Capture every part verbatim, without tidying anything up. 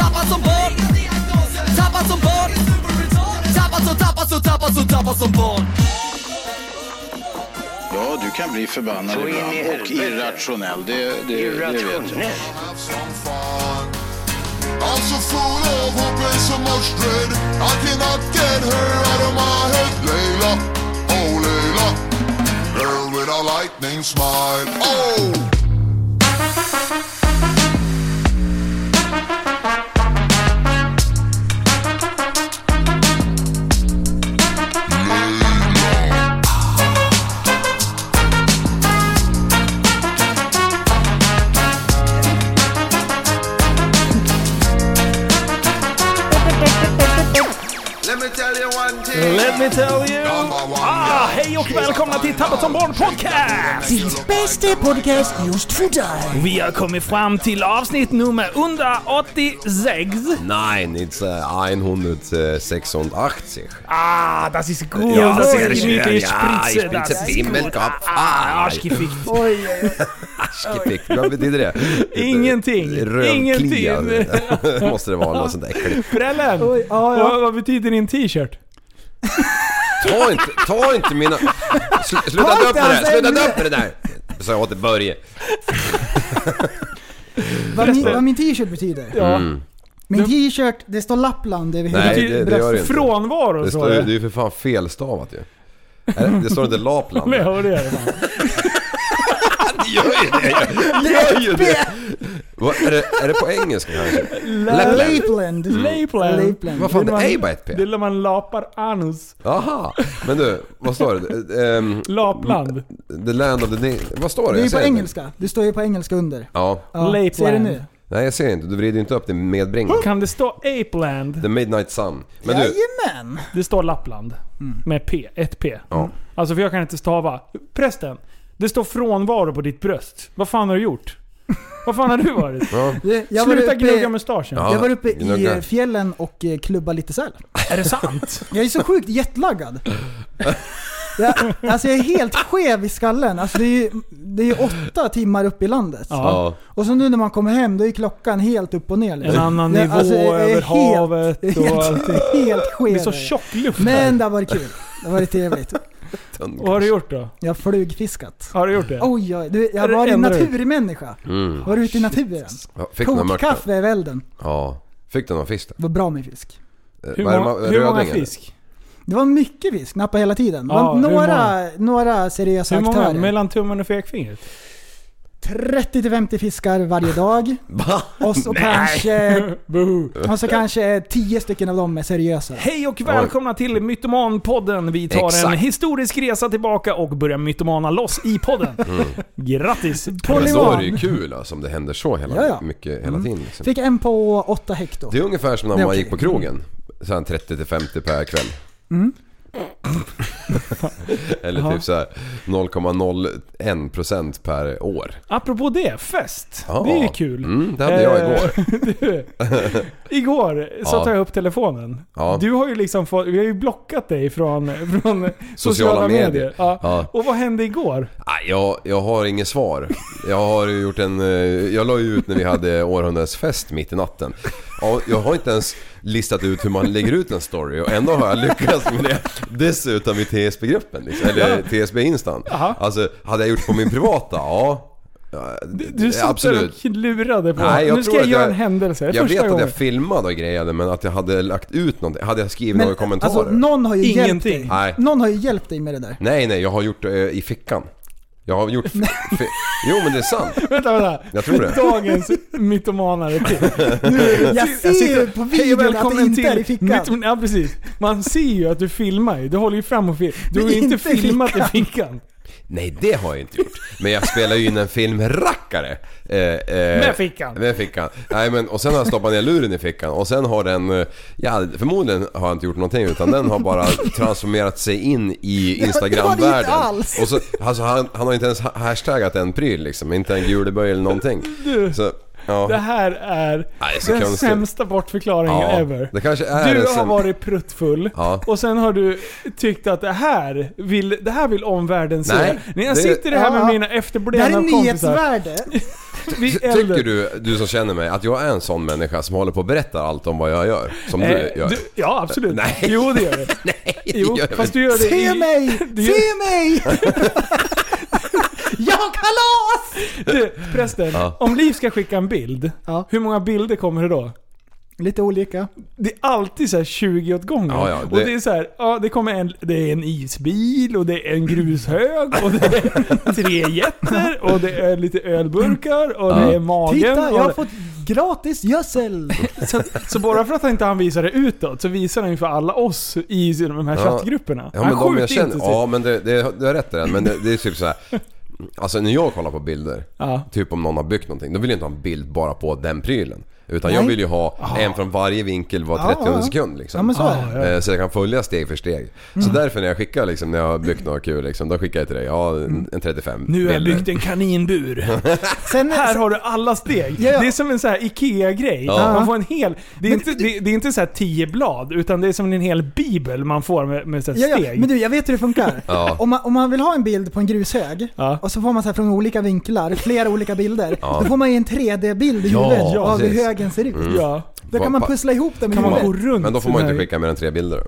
Tappad som barn. Tappad som barn. Tappad som, tappad som, tappad som, tappad som barn. Ja, du kan bli förbannad ibland och irrationell. Det, det, det, irrationell. Det vet jag. I'm so full of hope and so much dread. I cannot get her out of my head. Leila, oh Leila, girl with a lightning smile. Oh! Let me tell you. Ah, hej och välkomna till Tabbat som barn podcast. Världens bästa podcast just för dig. Vi har kommit fram till avsnitt nummer hundertsechsundachtzig. Nein, it's uh, hundertsechsundachtzig. Ah, das ist gut. Ja, das ist wirklich spritze. Ja, ich bin Bimmelkopf. Ah, arschgefickt. Oj, oj, oj. Arschgefickt, vad betyder det? Ingenting. Ingenting. Måste det vara något sånt äckligt. Frällen, oj, ja, ja. Vad betyder din t-shirt? ta inte ta inte mina sl- sluta döpa det där sluta döpa det där så jag åt det börje. vad, min, vad min t-shirt betyder? Ja. Mm. Min t-shirt, det står Lappland över hela. Nej, det, det gör det inte. Frånvaro det står, så. Det är ju för fan felstavat ju. Det står inte Lappland. Nej, hör det är det. Gör det. Gör ju det. Vad är det, är det på engelska kanske? Lappland. Lappland. Vad fan det är bara ett P. Det lär man lapar anus. Aha. Men du, vad står det? Ehm Lappland. The land of the na- Vad står det? Det är på engelska. Det står ju på engelska under. Ja. Lappland. Ser du nu? Nej, jag ser inte. Du vrider inte upp det medbringat. Kan det stå Apeland? The Midnight Sun. Men du, jajamän. Det står Lappland med P, ett P. Ja. Alltså för jag kan inte stava. Prästen. Det står frånvaro på ditt bröst. Vad fan har du gjort? Vad fan har du varit? Ja. Jag var Sluta uppe, gnugga mustaschen. Ja, jag var uppe gnugga. i fjällen och klubba lite säl. Är det sant? Jag är så sjukt jetlaggad. jag, alltså jag är helt skev i skallen. Alltså det är ju det är ju åtta timmar upp i landet. Ja. Och så nu när man kommer hem, då är klockan helt upp och ner. Liksom. En annan nivå alltså, över havet. Helt, och helt, helt skev. Det är så tjock luft. Men det var kul. Det var trevligt. Vad har du gjort då? Jag har flugfiskat. Har du gjort det? Oj, oj du, jag var en naturmänniska. Mm. Var ute i naturen. Kokt kaffe i välden. Ja. Fick du någon fisk då? Det var bra med fisk. Hur, var må- hur många fisk? Det var mycket fisk. Nappa hela tiden. Det var ja, några, några seriösa aktörer. Hur många? Aktörer. Mellan tummen och pekfingret? trettio till femtio fiskar varje dag. Och så kanske och så kanske tio stycken av dem är seriösa. Hej och välkomna till Mytomanpodden. Vi tar Exakt. en historisk resa tillbaka och börjar mytomana loss i podden. Mm. Grattis. Polyman. Det är ju kul alltså, om det händer så hela ja, ja. mycket hela tiden. Liksom. Fick en på åtta hekto. Det är ungefär som när man okay. gick på krogen. Så här trettio till femtio per kväll. Mm. Eller Aha. typ så här noll komma noll ett procent per år. Apropå det, fest. Ah, det är ju kul. Mm, det hade jag igår. du, igår så ja. tar jag upp telefonen. Ja. Du har ju liksom fått, vi har ju blockat dig från, från sociala, sociala medier. medier. Ja. Ja. Och vad hände igår? Jag, jag har inget svar. Jag har gjort en jag la ju ut när vi hade århundradets fest mitt i natten. Jag har inte ens listat ut hur man lägger ut en story och ändå har jag lyckats med det. Dessutom i T S B-gruppen liksom, eller T S B-instan. Alltså, hade jag gjort på min privata? Ja. Du, du satt och lurade på. Nej, nu ska jag göra en händelse. Jag, jag vet gången. att jag filmade och grejade, men att jag hade lagt ut någonting. Hade jag skrivit men, några kommentarer? Alltså, någon har ju Ingenting. hjälpt dig. Nej. Någon har ju hjälpt dig med det där. Nej, nej, jag har gjort det uh, i fickan. Jag har gjort f- f- Jo, men det är sant. Vänta, vänta. Jag tror det. Dagens mytomanare till. Nu, jag ser jag sitter, på videon att det inte är i fickan. Mytom- ja, precis. Man ser ju att du filmar. Du håller ju fram och filmar. Du har ju inte filmat i fickan. Nej, det har jag inte gjort. Men jag spelar ju in en filmrackare eh, eh, med fickan. Med fickan. Nej, men, och sen har jag stoppat ner luren i fickan. Och sen har den, ja, förmodligen har jag inte gjort någonting, utan den har bara transformerat sig in i Instagram-världen. Och så, alltså, han, han har inte ens hashtaggat en pryl liksom. Inte en guleböj eller någonting. Så ja. Det här är, nej, den konstigt. Sämsta bortförklaringen ja, ever. Det kanske är du har säm... varit pruttfull ja. Och sen har du tyckt att det här vill, det här vill omvärlden se. Nej, när jag det... sitter det här med ja. Mina efterblivna kompisar. Det här är nyhetsvärde. Tycker du, du som känner mig, att jag är en sån människa som håller på och berättar allt om vad jag gör som eh, du gör? Du, ja, absolut. Nej. Jo, det gör det. Nej, det jo, gör fast du gör det. Se i... mig! Du gör... Se mig! Jag har kalas! Du, prästen, ja. Om Liv ska skicka en bild, ja. Hur många bilder kommer det då? Lite olika. Det är alltid så här tjugo åt gången. Ja, ja, det... Och det är så här, ja, det kommer en, det är en isbil och det är en grushög och det är tre jätter och det är lite ölburkar och ja. Det är magen. Titta, jag har fått gratis gödsel. Så, så bara för att han inte han visar det utåt så visar han ju för alla oss i de här chattgrupperna. Ja, men han de jag känner, inte ja, men det, det, du har rätt i den, men det, det är typ så här. Alltså när jag kollar på bilder ja. Typ om någon har byggt någonting, då vill jag inte ha en bild bara på den prylen, utan nej. Jag vill ju ha ah. en från varje vinkel var trettio ah, ah. sekund liksom. Ja, så, ah, ja. Så jag kan följa steg för steg mm. Så därför när jag skickar liksom, när jag har byggt något kul liksom, då skickar jag till dig ja, en trettiofem. Nu har jag byggt en kaninbur. Sen här har du alla steg ja, ja. Det är som en så här Ikea-grej ja. Man får en hel, det är, men, inte, det, det är inte så här tio blad, utan det är som en hel bibel man får med, med så här steg ja, ja. Men du, jag vet hur det funkar ja. om, man, om man vill ha en bild på en grushög ja. Och så får man så här från olika vinklar, flera olika bilder ja. Då får man ju en tre D-bild i huvudet ja, av hur högen ser ut mm. ja. Då kan man pussla ihop det med kan man gå runt. Men då får man inte skicka mer än tre bilder.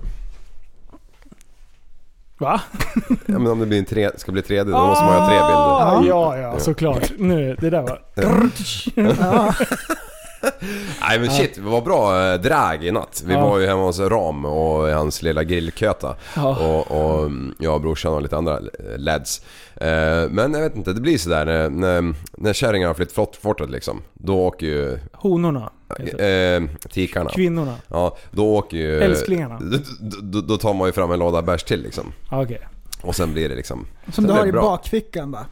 Va? Ja, men om det blir en tre, ska bli tre D, då ah, måste man ha tre bilder. Ja, ja, såklart. Nu, det där var ja. Nej men shit, det var bra drag i natt. Vi ja. Var ju hemma hos Ram och hans lilla grillköta ja. och, och jag och brorsan och lite andra lads. Men jag vet inte, det blir sådär när, när, när kärringarna har flytt flott, fortet liksom. Då åker ju honorna, äh, tikarna, kvinnorna ja, då åker ju älsklingarna. Då, då tar man ju fram en låda bärs till liksom. Okej. Och sen blir det liksom... Som du har i bra. Bakfickan bara.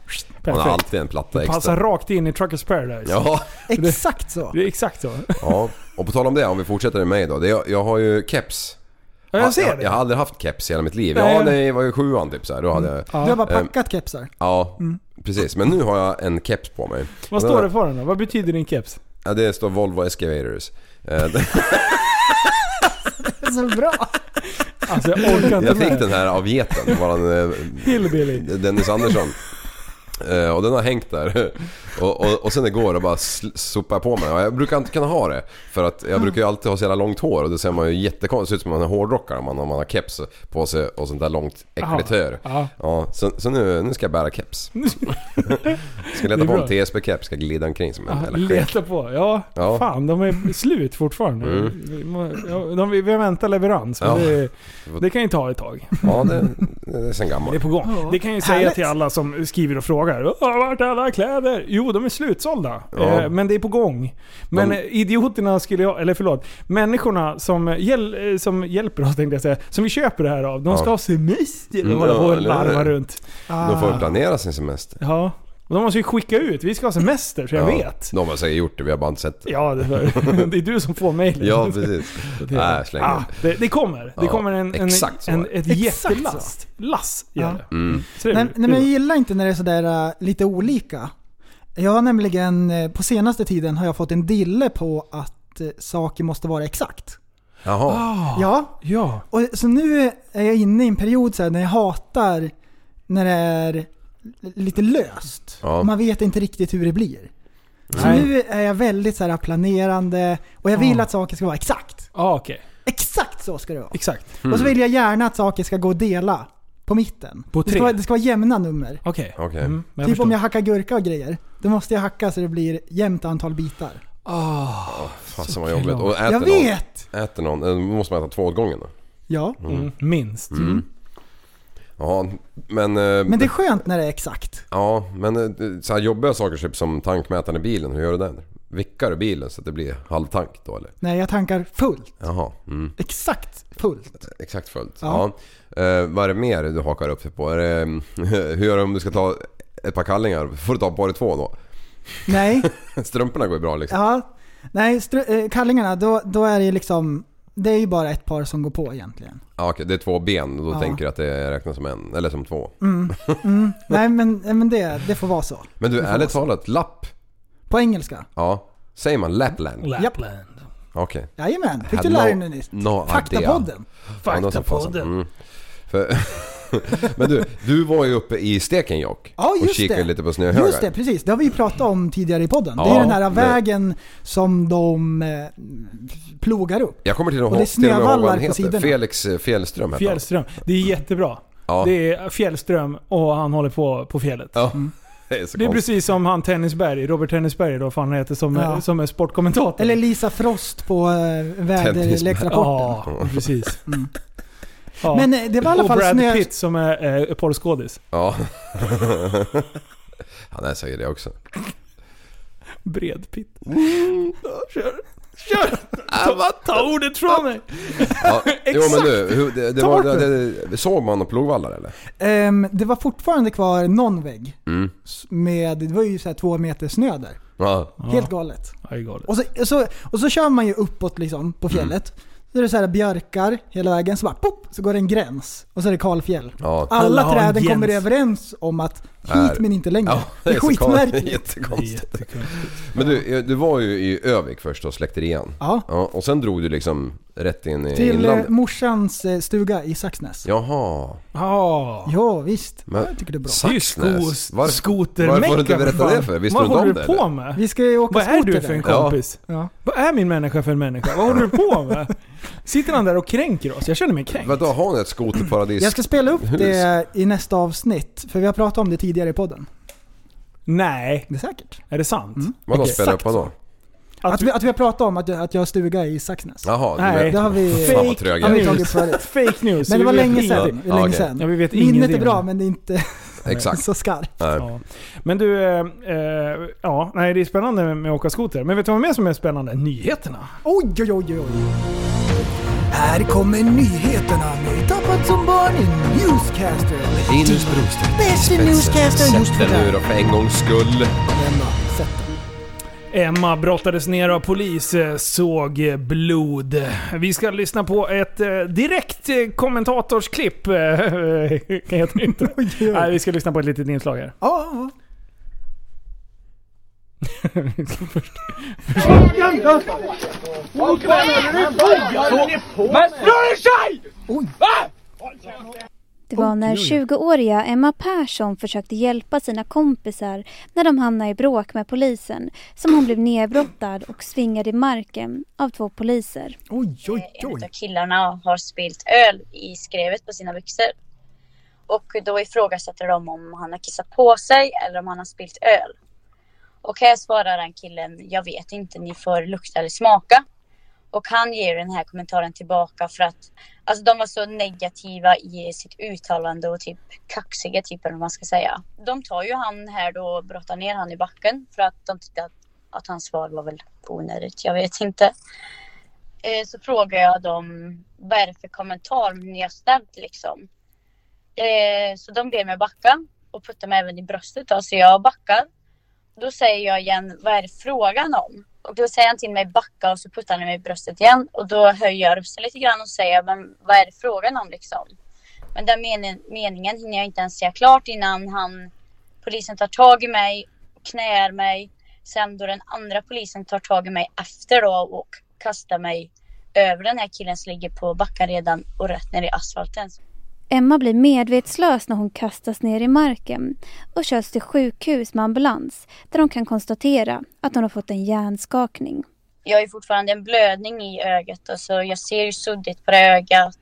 Man har alltid en platta extra. Passar rakt in i Truckers Paradise. Ja. Exakt så. Det är exakt så. Ja. Och på tal om det, om vi fortsätter med mig då. Det, jag, jag har ju keps. Ja, jag ser jag, det. Jag har aldrig haft keps i hela mitt liv. Nej. Ja, det var ju sjuan typ så här. Då hade mm. jag, ja. Du har bara packat eh, kepsar. Ja, mm. precis. Men nu har jag en keps på mig. Vad står det för den då? Vad betyder din keps? Ja, det står Volvo Excavators. Det är så bra. Alltså, jag orkar inte jag fick med. Den här av geten varan, Dennis Andersson eh, och den har hängt där och, och, och sen igår och bara sopar på mig och jag brukar inte kunna ha det för att jag brukar ju alltid ha så jävla långt hår och det ser man ju jättekonstigt ut som man är hårdrockare om man, om man har keps på sig och sånt där långt äckligt hår ja, så, så nu, nu ska jag bära keps. Ska leta på en T S B-keps, ska glida omkring som en aha, leta på, ja, ja fan de är slut fortfarande mm. de, de, vi väntar leverans men ja. det, det kan ju ta ett tag. Ja, det, det är sen gammalt. Det är på gång ja. Det kan ju säga härligt. Till alla som skriver och frågar vart är alla kläder? Jo, de är slutsålda ja. eh, men det är på gång. Men de... idioterna skulle jag, eller förlåt människorna som, hjäl, som hjälper oss tänkte jag säga, som vi köper det här av de ja. Ska ha semester mm, och ja, larva runt. De får planera sin semester. Ja. De måste ju skicka ut, vi ska ha semester så jag ja, vet. De har säkert gjort det, vi har bara inte sett det. Ja, det är, det är du som får mejlen. Ja, precis. Det, äh, ah, det, det kommer, det ja, kommer en, en, en, ett jättelast. Lass gör det. Mm. Nej, nej, men jag gillar inte när det är sådär uh, lite olika. Jag har nämligen, uh, på senaste tiden har jag fått en dille på att uh, saker måste vara exakt. Jaha. Ah, ja. ja. Och, så nu är jag inne i en period så här, när jag hatar när det är lite löst. Ja. Man vet inte riktigt hur det blir. Så nej. Nu är jag väldigt så här planerande och jag vill ja. Att saker ska vara exakt. Ja, okej. Okay. Exakt så ska det vara. Exakt. Mm. Och så vill jag gärna att saker ska gå att dela på mitten. På det, ska vara, det ska vara jämna nummer. Okej. Okay. Okay. Mm. Typ om jag hackar gurka och grejer, då måste jag hacka så det blir jämnt antal bitar. Åh, fan så jobbigt. Och äter jag någon, vet. Äter någon, då måste man äta två åt gången då. Ja, mm. minst. Mm. Ja, men, men det är skönt när det är exakt. Ja, men så här jobbiga saker typ som tankmätaren i bilen, hur gör du den? Vickar du bilen så att det blir halvtank då eller? Nej, jag tankar fullt. Jaha. Mm. Exakt fullt. Exakt fullt. Ja. Ja. Eh, vad är det mer du hakar upp på? Är det, hur gör du om du ska ta ett par kallingar. Får du ta på dig två då? Nej. Strumporna går ju bra liksom. Ja. Nej, str- kallingarna då, då är det ju liksom, det är ju bara ett par som går på egentligen. Ja, okej, det är två ben och då ja. tänker jag att det räknas som en eller som två. Mm. Mm. Nej, men men det det får vara så. Men du, ärligt talat, lapp på engelska. Ja. Säger man Lappland. Lappland. Okej. Okay. Jajamän. Fick du lära dig nyss? No Faktapodden. Faktapodden. Mm. För men du, du var ju uppe i Stekenjokk ja, och kikade det. Lite på snöhögar. Just det, precis. Det har vi pratat om tidigare i podden. Ja, det är den här vägen det. Som de eh, plogar upp. Jag kommer till och med ihåg vad han heter. Felix Fjällström. Fjällström. Det är jättebra. Ja. Det är Fjällström och han håller på på fjället. Ja. Mm. Det är, det är precis som han Tennisberg, Robert Tennisberg då, fan han heter, som, ja. som är sportkommentator. Eller Lisa Frost på äh, väderleksrapporten. Ja, precis. Mm. Ja. Men det var i alla fall Brad snö... Pitt som är eh, porrskådis. Ja. Han är säger det också. Bred Pitt. Mm. Kör. Kör. Ta, ta ordet från mig. Ja. Jo men nu, det, det var, det, det, såg man och plogvallar eller? Um, det var fortfarande kvar någon vägg. Mm. Med, det var ju så här två meter snö där. Ja. Helt galet. Ja, galet. Och, så, så, och så kör man ju uppåt liksom på fjället. Mm. Så är det så här björkar hela vägen, så bara pop, så går det en gräns och så är det kalfjäll. Ja. Alla, Alla träden kommer överens om att hit men inte längre. Ja, det är, det är skitmärkligt. Jättekonstigt. Jättekonstigt. Men du, du var ju i Övik först och släckte igen. Ja. Ja. Och sen drog du liksom rätt in i till inlandet. Morsans stuga i Saxnäs. Jaha. Ja. Ja, visst. Men, jag tycker det är bra. Saxnäs. Var, skotermecka. Vad du berättade det för? Visste vad du håller du på med? Vi ska ju åka skoter. Vad är du för en kompis? Ja. Ja. Vad är min människa för en människa? Vad håller du på med? Sitter han där och kränker oss? Jag känner mig kränkt. Vadå, har ni ett skoterparadis? Jag ska spela upp det i nästa avsnitt. För vi har pratat om det tidigare i podden. Nej. Det är säkert. Är det sant? Mm. Vadå, okay. Spela upp vadå? Att, att, vi, att vi har pratat om att, att jag har stuga i Saxnäs. Jaha, nej. Det har vi, fake, har vi tagit förut. Fake news. Men det var länge sedan. Ja, länge okay. sedan. Ja, vi vet minnet är bra, men det är inte exakt. Så skarpt. Ja. Men du, eh, ja, nej, det är spännande med att åka skoter. Men vet du vad mer som är spännande? Nyheterna. Oj, oj, oj, oj. Här kommer nyheterna med Tabbat som barn i Newscaster. Linus Brostedt. Bästa Newscaster just nu. Sätt nu då för en gångs skull. Emma brottades ner av polis, såg blod. Vi ska lyssna på ett direkt kommentatorsklipp. Kan jag inte. Nej, vi ska lyssna på ett litet inslag här. Ja. Först. Det var när tjugoåriga Emma Persson försökte hjälpa sina kompisar när de hamnade i bråk med polisen som hon blev nedbrottad och svingade i marken av två poliser. Oj, oj, oj. En av killarna har spilt öl i skrevet på sina byxor. Och då ifrågasätter de om han har kissat på sig eller om han har spilt öl. Och här svarar den killen, jag vet inte, ni får lukta eller smaka. Och han ger den här kommentaren tillbaka för att alltså, de var så negativa i sitt uttalande och typ kaxiga typ eller vad man ska säga. De tar ju han här då och brottar ner han i backen för att de tyckte att, att hans svar var väl onödigt, jag vet inte. Eh, så frågar jag dem, vad är det för kommentar ni har ställt liksom? Eh, så de ber mig backa och puttar mig även i bröstet då, så jag backar. Då säger jag igen, vad är det frågan om? Och då säger han till mig backa och så puttar han mig i bröstet igen. Och då höjer jag rösten lite grann och säger, men vad är det frågan om liksom? Men den meningen, meningen hinner jag inte ens säga klart innan han, polisen tar tag i mig, knäar mig. Sen då den andra polisen tar tag i mig efter då och kastar mig över den här killen som ligger på backen redan och rätt ner i asfalten. Emma blir medvetslös när hon kastas ner i marken och körs till sjukhus med ambulans där de kan konstatera att hon har fått en hjärnskakning. Jag har ju fortfarande en blödning i ögat, alltså jag ser ju suddigt på ögat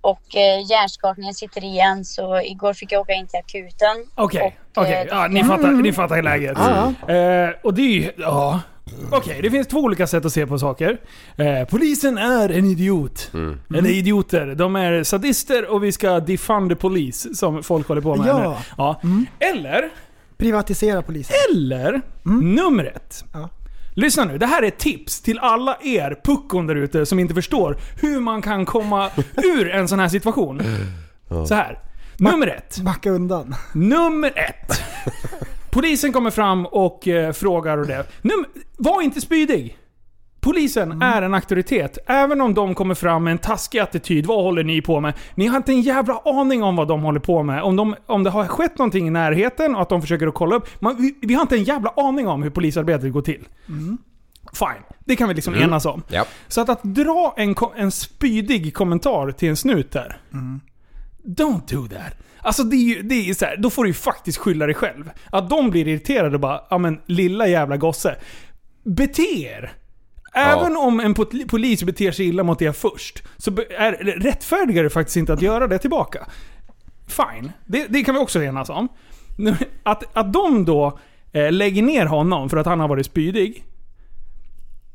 och eh, hjärnskakningen sitter igen, så igår fick jag åka in till akuten. Okej, okay, okay. eh, ja, ni, mm. ni fattar läget. Mm. Mm. Eh, och det är ju... Ja. Okej, okay, det finns två olika sätt att se på saker. Eh, polisen är en idiot. Mm. Eller idioter. De är sadister och vi ska defund polis som folk håller på med. Ja. Nu. Ja. Mm. Eller privatisera polisen. Eller mm. numret. Ja. Lyssna nu, det här är tips till alla er puckon där ute som inte förstår hur man kan komma ur en sån här situation. Så här. Nummer ett. Backa undan. Nummer ett. Polisen kommer fram och eh, frågar och det. Num- var inte spydig. Polisen mm. är en auktoritet. Även om de kommer fram med en taskig attityd. Vad håller ni på med? Ni har inte en jävla aning om vad de håller på med. Om, de, om det har skett någonting i närheten och att de försöker att kolla upp. Man, vi, vi har inte en jävla aning om hur polisarbetet går till. Mm. Fine. Det kan vi liksom mm. enas om. Yep. Så att, att dra en, en spydig kommentar till en snut där. Mm. Don't do that. Alltså det är ju, det är så här, då får du ju faktiskt skylla dig själv. Att de blir irriterade och bara, ja men lilla jävla gosse. Beter. Även ja. om en polis beter sig illa mot det först, så är rättfärdigare faktiskt inte att göra det tillbaka. Fine. Det, det kan vi också enas om. Att, att de då eh, lägger ner honom för att han har varit spydig.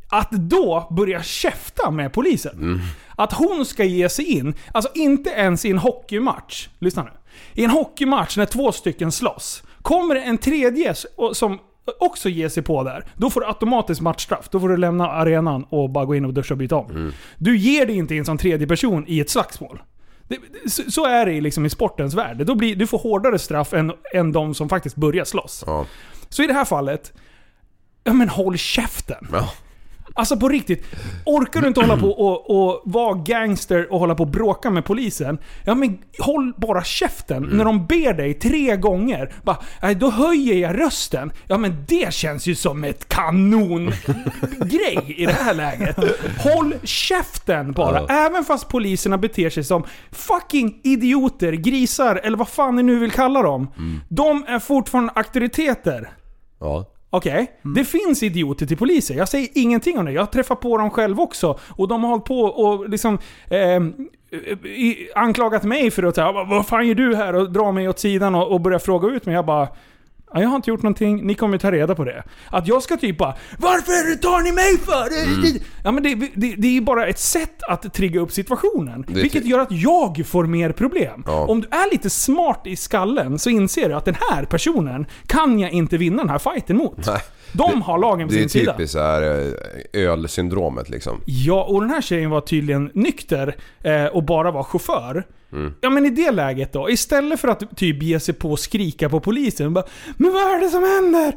Att då börja käfta med polisen. Mm. Att hon ska ge sig in. Alltså inte ens i en hockeymatch. Lyssna nu. I en hockeymatch när två stycken slåss. Kommer en tredje som också ger sig på där. Då får du automatiskt matchstraff. Då får du lämna arenan och bara gå in och duscha och byta om. Mm. Du ger dig inte in som tredje person i ett slagsmål. Det, så, så är det liksom i sportens värld. Då blir, du får hårdare straff än, än de som faktiskt börjar slåss. Ja. Så i det här fallet, ja men håll käften. Ja. Alltså på riktigt, orkar du inte hålla på och, och vara gangster och hålla på och bråka med polisen, ja men håll bara käften. Mm. När de ber dig tre gånger bara, nej, då höjer jag rösten. Ja men det känns ju som ett kanongrej i det här läget. Håll käften bara. Ja. Även fast poliserna beter sig som fucking idioter, grisar eller vad fan ni nu vill kalla dem. Mm. De är fortfarande auktoriteter. Ja. Okej, okay. mm. Det finns idioter till poliser. Jag säger ingenting om det, jag träffar på dem själv också. Och de har hållit på och liksom eh, anklagat mig för att säga, vad fan gör du här? Och dra mig åt sidan och, och börja fråga ut mig. Jag bara, jag har inte gjort någonting. Ni kommer ta reda på det. Att jag ska typ bara, varför tar ni mig för? Mm. Ja, men det, det, det är bara ett sätt att trigga upp situationen. Det vilket ty- gör att jag får mer problem. Ja. Om du är lite smart i skallen så inser du att den här personen kan jag inte vinna den här fighten mot. Nej. De har lagen på sin sida. Det är typiskt så här ölsyndromet liksom. Ja, och den här tjejen var tydligen nykter eh, och bara var chaufför. Mm. Ja, men i det läget då, istället för att typ ge sig på och skrika på polisen bara, men vad är det som händer?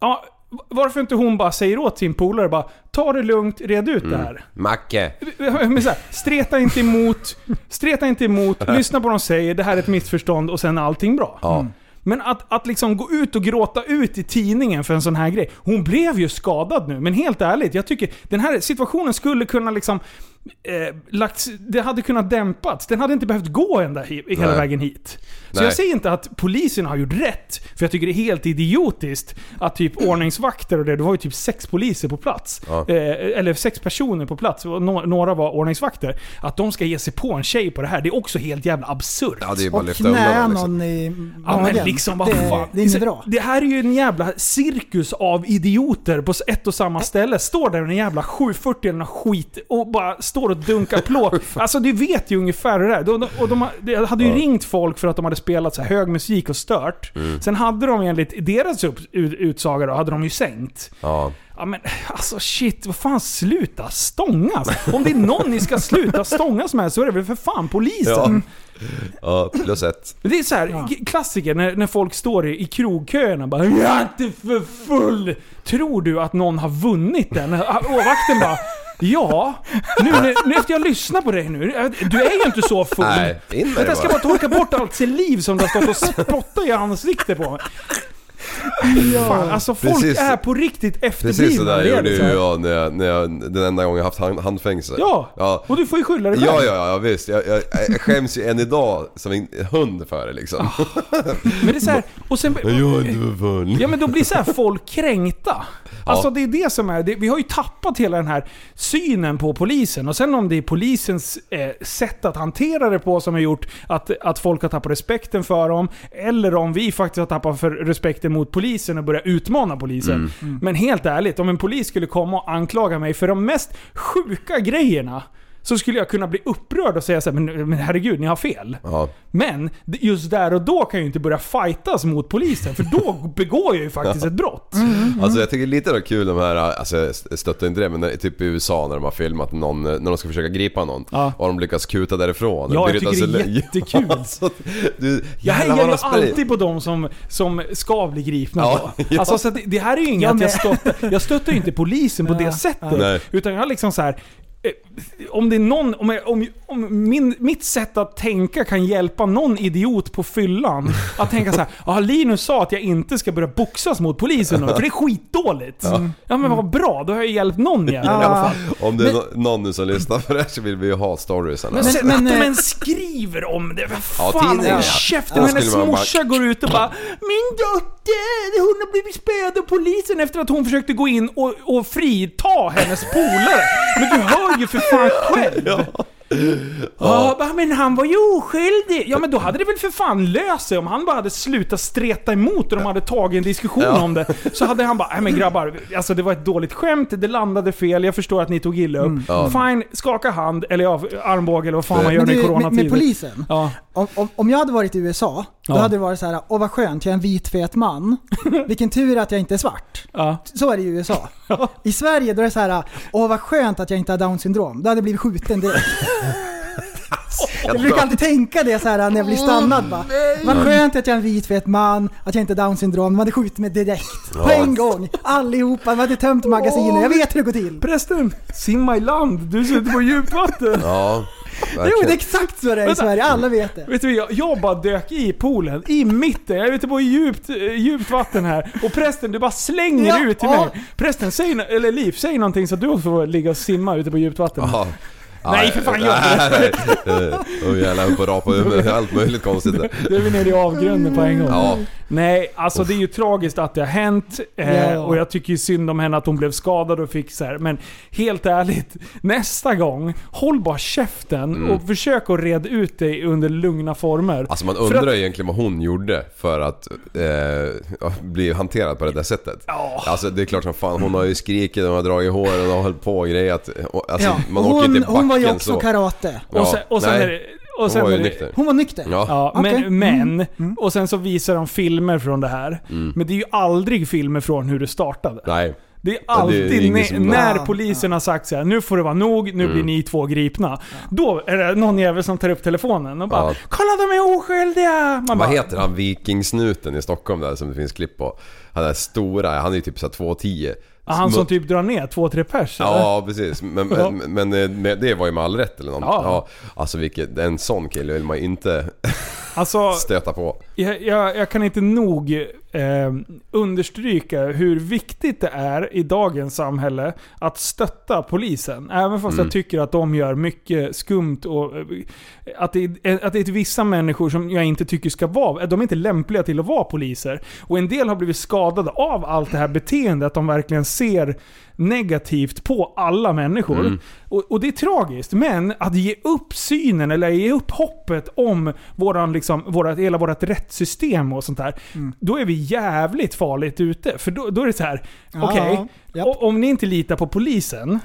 Ja, varför inte hon bara säger åt sin polare bara, ta det lugnt, red ut mm. det här. Macke. Men så här, streta inte emot, streta inte emot, lyssna på vad de säger, det här är ett missförstånd och sen är allting bra. Ja. Mm. Men att, att liksom gå ut och gråta ut i tidningen för en sån här grej. Hon blev ju skadad nu, men helt ärligt, jag tycker den här situationen skulle kunna liksom eh, lagts, det hade kunnat dämpats. Den hade inte behövt gå ända he- hela Nej. vägen hit. Så Nej. jag säger inte att polisen har gjort rätt, för jag tycker det är helt idiotiskt att typ ordningsvakter och det, det var ju typ sex poliser på plats ja. eh, eller sex personer på plats och no- några var ordningsvakter, att de ska ge sig på en tjej på det här. Det är också helt jävla absurt. Ja, det är bara lyfta undan liksom. i... ja, men liksom vad fan. Det, det, är det här är ju en jävla cirkus av idioter på ett och samma ställe. Står där en jävla sju fyrtio eller skit och bara står och dunkar plåt. Alltså du vet ju ungefär det där. De, och de, de hade ju ja. ringt folk för att de hade spelat så här hög musik och stört. Mm. Sen hade de enligt deras upp, utsaga då, hade de ju sänkt. Ja. Ja, men alltså shit, vad fan, sluta stångas. Om det är någon ni ska sluta stångas med så är det väl för fan polisen. Ja, ja plus ett. Det är så här, ja. klassiker när, när folk står i, i krogköerna bara, jag är inte för full. Tror du att någon har vunnit den? Och vakten bara, ja, nu, nu, nu efter jag lyssnar på dig nu, du är ju inte så full. Nej, inte. Jag ska bara torka bort allt sitt liv som du har stått och spottat i ansiktet på mig. Ja. Fan, alltså folk precis, är på riktigt efterblivna. Precis sådär gjorde ju jag, när jag, när jag den enda gången jag haft hand, handfängsel. Ja, ja, och du får ju skylla dig själv. Ja, ja, ja visst. Jag, jag, jag skäms ju än idag som en hund för det liksom. Men det är så här, och sen, ja, men då blir så här folk kränkta. Alltså det är det som är det, vi har ju tappat hela den här synen på polisen. Och sen om det är polisens eh, sätt att hantera det på som har gjort att, att folk har tappat respekten för dem, eller om vi faktiskt har tappat för respekten mot polisen och börja utmana polisen. Mm. Mm. Men helt ärligt, om en polis skulle komma och anklaga mig för de mest sjuka grejerna så skulle jag kunna bli upprörd och säga så här, men, men herregud, ni har fel. Ja. Men just där och då kan jag ju inte börja fightas mot polisen, för då begår jag ju faktiskt ett brott. Mm, mm, mm. Alltså jag tycker lite då kul de här, alltså jag stöttar inte det, men när, typ i U S A när de har filmat någon, när de ska försöka gripa någon, ja, och de lyckas kuta därifrån. Ja, jag tycker det är jättekul. Alltså, du, jag hejar ju alltid på dem som, som ska bli gripna. Ja, ja. Alltså så det, det här är ju inget, ja, att jag stöttar, jag stöttar ju inte polisen på det sättet. Nej. Utan jag liksom så här, om det är någon, om, jag, om, om min, mitt sätt att tänka kan hjälpa någon idiot på fyllan att tänka så här, ja, Linus sa att jag inte ska börja boxas mot polisen för det är skitdåligt. Ja, ja, men vad bra, då har jag hjälpt någon igen, ja, i alla fall. Om det är men, någon nu som lyssnar för det så vill vi ju ha stories. Men, men, men att de ens skriver om det, vad fan, ja, och käften, ja, hennes morsa bara går ut och bara, min dotter, hon har blivit spöd av polisen efter att hon försökte gå in och, och frita hennes polare. Men du hör ju för fan själv. Ja. Ja. Ja, men han var ju oskyldig. Ja, men då hade det väl för fan löst sig. Om han bara hade slutat streta emot och de hade tagit en diskussion, ja, om det, så hade han bara, nej men grabbar, alltså det var ett dåligt skämt, det landade fel, jag förstår att ni tog illa upp, mm, ja. Fine, skaka hand eller ja, armbåge eller vad fan man gör nu i coronatiden. Med, med polisen, ja. om, om, om jag hade varit i U S A, då, ja, hade det varit så här, åh vad skönt, jag är en vit fet man. Vilken tur att jag inte är svart, ja. Så är det i U S A. Ja. I Sverige då är det så här, åh vad skönt att jag inte har Down syndrom, då hade jag blivit skjuten direkt. Jag brukar alltid tänka det så här när jag blir stannad, bara, vad skönt att jag är en vit fet man, att jag inte har Down syndrom, man hade skjutit mig direkt på en gång, allihopa, man hade tömt magasiner, jag vet hur det går till. Prästen, simma i land, du sitter på djupvatten. Ja. Verkligen. Jo, det är exakt så det är i Sverige, alla vet det. Vet du, jag, jag bara dök i poolen i mitten, jag är ute på djupt, djupt vatten här, och prästen, du bara slänger, ja, ut till, ja, mig. Prästen, säg, eller Liv, säg någonting så du får ligga och simma ute på djupt vatten. Aha. Nej, för fan, jag och jävlar, upp och rapa upp allt möjligt konstigt. Det är vi nere i avgrunden på en gång. Ja. Nej, alltså det är ju tragiskt att det har hänt, eh, och jag tycker ju synd om henne att hon blev skadad och fick så här, men helt ärligt, nästa gång håll bara käften, mm, och försök att reda ut dig under lugna former. Alltså man undrar att egentligen vad hon gjorde för att eh, bli hanterad på det där sättet. Oh. Alltså det är klart som fan, hon har ju skrikit, hon har dragit hår och har hållit på grejer att alltså, ja, man åker hon, inte backen. Hon var ju också så karate. Ja. Och sen, och sen är det, och sen hon var ju nykter. Hon var nykter. Ja. Ja, men, okay, men mm. Och sen så visar de filmer från det här. Mm. Men det är ju aldrig filmer från hur det startade. Nej. Det är alltid det är n- när polisen har sagt så här, nu får det vara nog, nu mm. blir ni två gripna. Ja. Då är det någon jävel som tar upp telefonen och bara, ja, kolla, de är oskyldiga. Man Vad bara, heter han vikingsnuten i Stockholm där som det finns klipp på? Han är stora, han är typ så två tio. Han som typ drar ner två tre pers. Ja, eller? Precis. Men, men, men det var ju med all rätt eller något. Ja. Ja, alltså vilket, en sån kille vill man inte alltså, stöta på. Jag, jag, jag kan inte nog eh, understryka hur viktigt det är i dagens samhälle att stötta polisen. Även fast mm. jag tycker att de gör mycket skumt och att det, att det är vissa människor som jag inte tycker ska vara, de är inte lämpliga till att vara poliser. Och en del har blivit skadade av allt det här beteendet, att de verkligen ser negativt på alla människor. Mm. Och, och det är tragiskt, men att ge upp synen eller ge upp hoppet om våran, liksom, vårat, hela vårat rättssystem och sånt där, mm. då är vi jävligt farligt ute. För då, då är det så här, ja, okej, okay, ja, om ni inte litar på polisen,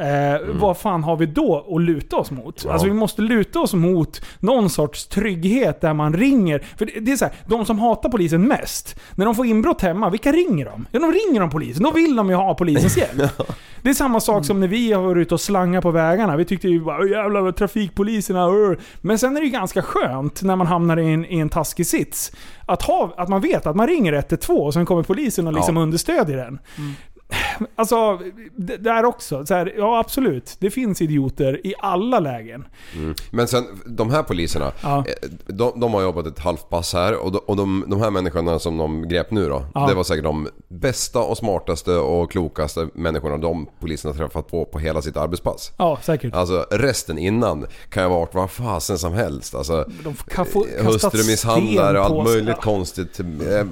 Eh, mm. vad fan har vi då att luta oss mot? Ja. Alltså vi måste luta oss mot någon sorts trygghet där man ringer. För det, det är så här, de som hatar polisen mest, när de får inbrott hemma, vilka ringer de? Ja, de ringer om polisen. Då vill de ju ha polisens hjälp. Ja. Det är samma sak som när vi har varit ute och slangar på vägarna. Vi tyckte ju bara, jävla trafikpoliserna. Ur. Men sen är det ju ganska skönt när man hamnar i en, i en taskig sits. Att, ha, att man vet att man ringer ett ett två och sen kommer polisen och liksom, ja, understödjer den. Mm. Alltså, det där också så här, ja absolut, det finns idioter i alla lägen, mm. Men sen, de här poliserna, ja, de, de har jobbat ett halvt pass här. Och, de, och de, de här människorna som de grep nu då, ja, det var säkert de bästa och smartaste och klokaste människorna de poliserna träffat på på hela sitt arbetspass. Ja, säkert. Alltså resten innan kan jag vara vad fasen som helst, alltså, de kan få hustrumisshandlare och allt möjligt, ja, konstigt.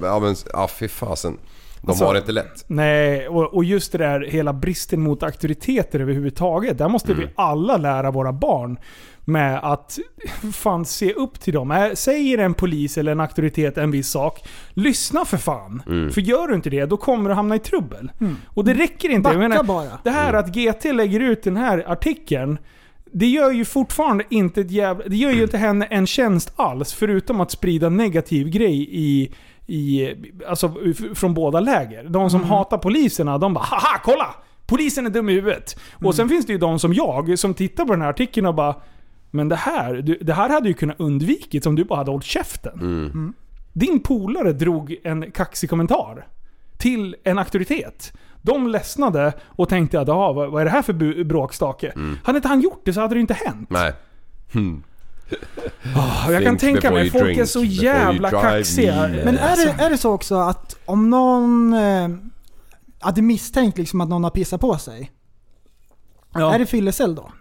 Ja men, ja fy fasen, de alltså, har det inte lätt. Nej, och, och just det där hela bristen mot auktoriteter överhuvudtaget. Där måste mm. vi alla lära våra barn med att fan se upp till dem. Säger en polis eller en auktoritet en viss sak, lyssna för fan. Mm. För gör du inte det, då kommer du hamna i trubbel. Mm. Och det räcker inte. Jag menar, bara. Det här att G T lägger ut den här artikeln, det gör ju fortfarande inte ett jävla, det gör ju inte henne en tjänst alls, förutom att sprida negativ grej i, i alltså från båda läger. De som mm. hatar poliserna, de bara haha, kolla! Polisen är dum i huvudet. Mm. Och sen finns det ju de som jag som tittar på den här artikeln och bara, men det här, det här hade ju kunnat undvikits om du bara hade hållit käften. Mm. Mm. Din polare drog en kaxig kommentar till en auktoritet. De ledsnade och tänkte att ah, vad är det här för bråkstake? Mm. Hade inte han gjort det så hade det inte hänt. Nej. Hmm. Oh, jag kan tänka mig, folk drink, är så jävla kaxiga. Me. Men är det, är det så också att om någon eh, att det misstänkt liksom att någon har pissat på sig? Ja. Är det fyllecell då?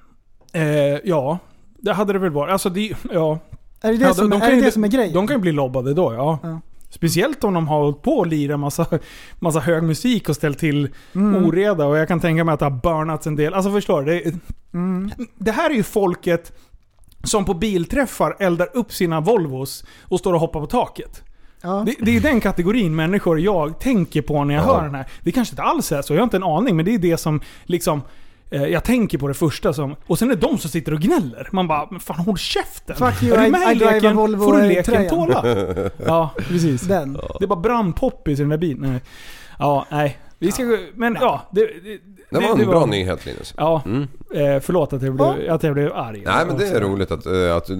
Eh, ja, det hade det väl varit. Alltså det, ja. Är det det, ja, som, de, de är det, ju, det som är grejen? De kan ju bli lobbade då, ja. ja. Speciellt om de har hållit på och lirat massa, massa hög musik och ställt till mm. oreda. Och jag kan tänka mig att det har burnats en del. Alltså förstår du? Det, mm. det här är ju folket som på bilträffar eldar upp sina Volvos och står och hoppar på taket. Ja. Det, det är den kategorin människor jag tänker på när jag ja. hör den här. Det kanske inte alls är så, jag har inte en aning. Men det är det som liksom... Jag tänker på det första som... Och sen är det de som sitter och gnäller. Man bara, men fan, håll käften. Fuck you, är du med i leken? Får du leken tåla? Ja, precis. Den. Det är bara brandpoppis i den där bilen. Nej. Ja, nej. Vi ska ja. Men ja, det, det, det var en det var, bra nyhet, Linus. Ja, mm. eh, förlåt att jag, blev, att jag blev arg. Nej, men det är roligt att... att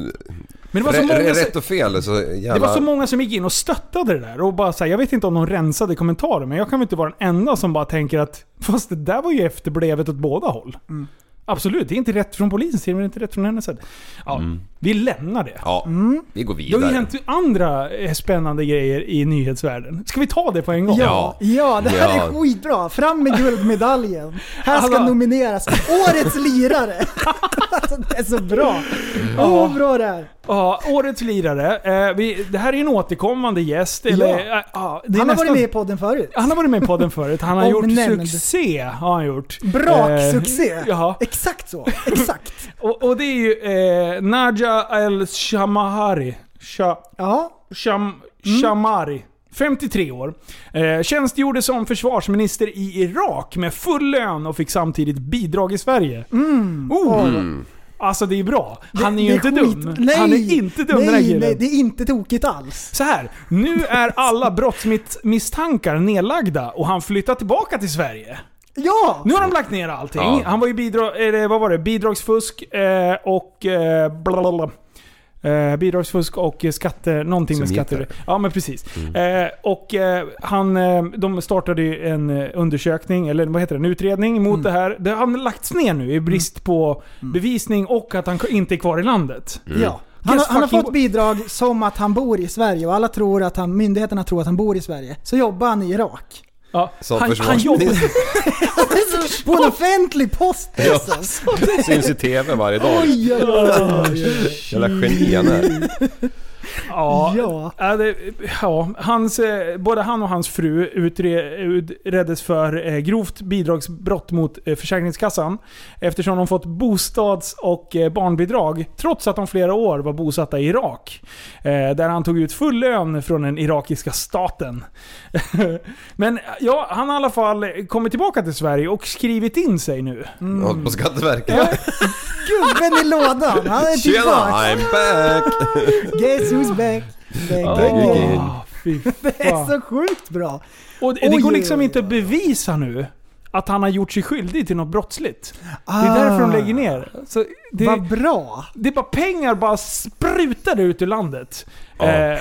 men det var så många som, rätt och fel. Så jävla... Det var så många som gick in och stöttade det där. Och bara så här, jag vet inte om de rensade kommentarer, men jag kan väl inte vara den enda som bara tänker att fast det där var ju efterblevet åt båda håll. Mm. Absolut, det är inte rätt från polisen, det är inte rätt från hennes. Ja, mm. Vi lämnar det. Ja, mm. Vi går vidare. Det har ju hänt andra spännande grejer i nyhetsvärlden. Ska vi ta det på en gång? Ja, ja det här ja. är skitbra. Fram med guldmedaljen. Här ska alltså... nomineras årets lirare. Det är så bra. Åh, oh, bra det här. Ja, årets lirare. Eh, vi, det här är en återkommande gäst. Eller, ja. Ja, det är han har nästan, varit med i podden förut. Han har varit med i podden förut. Han har gjort succé. Har han gjort. Braksuccé. Eh, ja. Exakt så. Exakt. och, och det är ju eh, Nadja El Shamahari. Sha, ja. Sham, Shamari. Mm. femtiotre år. Eh, tjänstgjorde som försvarsminister i Irak med full lön och fick samtidigt bidrag i Sverige. Mm. Oh. Mm. Alltså det är bra. Han är ju inte dum. Nej, han är inte dum. Nej, nej, det är inte tokigt alls. Så här, nu är alla brottsmisstankar nedlagda och han flyttar tillbaka till Sverige. Ja. Nu har de lagt ner allting. Ja. Han var ju bidrag, eller vad var det? Bidragsfusk eh, och eh, blablabla. Eh, bidragsfusk och skatter, någonting som med skatter. Heter. Ja, men precis. Mm. Eh, och eh, han, eh, de startade ju en undersökning, eller vad heter det, en utredning mot mm. det här. Det har lagts ner nu i brist på mm. bevisning och att han inte är kvar i landet. Mm. Ja. Han, han har fått bidrag som att han bor i Sverige och alla tror att han, myndigheterna tror att han bor i Sverige. Så jobbar han i Irak. Ja, som han, han jobbade på en offentlig post. Ja, syns i tv varje dag. Oj, jävla genier. Ja, ja. Det, ja hans, både han och hans fru utreddes för grovt bidragsbrott mot Försäkringskassan eftersom de fått bostads- och barnbidrag trots att de flera år var bosatta i Irak, där han tog ut full lön från den irakiska staten. Men ja, han har i alla fall kommit tillbaka till Sverige och skrivit in sig nu. Mm. På Skatteverket. Ja. Gubben i lådan. Han är tillbaka. Tjena, I'm back. Guess who's back? Back, back again. Oh, fy fan. Det är så sjukt bra. Och det, det går liksom inte att bevisa nu att han har gjort sig skyldig till något brottsligt. Ah, det är därför de lägger ner. Så det, vad bra. Det är bara pengar bara sprutar ut ur landet. Ah. Eh,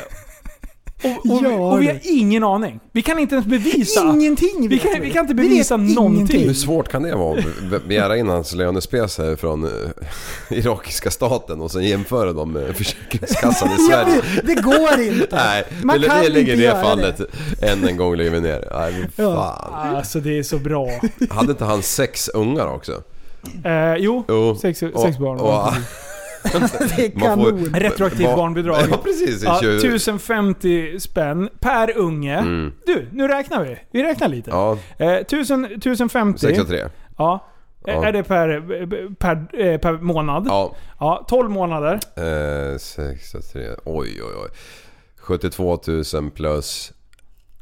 och, och, ja, vi, och vi har ingen aning. Vi kan inte ens bevisa ingenting. Vi kan, vi kan inte bevisa någonting. Ingenting. Hur svårt kan det vara att begära in hans lönespecier från irakiska staten och sen jämföra dem med Försäkringskassan i Sverige? Ja, det, det går inte. Nej, man det, kan det ligger inte i det fallet. Det. Än en gång lever ner. Nej, fan. Alltså det är så bra. Hade inte han sex ungar också? Eh, jo, oh. sex, sex oh. barn. Oh. Man får retroaktivt va, barnbidrag. Ja, precis. Ja, tusen femtio spänn per unge. Mm. Du, nu räknar vi. Vi räknar lite. Ja. Eh, tusen femtio. sextiotre. Ja. Ja. Är det per, per, per månad? Ja. Ja, tolv månader. Eh, sextiotre. Oj, oj, oj. sjuttiotvåtusen plus...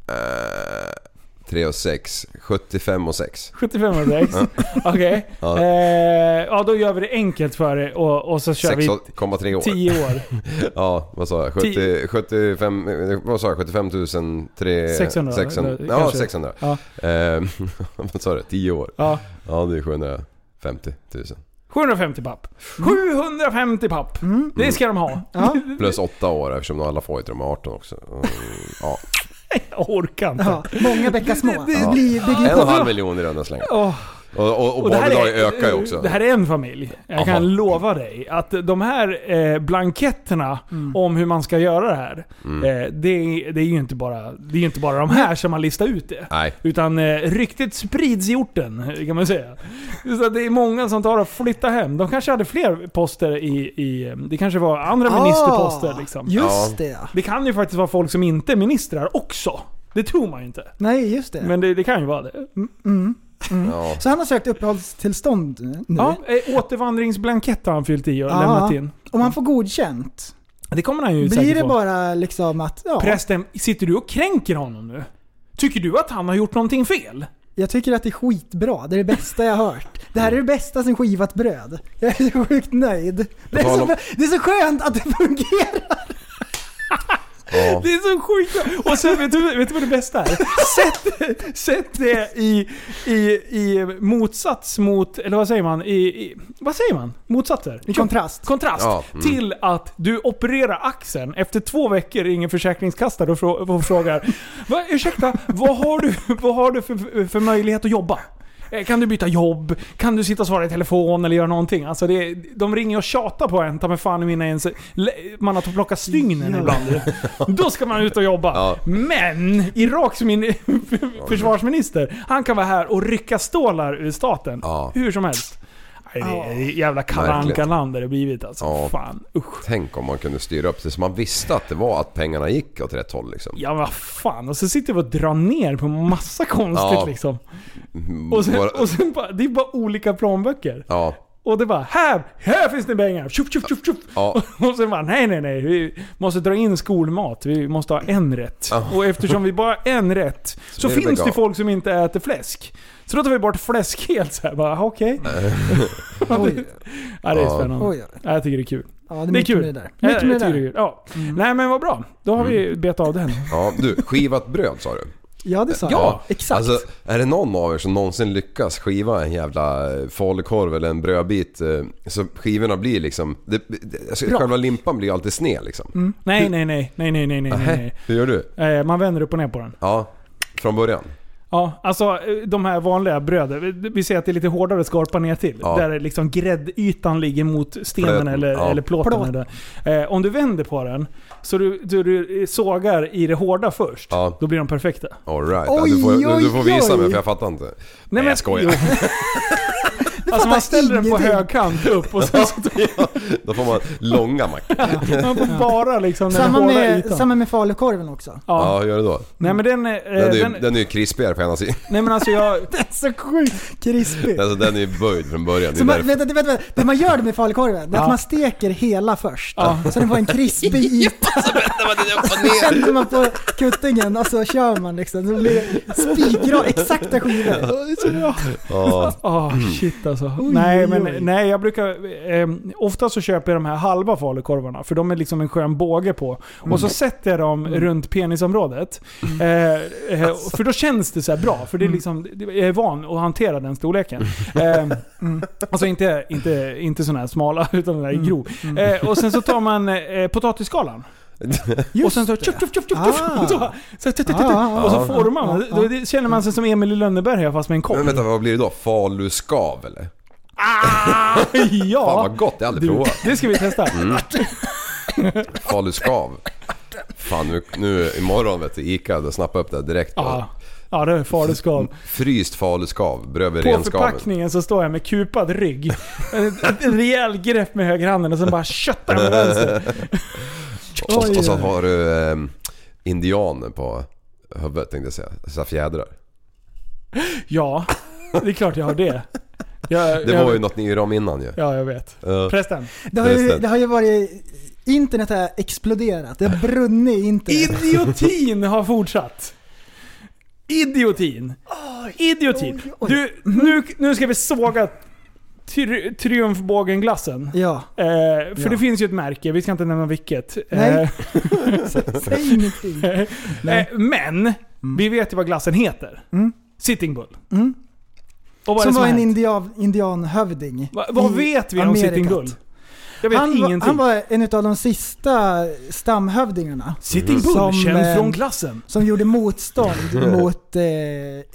Eh, femtiotre och sex, sjuttiofem och sex. sjuttiofem och sex, okej. Ja. Eh, ja, då gör vi det enkelt för det och, och så kör sex komma tre vi tio år. Ja, vad sa jag? sjuttio, sjuttiofem, vad sa jag? sjuttiofem tusen sexhundra. Ja, sexhundra. Ja. Eh, vad sa du? tio år. Ja, ja det är sjuhundrafemtio tusen. sjuhundrafemtio papp. sjuhundrafemtio papp. Mm. Det ska de ha. Ja. Plus åtta år eftersom de alla får ju de är arton också. Mm, ja. Jag orkar inte. Ja, många bäckar små. Det, det, ja. blir, det blir en och en halv miljon i runda slängar. Oh. Och, och, och, och barnbidrag ökar ju också. Det här är en familj. Jag Aha. kan lova dig att de här eh, blanketterna mm. om hur man ska göra det här mm. eh, det, det är ju inte bara, det är ju inte bara de här som man listar ut det. Nej. Utan eh, ryktet sprids i orten kan man säga. Så det är många som tar och flyttar hem. De kanske hade fler poster i, i det kanske var andra ah, ministerposter liksom. Just det. Det kan ju faktiskt vara folk som inte är ministrar också. Det tror man ju inte. Nej, just det. Men det, det kan ju vara det. Mm. Mm. Ja. Så han har sökt uppehållstillstånd nu. Ja, återvandringsblankett har han fyllt i och ja. lämnat in. Om han får godkänt. Det kommer han ju blir det på. Bara liksom att ja. Prästen, sitter du och kränker honom nu? Tycker du att han har gjort någonting fel? Jag tycker att det är skitbra. Det är det bästa jag har hört. Det här är det bästa som skivat bröd. Jag är så sjukt nöjd. Det är så, det är så skönt att det fungerar. Ja. Det är så sjukt. Och sen vet du, vet du vad det bästa är? Sätt, sätt det i, i, i motsats mot, eller vad säger man? I, i, vad säger man? Motsatser? I kontrast. Kontrast ja, mm. till att du opererar axeln. Efter två veckor ringer försäkringskassan och frågar Va, ursäkta, vad har du, vad har du för, för möjlighet att jobba? Kan du byta jobb? Kan du sitta och svara i telefon eller göra någonting? Alltså det, de ringer och tjatar på en. Ta med fan mina ens. Man har fått plocka stygnen ja. ibland. Då ska man ut och jobba. Ja. Men Iraks min, försvarsminister, han kan vara här och rycka stålar ur staten. Ja. Hur som helst. Det är jävla karankaland det blivit alltså. Ja. Fan. Usch. Tänk om man kunde styra upp det så man visste att det var att pengarna gick åt rätt håll liksom. Ja vad fan. Och så sitter vi och drar ner på massa konstigt ja. liksom. Och sen, och sen bara, det är bara olika plånböcker. Ja. Och det bara, här, här finns det pengar. Tjup, tjup, tjup, tjup. Ja. Och sen bara, nej, nej, nej. Vi måste dra in skolmat. Vi måste ha en rätt. Ja. Och eftersom vi bara har en rätt så, så det finns det, det folk som inte äter fläsk. Så då tar vi bort fläsk helt så här. Bara, okej. Okay. Ja, det är spännande. Oj, ja. Ja, jag tycker det är kul. Ja, det, det är kul. Med det där. Ja, jag tycker det är kul. Ja. Mm. Nej, men vad bra. Då har vi mm. bet av den. Ja, du, skivat bröd sa du. Ja, det sa jag. Ja, exakt. Alltså, är det någon av er som någonsin lyckas skiva en jävla falukorv eller en brödbit så skivorna blir liksom... Det, det, alltså, själva limpan blir alltid sned liksom. Mm. Nej, nej, nej. nej, nej, nej, nej, nej. Hur gör du? Man vänder upp och ner på den. Ja, från början. Ja, alltså de här vanliga bröden. Vi ser att det är lite hårdare skorpa ner till. Ja. Där liksom gräddytan ligger mot stenen eller, ja. eller plåten. Plåt. Eh, om du vänder på den så du, du, du sågar i det hårda först. Ja. Då blir de perfekta. All right. Oj, ja, du, får, oj, du, du får visa oj. mig för jag fattar inte. Nej, men jag skojar. Alltså man ställer den på högkant upp och sen så ja, då får man långa mackor. Ja, man får bara liksom samma med, samma med falukorven också. Ja. ja, gör det då. Nej men den eh, den, är, den den är ju krispigare på ena sidan. Nej men alltså jag det är så sjukt krispig. Alltså den är ju böjd från början. Så man, vänta, vänta, vänta. Det man gör det med falukorven ja. Att man steker hela först ja. så den får en krispig yta. Så väntar man den upp och ner. Väntar man på kuttingen alltså kör man liksom så blir spikra exakta skivor. Ja. Ja. Oh, shit alltså. Oj, nej, men, oj. nej, jag brukar eh, ofta så köper jag de här halva falukorvarna för de är liksom en skön båge på och mm. så sätter jag dem mm. runt penisområdet mm. eh, eh, alltså. För då känns det så här bra för det är liksom, jag är van att hantera den storleken eh, mm. alltså inte, inte, inte sådana här smala utan den här mm. grov mm. eh, och sen så tar man eh, potatisskalan och sen så tjup, tjup, tjup, tjup, ah. så, så, tjup, tjup, ah, och så formar man ah, ah, då känner man sig som Emil i Lönneberg här fast med en kopp. Men vänta, vad blir det då? Faluskav eller? Ah, ja. Fan vad gott, jag aldrig provat. Det ska vi testa. Mm. Faluskav. Fan nu, nu imorgon vet du, Ica då snappar upp det direkt. Ah. Ja, det är faluskav. Fryst faluskav, bröd i renskaven. På förpackningen så står jag med kupad rygg. Ett rejäl grepp med högerhanden och sen bara köttar med vänster. Och, och så har du eh, indianer på huvudet tänkte jag säga. Så fjädrar. Ja, det är klart jag har det. Jag, det jag var vet. Ju något ni gjorde om innan ju. Ja, jag vet. Uh, Prästen. Det har, ju, det har ju varit... Internet har exploderat. Det har brunnit i internet. Idiotin har fortsatt. Idiotin. Idiotin. Oj, oj. Du, nu, nu ska vi såga tri- triumfbågen-glassen. Ja. Eh, för ja. Det finns ju ett märke, vi ska inte nämna vilket. Nej. Säg ingenting. Nej. Eh, men mm. vi vet ju vad glassen heter. Mm. Sitting Bull. Mm. Och som, som var en indian, indianhövding. Va, vad vet vi om Amerika? Sitting Bull? Jag vet han, ingenting. Han var en av de sista stamhövdingarna. Sitting Bull, som, känd från klassen. Som gjorde motstånd mot eh,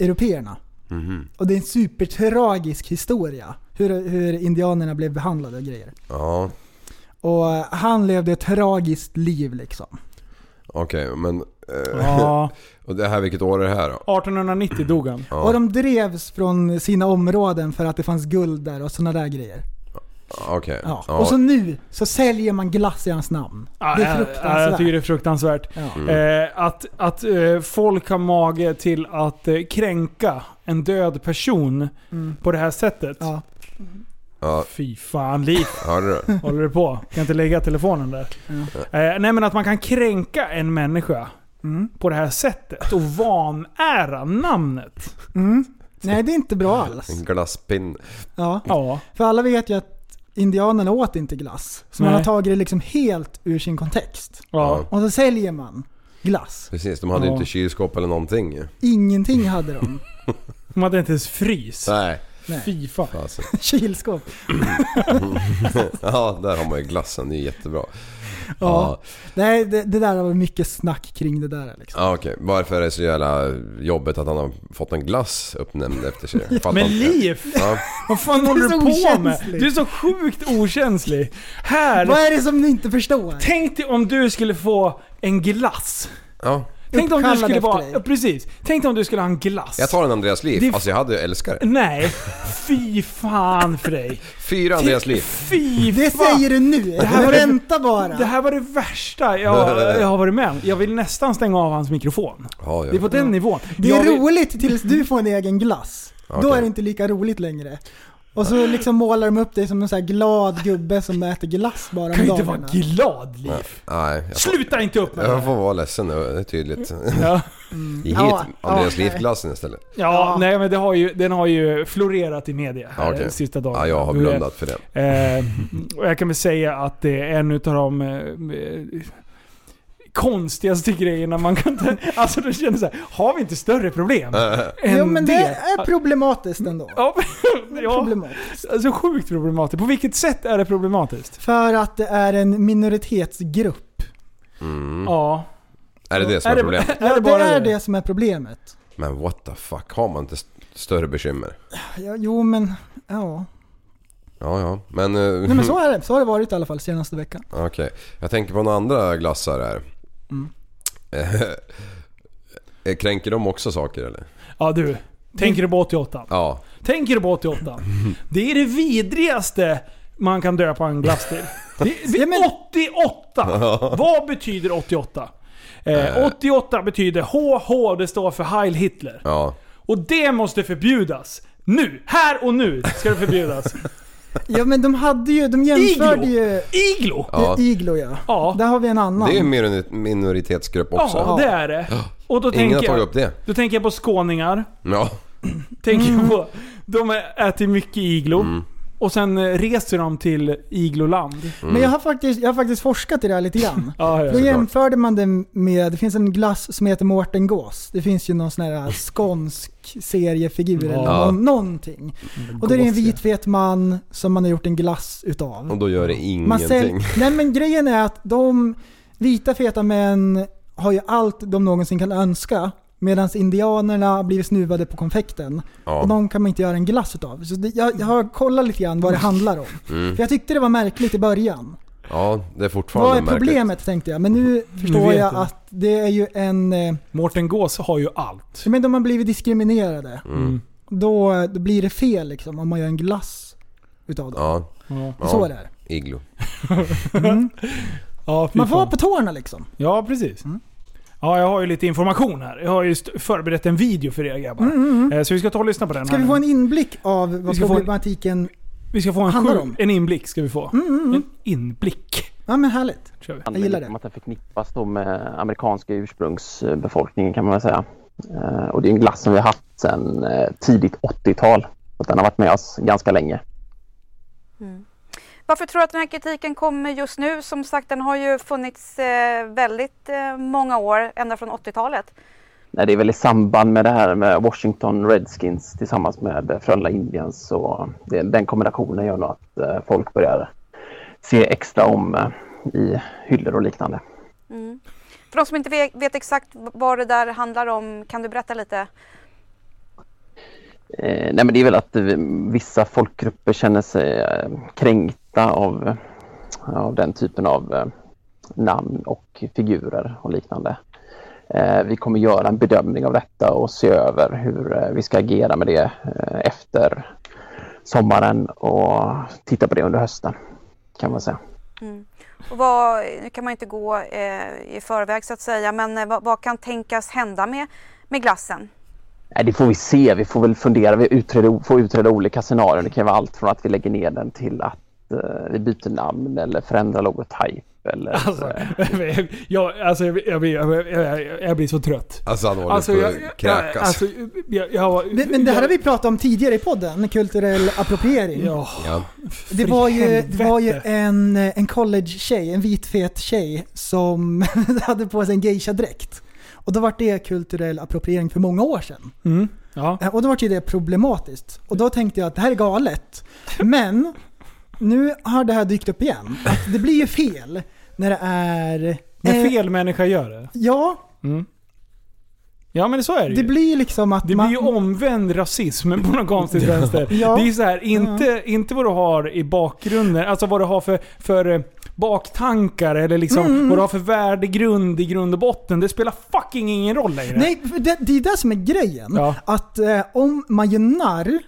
européerna. Mm-hmm. Och det är en supertragisk historia. Hur, hur indianerna blev behandlade och grejer. Ja. Och han levde ett tragiskt liv liksom. Okej, okay, men... Ja. Och det här, vilket år är det här då? arton nittio dog han. Ja. Och de drevs från sina områden för att det fanns guld där och såna där grejer. Okay. Ja. Ja. Och så nu så säljer man glass i hans namn. Ja, det är fruktansvärt. Jag tycker det är fruktansvärt. Ja. Mm. Eh, att att eh, folk har mage till att eh, kränka en död person mm. på det här sättet. Ja. Ja. Fy fan, Liv. Håller du på? Kan inte lägga telefonen där. Ja. Eh, nej, men att man kan kränka en människa mm. på det här sättet och vanära namnet. Mm. Nej, det är inte bra alls. En glasspinn. Ja. Ja. För alla vet ju att indianerna åt inte glass. Så nej. Man har tagit det liksom helt ur sin kontext. Ja. Och så säljer man glass. Precis, de hade ja. Inte kylskåp eller någonting. Ingenting hade de. De hade inte ens frys. Nej. Nej. Fy fan. Alltså. Kylskåp. Ja, där har man ju glassen. Det är jättebra. Ja. Ja. Nej, det, det där var mycket snack kring det där liksom. Ja, okej. Okay. Varför är det så jävla jobbigt att han har fått en glass uppnämnd efter sig? Men Liv! Ja. Vad fan håller du på okänslig. Med? Du är så sjukt okänslig. Här. Vad är det som ni inte förstår? Tänk dig om du skulle få en glass. Ja. Tänk om du skulle vara, ja, precis. Tänk om du skulle ha en glass. Jag tar en Andreas Liv. F- alltså jag hade ju älskat det. Nej. Fy fan för dig. Fyra Andreas Liv. Fy. Det säger du nu. Det här var ränta bara. Det här var det värsta jag, jag har varit med. Jag vill nästan stänga av hans mikrofon. Ja, ja. Det är på den ja. Nivån. Det är vill... roligt tills du får en egen glass. Okay. Då är det inte lika roligt längre. Och så liksom målar de upp dig som en så här glad gubbe som äter glass bara om dagarna. Kan inte vara glad, Liv. Nej, får, sluta inte upp med det. Jag får vara ledsen nu, det är tydligt. Ja. Mm. I hit ja, Andreas okay. Liv-glassen istället. Ja, ja, nej men det har ju, den har ju florerat i media här okay. de sista dagarna. Ja, jag har blundat för det. Eh, och jag kan väl säga att det är en utav de... Eh, konstigaste grejerna man kan ta. Alltså då känner så här, har vi inte större problem? Äh. Jo, men det, det är problematiskt ändå. Ja, men, ja. Problematiskt. Alltså sjukt problematiskt. På vilket sätt är det problematiskt? För att det är en minoritetsgrupp. Mm. Ja. Är det det som är, är problemet? Ja, det, det är det som är problemet. Men what the fuck? Har man inte större bekymmer? Ja, jo, men ja. Ja, ja. Men, uh... Nej, men så är det. Så har det varit i alla fall senaste veckan. Okej. Okay. Jag tänker på några andra glassar här. Mm. Kränker de också saker eller? Ja du, tänker du på åttioåtta? Ja. Tänker du på åttioåtta? Det är det vidrigaste man kan döpa en glass till. Det är åttioåtta. Vad betyder åttioåtta? Eh, åttioåtta betyder H H, det står för Heil Hitler. Ja. Och det måste förbjudas. Nu, här och nu ska det förbjudas. Ja men de hade ju, de jämförde Iglo. Ju Iglo. Ja. Iglo ja. Ja. Där har vi en annan. Det är ju mer en minoritetsgrupp också. Ja, det är det. Och då ingen tänker jag upp det. Då tänker jag på skåningar. Ja. Tänker jag på de äter mycket iglo mm. och sen reser de till igloland. Mm. Men jag har faktiskt jag har faktiskt forskat i det här lite grann. Ja, ja. Då jämförde man det med, det finns en glass som heter Mårten Gås. Det finns ju någon sån här skånsk seriefigur ja. Eller någonting. Och då är det en vitvet man som man har gjort en glass utav. Och då gör det ingenting. Säl... Nej men grejen är att de vita feta män har ju allt de någonsin kan önska, medan indianerna blir snuvade på konfekten. Ja. Och de kan man inte göra en glass utav. Så det, jag, jag har kollat lite grann vad det handlar om. Mm. För jag tyckte det var märkligt i början. Ja, det är fortfarande märkligt. Vad är problemet märkligt. Tänkte jag. Men nu förstår jag det. Att det är ju en... Eh, Mårten Gås har ju allt. Men de har blivit diskriminerade. Mm. Då, då blir det fel liksom, om man gör en glass utav dem. Ja. Ja. Så är det här. Iglo. Mm. Ja, man får vara på tårna liksom. Ja, precis. Mm. Ja, jag har ju lite information här. Jag har ju förberett en video för er grabbar. Mm, mm. Så vi ska ta och lyssna på den. Ska här vi få en inblick av vad problematiken... Vi ska få en, sjuk, en inblick ska vi få. Mm, mm. En inblick. Ja men härligt. Jag gillar det. Att den förknippas då med amerikanska ursprungsbefolkningen kan man väl säga. Eh, och det är en glass som vi har haft sedan eh, tidigt åttiotal. Så den har varit med oss ganska länge. Mm. Varför tror du att den här kritiken kommer just nu? Som sagt, den har ju funnits eh, väldigt eh, många år, ända från åttiotalet. Nej, det är väl i samband med det här med Washington Redskins tillsammans med Frölunda Indians. Så det, den kombinationen gör nog att eh, folk börjar se extra om eh, i hyllor och liknande. Mm. För de som inte vet, vet exakt vad det där handlar om, kan du berätta lite? Eh, nej, men det är väl att eh, vissa folkgrupper känner sig eh, kränkta av, av den typen av eh, namn och figurer och liknande. Eh, vi kommer göra en bedömning av detta och se över hur eh, vi ska agera med det eh, efter sommaren och titta på det under hösten, kan man säga. Mm. Och vad, nu kan man inte gå eh, i förväg så att säga, men eh, vad, vad kan tänkas hända med, med glassen? Nej, det får vi se. Vi får väl fundera. Vi utreda, får utreda olika scenarier. Det kan vara allt från att vi lägger ner den till att eh, vi byter namn eller förändrar logotyp. Eller, alltså, eh, jag, alltså, jag, jag, jag, jag, jag blir så trött. Alltså, han alltså, jag, jag, alltså jag, jag, men, men det här har vi pratat om tidigare i podden. Kulturell appropriering. Ja. Ja. Det, var ju, det var ju en, en college-tjej, en vitfet tjej som hade på sig en geisha-dräkt. Och då var det kulturell appropriering för många år sedan. Mm, ja. Och då var det ju det problematiskt. Och då tänkte jag att det här är galet. Men nu har det här dykt upp igen. Att det blir ju fel när det är... När eh, fel människa gör det? Ja. Mm. Ja, men så är det ju. Det blir liksom att det man... blir ju omvänd rasism på något konstigt vänster. Ja. Det är så här, inte, ja. inte vad du har i bakgrunden. Alltså vad du har för... för baktankar eller liksom mm. vad du har för värdegrund i grund och botten, det spelar fucking ingen roll längre. Nej, det, det är det som är grejen. Ja. Att eh, om man gör narr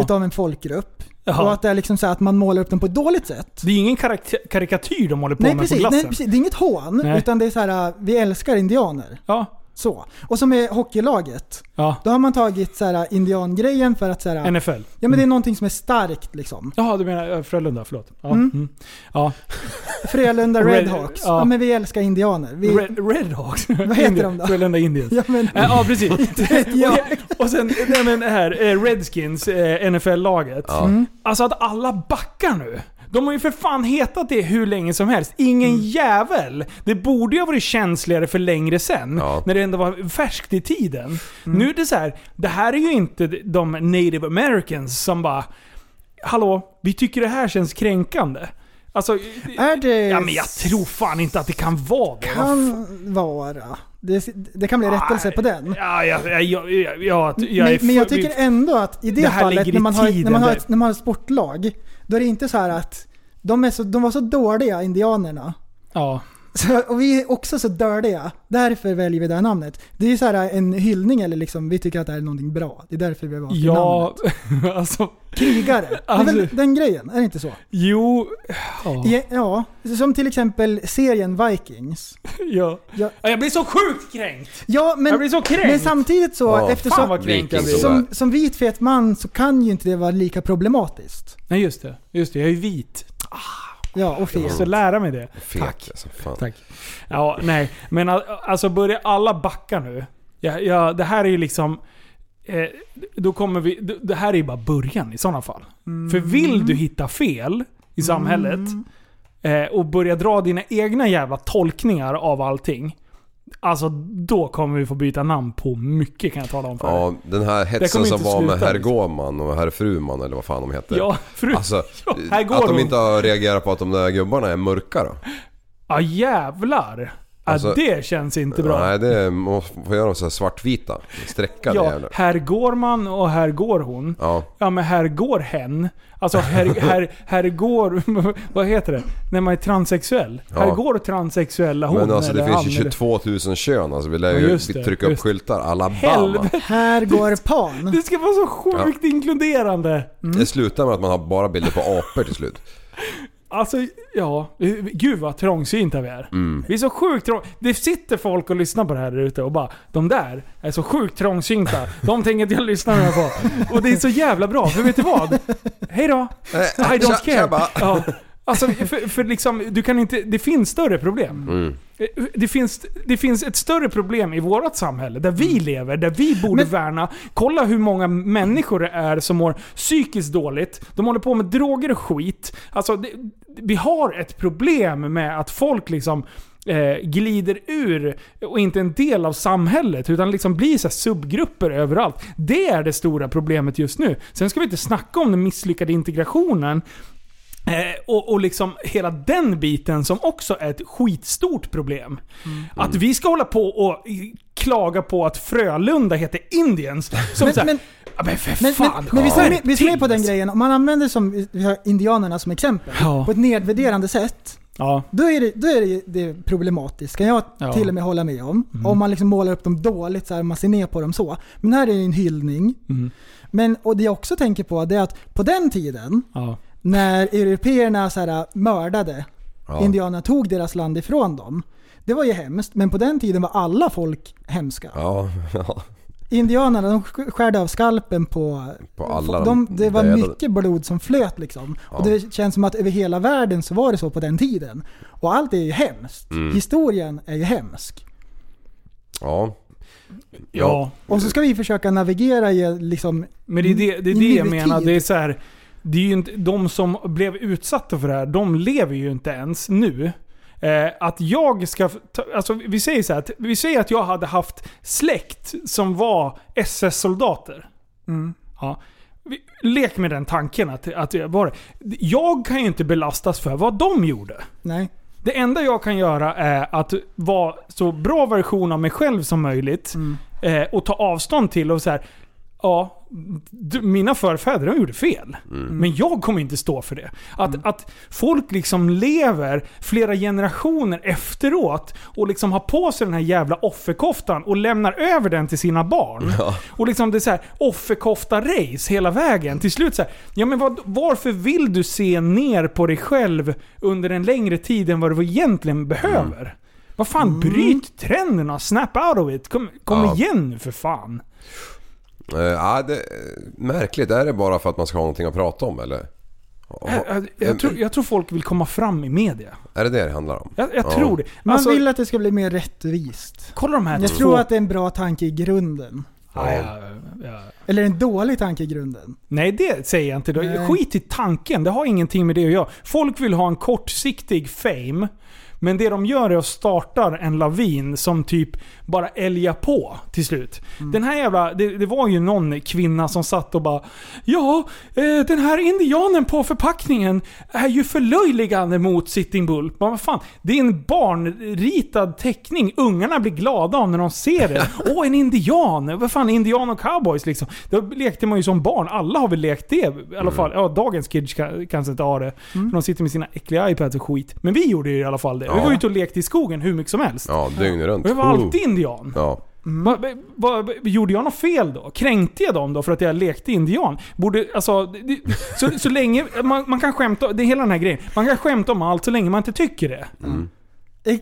utav en folkgrupp, aha, och att det är liksom så att man målar upp den på ett dåligt sätt. Det är ingen karak- karikatyr de håller på nej, med precis, på glassen. Nej, precis. Det är inget hån, nej, utan det är så här, vi älskar indianer. Ja. Så. Och som är hockeylaget. Ja. Då har man tagit så här indiangrejen för att så här, N F L. Ja, men mm. det är någonting som är starkt liksom. Ja, du menar Frölunda, förlåt. Ja. Mm. Mm. Ja. Frölunda Redhawks. Red, ja. Ja, men vi älskar indianer. Vi... Redhawks. Red vad heter Indi- de då? Frölunda Indians. Ja, men... ja precis. Ja. Och sen nej, men här Redskins N F L-laget. Ja. Mm. Alltså att alla backar nu. De har ju för fan hetat det hur länge som helst. Ingen mm. jävel. Det borde ju ha varit känsligare för längre sen, ja, när det ändå var färskt i tiden. Mm. Nu är det så här, det här är ju inte de Native Americans som bara hallå, vi tycker det här känns kränkande. Alltså, är det... ja, men jag tror fan inte att det kan vara det. Kan vara. Det, det kan bli rättelse ah, på den. Ja, ja, ja, ja, ja, ja, men, men jag tycker ändå att i det, det fallet när man, har, när, man har ett, när man har ett sportlag, då är det inte så här att de, är så, de var så dåliga, indianerna. Ja. Så, och vi är också så dåliga. Därför väljer vi det här namnet. Det är ju så här en hyllning, eller liksom, vi tycker att det här är någonting bra. Det är därför vi var ja, namnet. Alltså, krigare. Alltså, det är väl den grejen, är det inte så? Jo. Ja. Ja, ja, som till exempel serien Vikings. Ja. Ja. Jag blir så sjukt kränkt. Ja, men, jag blir så kränkt. Men samtidigt så, oh, eftersom som, som vit fet man så kan ju inte det vara lika problematiskt. Nej, just det. Just det, jag är ju vit. Ah. Ja, och fint. Så lära mig det. Fet, tack. Alltså, tack. Ja, nej. Men alltså börjar alla backa nu. Ja, ja, det här är ju liksom eh, då kommer vi, det här är ju bara början i sådana fall. Mm. För vill du hitta fel i samhället mm. eh, och börja dra dina egna jävla tolkningar av allting, alltså då kommer vi få byta namn på mycket, kan jag tala om för. Ja, den här hetsen som var med herr Gåman och herr Fruman eller vad fan de heter. Ja, fru. Alltså, ja, här går att de inte reagerar på att de där gubbarna är mörka då. Ja, jävlar. Alltså, ja, det känns inte bra. Nej, det måste få göra så här svartvita streckade. Ja, jävlar. Här går man och här går hon. Ja, ja, men här går hen. Alltså här, här, här går vad heter det? När man är transsexuell. Ja. Här går transsexuella hon. Men alltså det finns ju tjugotvåtusen kön, alltså vi lär ju ja, det, trycka upp just skyltar alla bam. Här går pan. Det ska vara så sjukt ja, inkluderande. Mm. Det slutar med att man har bara bilder på apor till slut. Alltså, ja. Gud vad trångsynta vi är. Mm. Vi är så sjukt trång... Det sitter folk och lyssnar på det här ute och bara, de där är så sjukt trångsynta. De tänker att jag lyssnar på. Och det är så jävla bra, för vet du vad? Hej då. I don't care. Ja. Alltså, för, för liksom, du kan inte, det finns större problem. Mm. Det finns, det finns ett större problem i vårt samhälle där vi lever, där vi borde men, värna. Kolla hur många människor det är som mår psykiskt dåligt. De håller på med droger och skit. Alltså, det, vi har ett problem med att folk liksom eh, glider ur och inte en del av samhället, utan liksom blir så här subgrupper överallt. Det är det stora problemet just nu. Sen ska vi inte snacka om den misslyckade integrationen. Och, och liksom hela den biten som också är ett skitstort problem. Mm. Att vi ska hålla på och klaga på att Frölunda heter Indians. Som men, så här, men, ja, men för men, fan. Men, men vi ser vi ser på den grejen. Om man använder som indianerna som exempel ja. på ett nedvärderande sätt. Ja. Då är det, då är det, det problematiskt. Kan jag ja. till och med hålla med om. Mm. Om man liksom målar upp dem dåligt så här, man ser ner på dem så. Men här är det en hyllning. Mm. Men och det jag också tänker på det är att på den tiden ja. när européerna så här mördade ja. indianerna, tog deras land ifrån dem. Det var ju hemskt, men på den tiden var alla folk hemska. Ja, ja. Indianerna, de skärde av skalpen på, på alla de, det var dödade. Mycket blod som flöt liksom. Ja. Och det känns som att över hela världen så var det så på den tiden. Och allt är ju hemskt. Mm. Historien är ju hemsk. Ja. Ja. ja. Och så ska vi försöka navigera i liksom. Men det är det, det, är det jag menar, det är så här. Det är ju inte, de som blev utsatta för det här, de lever ju inte ens nu. Eh, att jag ska ta, alltså vi säger så här, att vi säger att jag hade haft släkt som var S S-soldater. Mm. Ja. Vi, lek med den tanken att att jag bara jag kan ju inte belastas för vad de gjorde. Nej. Det enda jag kan göra är att vara så bra version av mig själv som möjligt mm. eh, och ta avstånd till och så här ja du, mina förfäder de gjorde fel mm. men jag kommer inte stå för det att, mm. att folk liksom lever flera generationer efteråt och liksom har på sig den här jävla offerkoftan och lämnar över den till sina barn ja. och liksom det är så här offerkofta-race hela vägen till slut så här, ja men vad, varför vill du se ner på dig själv under en längre tid än vad du egentligen behöver mm. vad fan, mm. bryt trenderna, snap out of it, kom, kom ja. igen nu för fan. Ja, det är märkligt. Är det bara för att man ska ha någonting att prata om eller? Jag, jag, tror, jag tror folk vill komma fram i media. Är det det det handlar om? Jag, jag ja. tror det. Man alltså, vill att det ska bli mer rättvist. Kolla de här jag två. tror att det är en bra tanke i grunden. Ja. Ja, ja. Eller en dålig tanke i grunden. Nej, det säger jag inte. Nej. Skit i tanken. Det har ingenting med det att göra. Folk vill ha en kortsiktig fame. Men det de gör är att starta en lavin som typ bara älgar på till slut. Mm. Den här jävla, det, det var ju någon kvinna som satt och bara ja, eh, den här indianen på förpackningen är ju förlöjligande mot Sitting Bull. Men vad fan, det är en barnritad teckning. Ungarna blir glada om när de ser det. Åh, en indian. Vad fan, indian och cowboys liksom. Då lekte man ju som barn. Alla har väl lekt det i alla fall. Ja, dagens kids kan, kanske inte ha det. Mm. De sitter med sina äckliga iPads och skit. Men vi gjorde ju i alla fall det. Ja. Vi var ute och lekte i skogen hur mycket som helst. Ja, dygnet runt. Och jag var alltid indian. Ja. Va, va, va, gjorde jag något fel då? Kränkte jag dem då för att jag lekte indian? Borde, alltså, det, så, så länge man, man kan skämta, det är hela den här grejen. Man kan skämta om allt så länge man inte tycker det. Mm.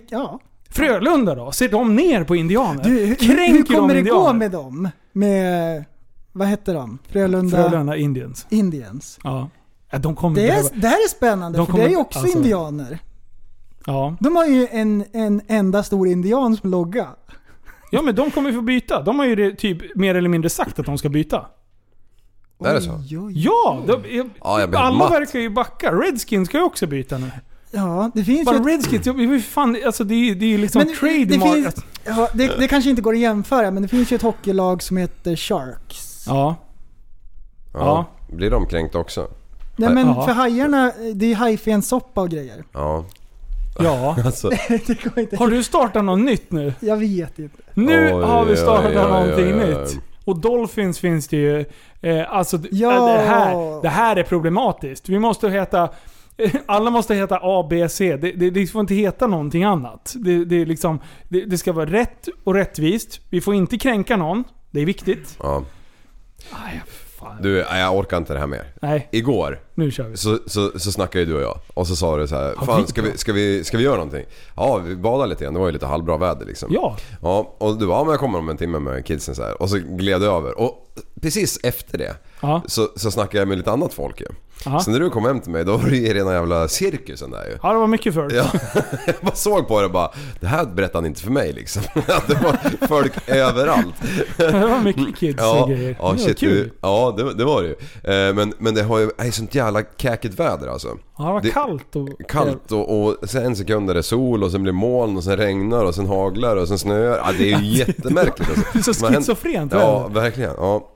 Ja. Frölunda då? Ser de ner på indianer? Du, hur, Kränker hur kommer de det indianer? gå med dem? Med, vad heter de? Frölunda, Frölunda Indians. Indians. Ja. Ja, de kommer det, är, behöva, det här är spännande de för kommer, det är ju också alltså, indianer. Ja. De har ju en, en enda stor indian som logga. Ja, men de kommer ju få byta. De har ju det, typ mer eller mindre sagt att de ska byta. Oj, är det så? Oj, oj. Ja, de, ja jag alla matt. verkar ju backa. Redskins ska ju också byta nu. Ja, det finns bara ju... Ett... Redskins, jag, fan, alltså det är ju liksom trademark. Det, ja, det, det kanske inte går att jämföra, men det finns ju ett hockeylag som heter Sharks. Ja. Ja, ja. Blir de kränkt också? Nej, men ja. för hajarna, det är hajfensoppa och grejer. Ja. Ja. Alltså. Har du startat något nytt nu? Jag vet inte. Nu oj, har vi startat oj, oj, någonting oj, oj, oj. nytt. Och Dolphins finns det ju. Eh, alltså, ja. det, här, det här är problematiskt. Vi måste heta... Alla måste heta A, B, C. Det, det, det får inte heta någonting annat. Det, det, liksom, det, det ska vara rätt och rättvist. Vi får inte kränka någon. Det är viktigt. Ja. Aj, fan. Du, jag orkar inte det här mer. Nej. Igår... Nu kör vi. Så, så, så snackade ju du och jag. Och så sa du så här, fan, ska, vi, ska, vi, ska vi göra någonting? Ja, vi badade lite grann. Det var ju lite halvbra väder liksom. Ja. Ja. Och du var ja, men jag kommer om en timme med kidsen så här. Och så gled jag över. Och precis efter det så, så snackade jag med lite annat folk ju. Aha. Så när du kom hem till mig, då var det ju rena jävla cirkusen där ju. Ja, det var mycket folk. Ja, jag bara såg på det bara, det här berättade han inte för mig liksom. Det var folk överallt. Det var mycket kids ja, och grejer. Ja, det shit, var kul. Ja, det, det var det ju. Men, men det har ju är sånt jävla käkigt väder alltså. Ja, det var det, kallt och... Kallt och, och sen en sekund är det sol och sen blir moln och sen regnar och sen haglar och sen snöar. Ja, det är ju jättemärkligt alltså. Det är så schizofrent. Ja, verkligen, ja.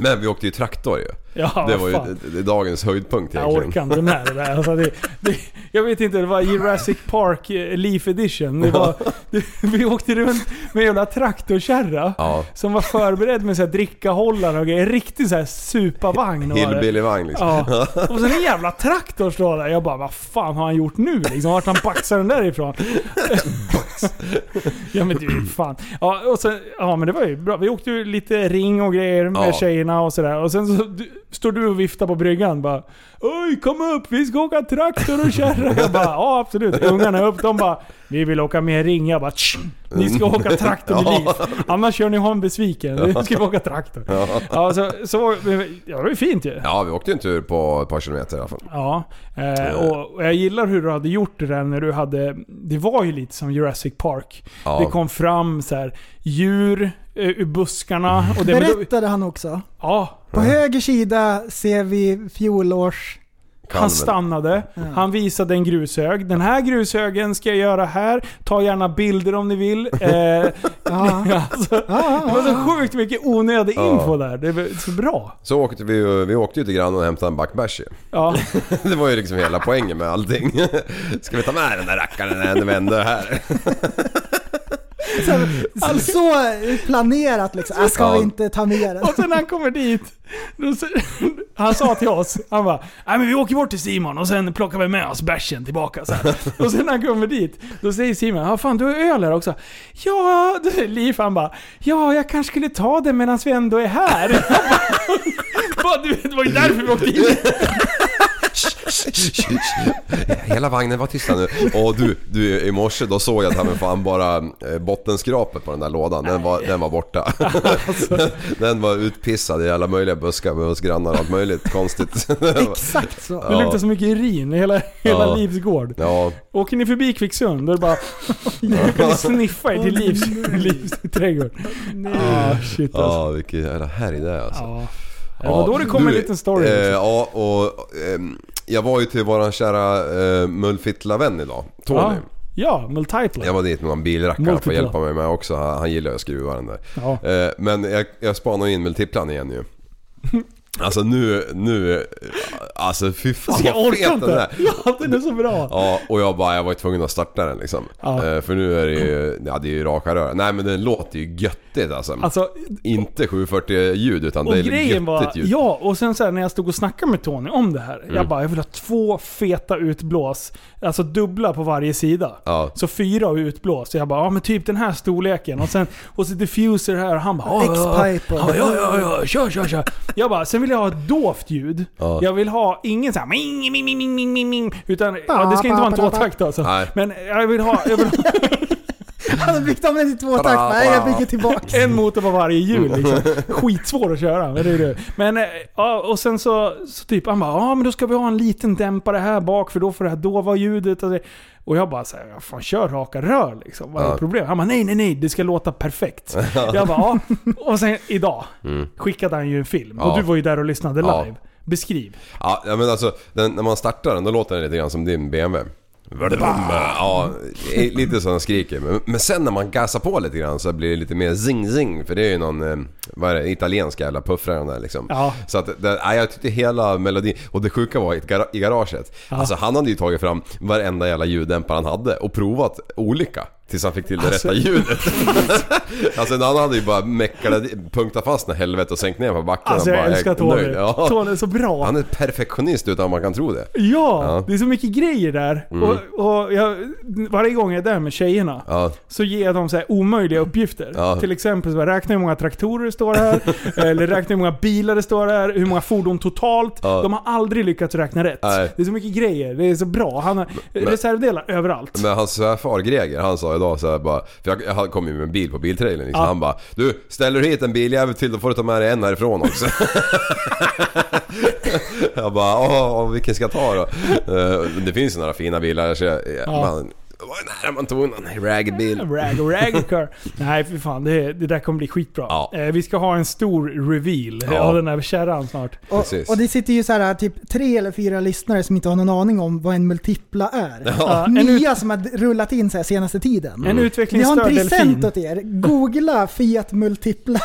Men vi åkte ju traktor ju. Ja, det var fan. ju dagens höjdpunkt egentligen. Jag orkar inte med det där. Alltså det, det, jag vet inte, det var Jurassic Park Leaf Edition. Det var, det, vi åkte runt med en jävla traktorkärra ja. som var förberedd med så här drickahållare och grejer. Riktigt så här supervagn. Hillbilly-vagn liksom. Ja. Och sen en jävla traktor står där. Jag bara, vad fan har han gjort nu? Liksom, vart han baxar den därifrån? Ja, men du, fan. Ja, och sen, ja, men det var ju bra. Vi åkte ju lite ring och grejer med ja. tjejerna. Och, och sen så står du och viftar på bryggan bara, oj kom upp, vi ska åka traktor och kärra. Jag bara, ja absolut, ungarna upp, de bara, vi vill åka med ring. Jag bara, ni ska åka traktor med Liv, annars kör ni ha en besviken. Vi ska åka traktor ja. Ja, så, så, ja, det var ju fint ju. Ja, vi åkte en tur på ett par kilometer i alla fall. Ja, och, och jag gillar hur du hade gjort det där när du hade, det var ju lite som Jurassic Park ja. Det kom fram så här, djur ur buskarna och det berättade han också. Ja, på höger sida ser vi fjolårs Kalven. Han stannade. Mm. Han visade en grushög. Den här grushögen ska jag göra här. Ta gärna bilder om ni vill. Eh, alltså, det var så sjukt mycket onödig info där. Det var så bra. Så åkte vi, vi åkte ju till grann och hämtade en backbärs. Ja. Det var ju liksom hela poängen med allting. Ska vi ta med den där rackaren när den vänder här? Alltså planerat liksom. Jag ska vi inte ta med den. Och sen när han kommer dit då, han sa till oss, han bara, nej men vi åker bort till Simon och sen plockar vi med oss bärsen tillbaka så här. Och sen när han kommer dit då säger Simon, ja fan du har öl här också. Ja, då säger Leif, han bara, ja jag kanske skulle ta det medan vi ändå är här. Bara, du vet, det var ju därför vi åkte dit. Hela vagnen var tysta nu. Och du, du i morse då såg jag att han fan bara bottenskrapet på den där lådan. Den var, den var borta. Alltså. Den var utpissad i alla möjliga buskar med oss grannar och allt möjligt konstigt. Exakt så. Ja. Det luktar så mycket urin i hela, hela ja. Livs gård. Ja. Åker ni förbi Kvicksund då är det bara nu kan ni sniffa er till Livs, livs trädgård. Nej. Ah, shit alltså. Ja, vilket jävla härj det är alltså. Ja. Ja, ja, då det kommer en liten story. Eh, ja, och eh, jag var ju till våran kära eh, Multipla-vän idag, Tony. Ja, ja Multipla. Jag var dit med en bilrackare för att hjälpa mig med också. Han, han gillar att skruva den där. Ja. Eh, men jag, jag spanar in Multiplan igen ju. Alltså nu, nu alltså fy fan vad fet den är. Ja, den är så bra. Ja, och jag bara, jag var ju tvungen att starta den liksom. Ja. Eh, för nu är det ju, ja det är ju raka rör. Nej men den låter ju göttigt alltså. alltså inte sjuhundrafyrtio ljud utan det är grejen var, ljud. Ja, och sen så här, när jag stod och snackade med Tony om det här. Mm. Jag bara, jag vill ha två feta utblås. Alltså dubbla på varje sida. Ja. Så fyra utblås. Så jag bara, ja men typ den här storleken. Och sen, och så diffuser här. Och han bara, X-piper. Ja, ja, ja, ja, kör, kör, kör. Jag bara, sen vill jag ha ett dovt ljud. Ja. Jag vill ha ingen så här ming, ming, ming, ming, ming, ming. Utan, ja, det ska inte vara en tvåtakt alltså. Men jag vill ha... Jag vill ha han fick dem med två takt. Nej, jag fick tillbaka. En motor på varje hjul liksom. Skitsvår att köra. Men, det är det. Men ja, och sen så, så typ han bara, ja men då ska vi ha en liten dämpare här bak för då får det här dova ljudet. Och, och jag bara så här, fan kör raka rör liksom. Vad är ja. problem? Han bara, nej nej nej, det ska låta perfekt. Jag bara, ja. Och sen idag mm. skickade han ju en film. Ja. Och du var ju där och lyssnade ja. live. Beskriv. Ja men alltså, den, när man startar den då låter den lite grann som din B M W. Ja, lite sån skriker. Men, men sen när man gasar på lite grann så blir det lite mer zing-zing. För det är ju någon vad är det, italienska jävla puffraren där liksom. Ja. Så att, det, jag tyckte hela melodin. Och det sjuka var i, gar- i garaget ja. Alltså han hade ju tagit fram varenda jävla ljuddämpare han hade och provat olika tills han fick till det alltså, rätta ljudet. Alltså en annan hade ju bara mäckade, punktat fast när helvete och sänkt ner på backen. Alltså jag bara, älskar Tony. Ja. Tony är så bra. Han är perfektionist utan man kan tro det. Ja, ja. Det är så mycket grejer där. Mm. Och, och jag, varje gång jag är där med tjejerna ja. så ger jag dem så här omöjliga uppgifter. Ja. Till exempel så räkna hur många traktorer det står här. Eller räkna hur många bilar det står här. Hur många fordon totalt. Ja. De har aldrig lyckats räkna rätt. Nej. Det är så mycket grejer. Det är så bra. Han har men, reservdelar överallt. Men hans svärfar Greger, han sa varje dag så här bara, för jag kom ju med en bil på biltrailen liksom. Ja. Han bara, du ställer hit en biljävel till, då får du ta med dig en härifrån också. Jag bara, åh, vilken ska jag ta då? Det finns ju några fina bilar så jag, ja. Man, nej, man tog en ragbil. Rag och ragcar. Nej, för fan, det, det där kommer bli skitbra. Ja. Eh, vi ska ha en stor reveal av ja. den här kärran snart. Och, och det sitter ju så här typ tre eller fyra lyssnare som inte har någon aning om vad en multipla är. Ja. Nya ut- som har rullat in så här senaste tiden. Mm. En utvecklingsstörd delfin. Vi har en present åt er. Googla Fiat Multipla.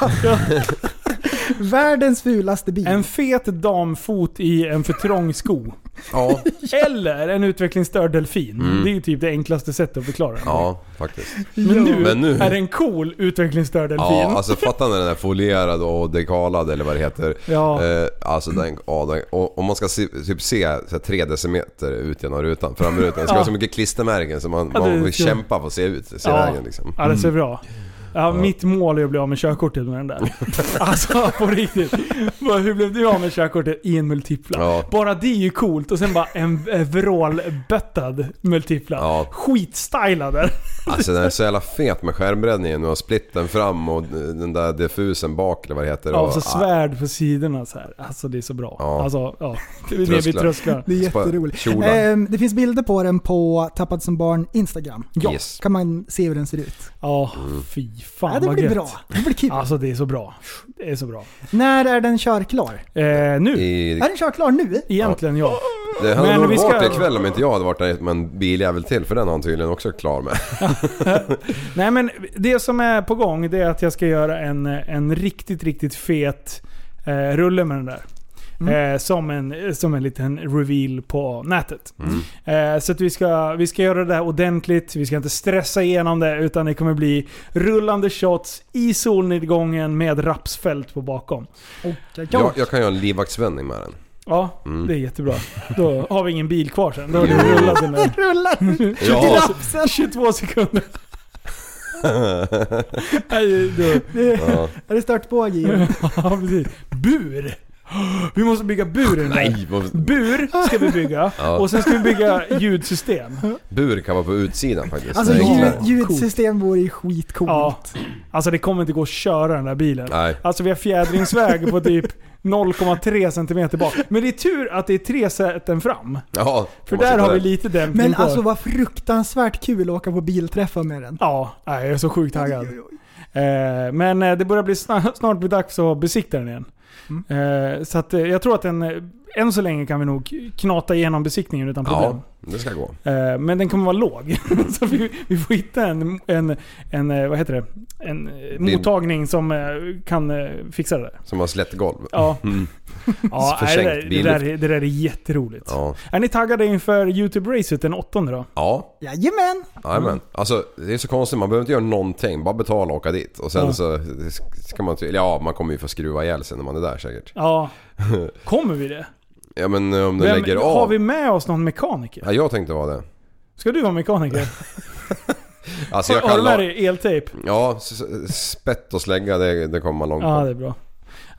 Världens fulaste bil. En fet damfot i en för trång sko. Ja. Eller en utvecklingsstörd delfin. Mm. Det är ju typ det enklaste sättet att förklara. Ja, faktiskt. Men nu, Men nu... är det en cool utvecklingsstörd delfin. Ja, alltså fattar ni den där folierade och dekalade eller vad det heter. Ja. Eh, alltså den, ja, den, och, om man ska se, typ se så här, tre decimeter ut genom rutan, framrutan. Det ska ja. vara så mycket klistermärken så man, ja, det, man vill så... kämpa för att se ut. Se ja. Vägen, liksom. Ja, det ser bra. Ja, mitt mål är att bli av med körkortet med den där. Alltså, på riktigt. Hur blev du av med körkortet i en multipla? Ja. Bara det är ju coolt. Och sen bara en vrålböttad multipla. Ja. Skitstylad där. Alltså den är så jävla fet med skärmbreddningen. Och splitten fram och den där diffusen bak eller vad det heter. Ja, och så svärd på sidorna så här. Alltså det är så bra. Ja. Alltså, ja. Det är det vi trösklar. Det är jätteroligt. Eh, det finns bilder på den på Tabbat som barn Instagram. Ja. Yes. Kan man se hur den ser ut. Ja, mm. fy. Fan, ja, det blir gött. Bra. Det blir kul. Alltså det är så bra. Det är så bra. När är den körklar? Eh, nu. I... Är den körklar nu? Egentligen ja. ja. Det hade nog varit ska... ikväll om inte jag hade varit där med en biljävel till, för den har han tydligen också klar med. Nej, men det som är på gång, det är att jag ska göra en, en riktigt, riktigt fet eh, rulle med den där. Mm. Eh, som, en, som en liten reveal på nätet. Mm. Eh, så att vi ska, vi ska göra det där ordentligt. Vi ska inte stressa igenom det, utan det kommer bli rullande shots i solnedgången med rapsfält på bakom. Oh, jag, jag kan göra en livvaktsvändning med den. Ja, mm. det är jättebra. Då har vi ingen bil kvar sen. Då har du rullat den där. Rullat. tjugotvå sekunder. Nej, då. Det, ja. Är det startbåge igen? Ja, precis. Bur! Vi måste bygga buren. Nej, måste... Bur ska vi bygga. Ja. Och sen ska vi bygga ljudsystem. Bur kan vara på utsidan faktiskt. Alltså ljud, ljudsystem vore ju skitcoolt. Ja. Alltså det kommer inte gå att köra den där bilen. Nej. Alltså vi har fjädringsväg på typ noll komma tre centimeter bak. Men det är tur att det är tre säten fram. Ja, för där har vi lite dämpning. Men alltså vad fruktansvärt kul att åka på bilträffar med den. Ja, jag är så sjukt taggad. Men det börjar bli snart, snart bli dags att besikta den igen. Mm. Så att jag tror att den, än så länge kan vi nog knata igenom besiktningen utan problem. Ja, det ska gå. Men den kommer vara låg. Så vi, vi får hitta en, en, en, vad heter det? En Din... mottagning som kan fixa det där. Som har slätt golv. Ja. Mm. Ja, det, där, det, där, det där är jätteroligt. Ja. Är ni taggade inför YouTube Race den åttonde då? Ja. Jajamän. Jajamän. Alltså det är så konstigt, man behöver inte göra någonting, bara betala och åka dit. Och sen ja. så ska man, ja, man kommer ju få skruva ihjäl sig när man är där säkert. Ja. Kommer vi det? Ja, men om det Vem, lägger av. Har vi med oss någon mekaniker? Ja, jag tänkte vara det. Ska du vara mekaniker? Alltså jag kan. Har du la... eltejp? Ja, spett och slägga, det, det kommer man långt på. Ja, det är bra.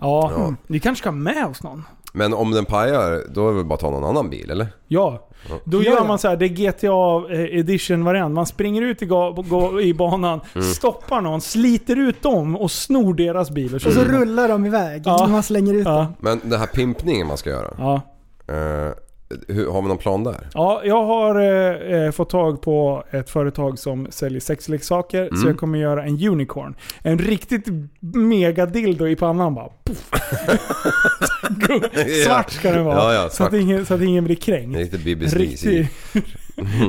Ja, ja. Vi kanske ska med oss någon. Men om den pajar, då är vi bara ta någon annan bil, eller? Ja, då ja, gör ja. man så här, det är G T A edition-variant. Man springer ut i, ga- i banan, mm. stoppar någon, sliter ut dem och snor deras bil. Och så, och så mm. rullar de iväg ja. när man slänger ut ja. dem. Men den här pimpningen man ska göra, ja. eh, hur, har vi någon plan där? Ja, jag har eh, fått tag på ett företag som säljer sexleksaker, mm. så jag kommer göra en unicorn. En riktigt mega dildo i pannan bara. Svart ska den vara. Ja, ja, så, att ingen, så att ingen blir krängd. Riktigt.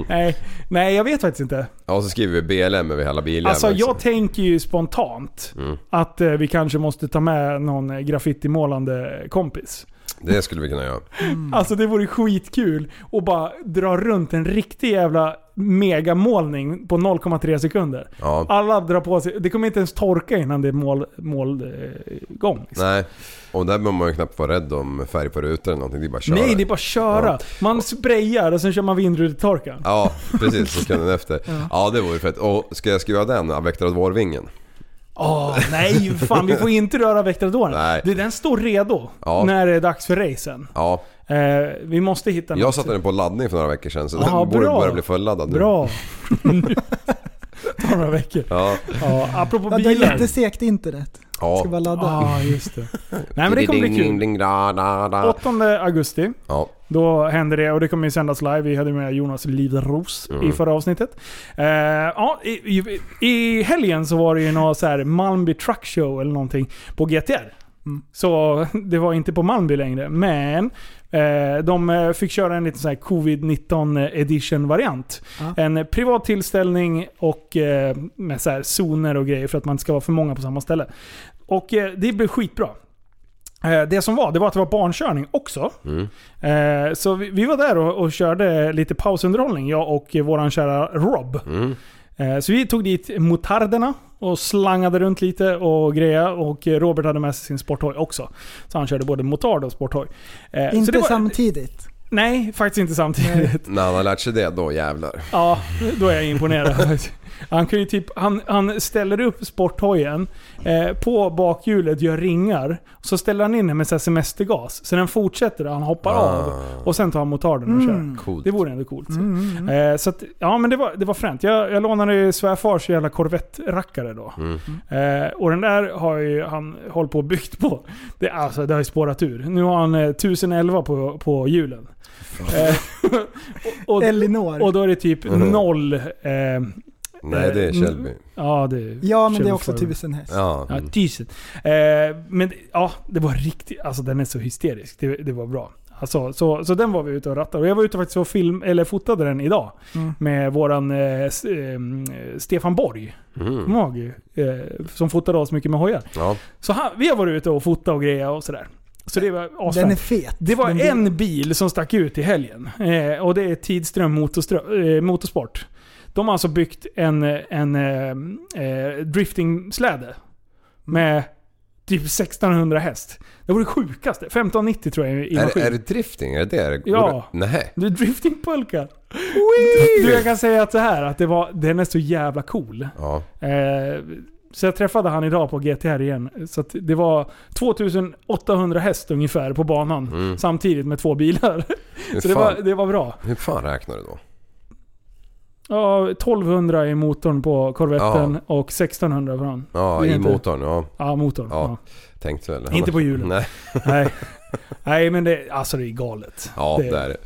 Nej, nej, jag vet faktiskt inte. Ja, så skriver vi B L M över hela bilen. Alltså jag också. tänker ju spontant mm. att eh, vi kanske måste ta med någon graffitimålande kompis. Det skulle vi kunna göra. Mm. Alltså det vore skitkul att bara dra runt en riktig jävla megamålning på noll komma tre sekunder. Ja. Alla drar på sig. Det kommer inte ens torka innan det är mål, målgång. Liksom. Nej. Och där behöver man ju knappt vara rädd om färg på rutor eller någonting. Det är bara köra. Nej, det är bara köra. Ja. Man sprayar och sen kör man vindrutetorkan. Ja, precis. Så ska den efter. Ja. Ja, det vore fett. Och ska jag skriva den? Avvecklad vårvingen. Åh, oh, nej, fan, vi får inte röra väktardoren. Den står redo ja. när det är dags för racen. Ja. Eh, vi måste hitta något. Jag satte den på laddning för några veckor sedan, så aha, den borde börja bli fulladdad nu. Bra. tar några veckor. Ja. Ja, apropå ja, bilen. Det är lite segt internet. Ja. Ska bara ladda. Ja, just det. Nej, men det kommer bli kul. åttonde augusti. Ja. Då händer det och det kommer ju sändas live. Vi hade med Jonas Livros mm. i förra avsnittet. Eh, ja, i, i, i helgen så var det ju någon så här Malmby Truck Show eller någonting på G T R. Mm. Så det var inte på Malmby längre, men eh, de fick köra en liten så här covid nitton edition variant. Ah. En privat tillställning och eh, med så här zoner och grejer för att man ska vara för många på samma ställe. Och eh, det blev skitbra. Eh, det som var, det var att det var barnkörning också. Mm. Eh, så vi, vi var där och, och körde lite pausunderhållning, jag och eh, våran kära Rob. Mm. Så vi tog dit motarderna och slangade runt lite och grejer, och Robert hade med sig sin sporthoj också. Så han körde både motard och sporthoj. Inte så det var... samtidigt? Nej, faktiskt inte samtidigt. När han har lärt sig det, då jävlar. Ja, då är jag imponerad. Han, kan ju typ, han, han ställer upp sporthojen eh, på bakhjulet, gör ringar, så ställer han in den med så semestergas, så den fortsätter och han hoppar ah. av och sen tar han motarden och mm. kör. Coolt. Det vore ändå coolt. Mm, mm. Eh, så att, ja, men det var, det var fränt. Jag, jag lånade svärfars jävla Corvette-rackare då. Mm. Eh, och den där har ju han hållit på och byggt på. Det, alltså, det har ju spårat ur. Nu har han eh, tusen elva på, på hjulen. och, och, Elinor. Och då är det typ mm. noll... Eh, Nej, det är Kjellby. Ja, det är ja men Kjellby det är också tusen häst. Ja, ja tusen. Eh, men ja, det var riktigt, alltså den är så hysterisk. Det, det var bra. Alltså, så, så den var vi ute och rattade. Och jag var ute faktiskt och film, eller fotade den idag mm. med våran eh, Stefan Borg mm. Mag, eh, som fotade oss mycket med hojar. Ja. Så han, vi har varit ute och fotat och grejer och sådär. Så det var awesome. Den är fet. Det var en bil som stack ut i helgen. Eh, och det är Tidström motorströ, eh, Motorsport. De har alltså byggt en, en, en eh, drifting-släde med typ sextonhundra häst. Det var det sjukaste. femton nittio tror jag. I är, är det drifting? Är det det? Ja. Nej. Du är drifting-pulka. Du, jag kan säga att så här, att det var, den är så jävla cool. Ja. Eh, så jag träffade han idag på G T R igen. Så att det var tjugoåttahundra häst ungefär på banan. Mm. Samtidigt med två bilar. Så det var, det var bra. Hur fan räknar du då? Ja, tolvhundra i motorn på Corvetten ja. Och sextonhundra för han. Ja, i inte... motorn, ja. Ja, motorn. Ja. Ja. Tänkte väl. Inte på hjulen. Nej. Nej. Nej, men det, alltså det är galet. Ja, det, det är det.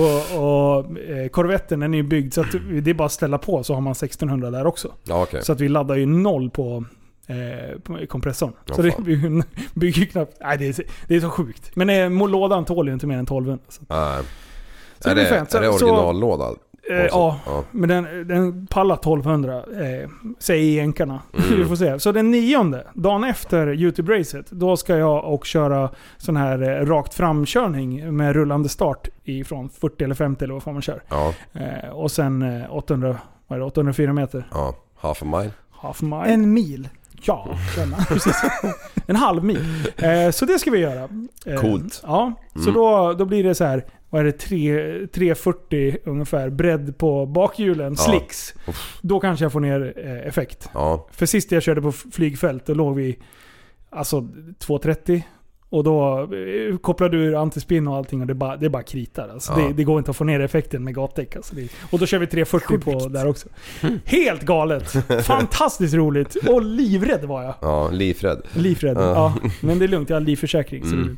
Och, och eh, Corvetten är ju byggd så att det är bara att ställa på, så har man sextonhundra där också. Ja, okay. Så att vi laddar ju noll på eh, på kompressorn. Oh, så det bygger, bygger knappt. Nej, det är, det är så sjukt. Men eh, lådan tål ju inte mer än tolvhundra. Så. Nej. Så är det, det är, är originallådan. Eh, ja, ja, men den, den pallar tolvhundra eh, säger jänkarna. Mm. Vi får se. Så den nionde, dagen efter YouTube Racet, då ska jag och köra sån här eh, rakt framkörning med rullande start ifrån fyrtio eller femtio eller vad fan man kör. Ja. Eh, och sen eh, åttahundra, vad är det, åttahundrafyra meter. Ja, half a mile. Half a mile. En mil. Ja, precis. En halv mil. Eh, så det ska vi göra. Eh, Coolt. Ja, mm. så då, då blir det så här, vad är det, tre fyrtio ungefär bredd på bakhjulen, ja. Slicks. Uff. Då kanske jag får ner eh, effekt. Ja. För sist jag körde på flygfält, då låg vi alltså tvåhundratrettio och då eh, kopplade du antispinn och allting och det bara, det bara kritar. Alltså, ja. det, det går inte att få ner effekten med gatdäck. Alltså, det, och då kör vi tre fyrtio på där också. Helt galet. Fantastiskt roligt. Och livrädd var jag. Ja, livrädd. Livrädd, ja. Ja. Men det är lugnt, jag har livförsäkring. Så mm.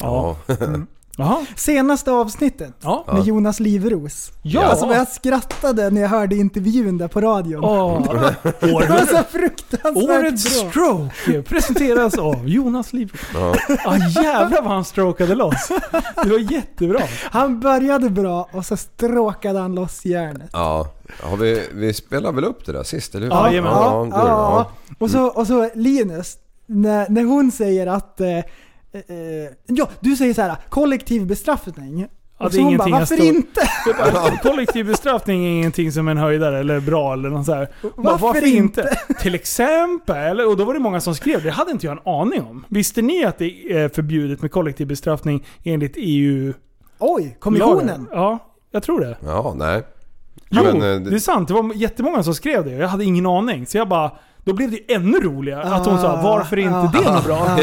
Ja. ja. Mm. Aha. Senaste avsnittet ja. Med Jonas Livros. Ja. Alltså jag skrattade när jag hörde intervjun där på radion. Oh. Det var så fruktansvärt Årets bra. Stroke presenteras av Jonas Livros. Ja. Ah, jävlar vad han strokade loss. Det var jättebra. Han började bra och så strokade han loss hjärnet. Ja. Ja, vi, vi spelade väl upp det där sist, eller hur? Ja, ja, ja, ja. ja. Och, så, och så Linus, när, när hon säger att... Eh, ja, du säger så här, kollektiv bestraffning. Ja, det är ingenting bara, varför stå... inte? Bara, kollektiv bestraffning är ingenting som en höjdare eller bra eller något så här. Varför, bara, varför inte? inte? Till exempel, och då var det många som skrev, det hade inte jag en aning om. Visste ni att det är förbjudet med kollektiv bestraffning enligt E U? Oj, kommissionen. Ja, jag tror det. Ja, nej. Jo, men, det är sant. Det var jättemånga som skrev det. Jag hade ingen aning, så jag bara Då blev det ju ännu roligare ah, att hon sa, varför är inte ah, det ah, något bra?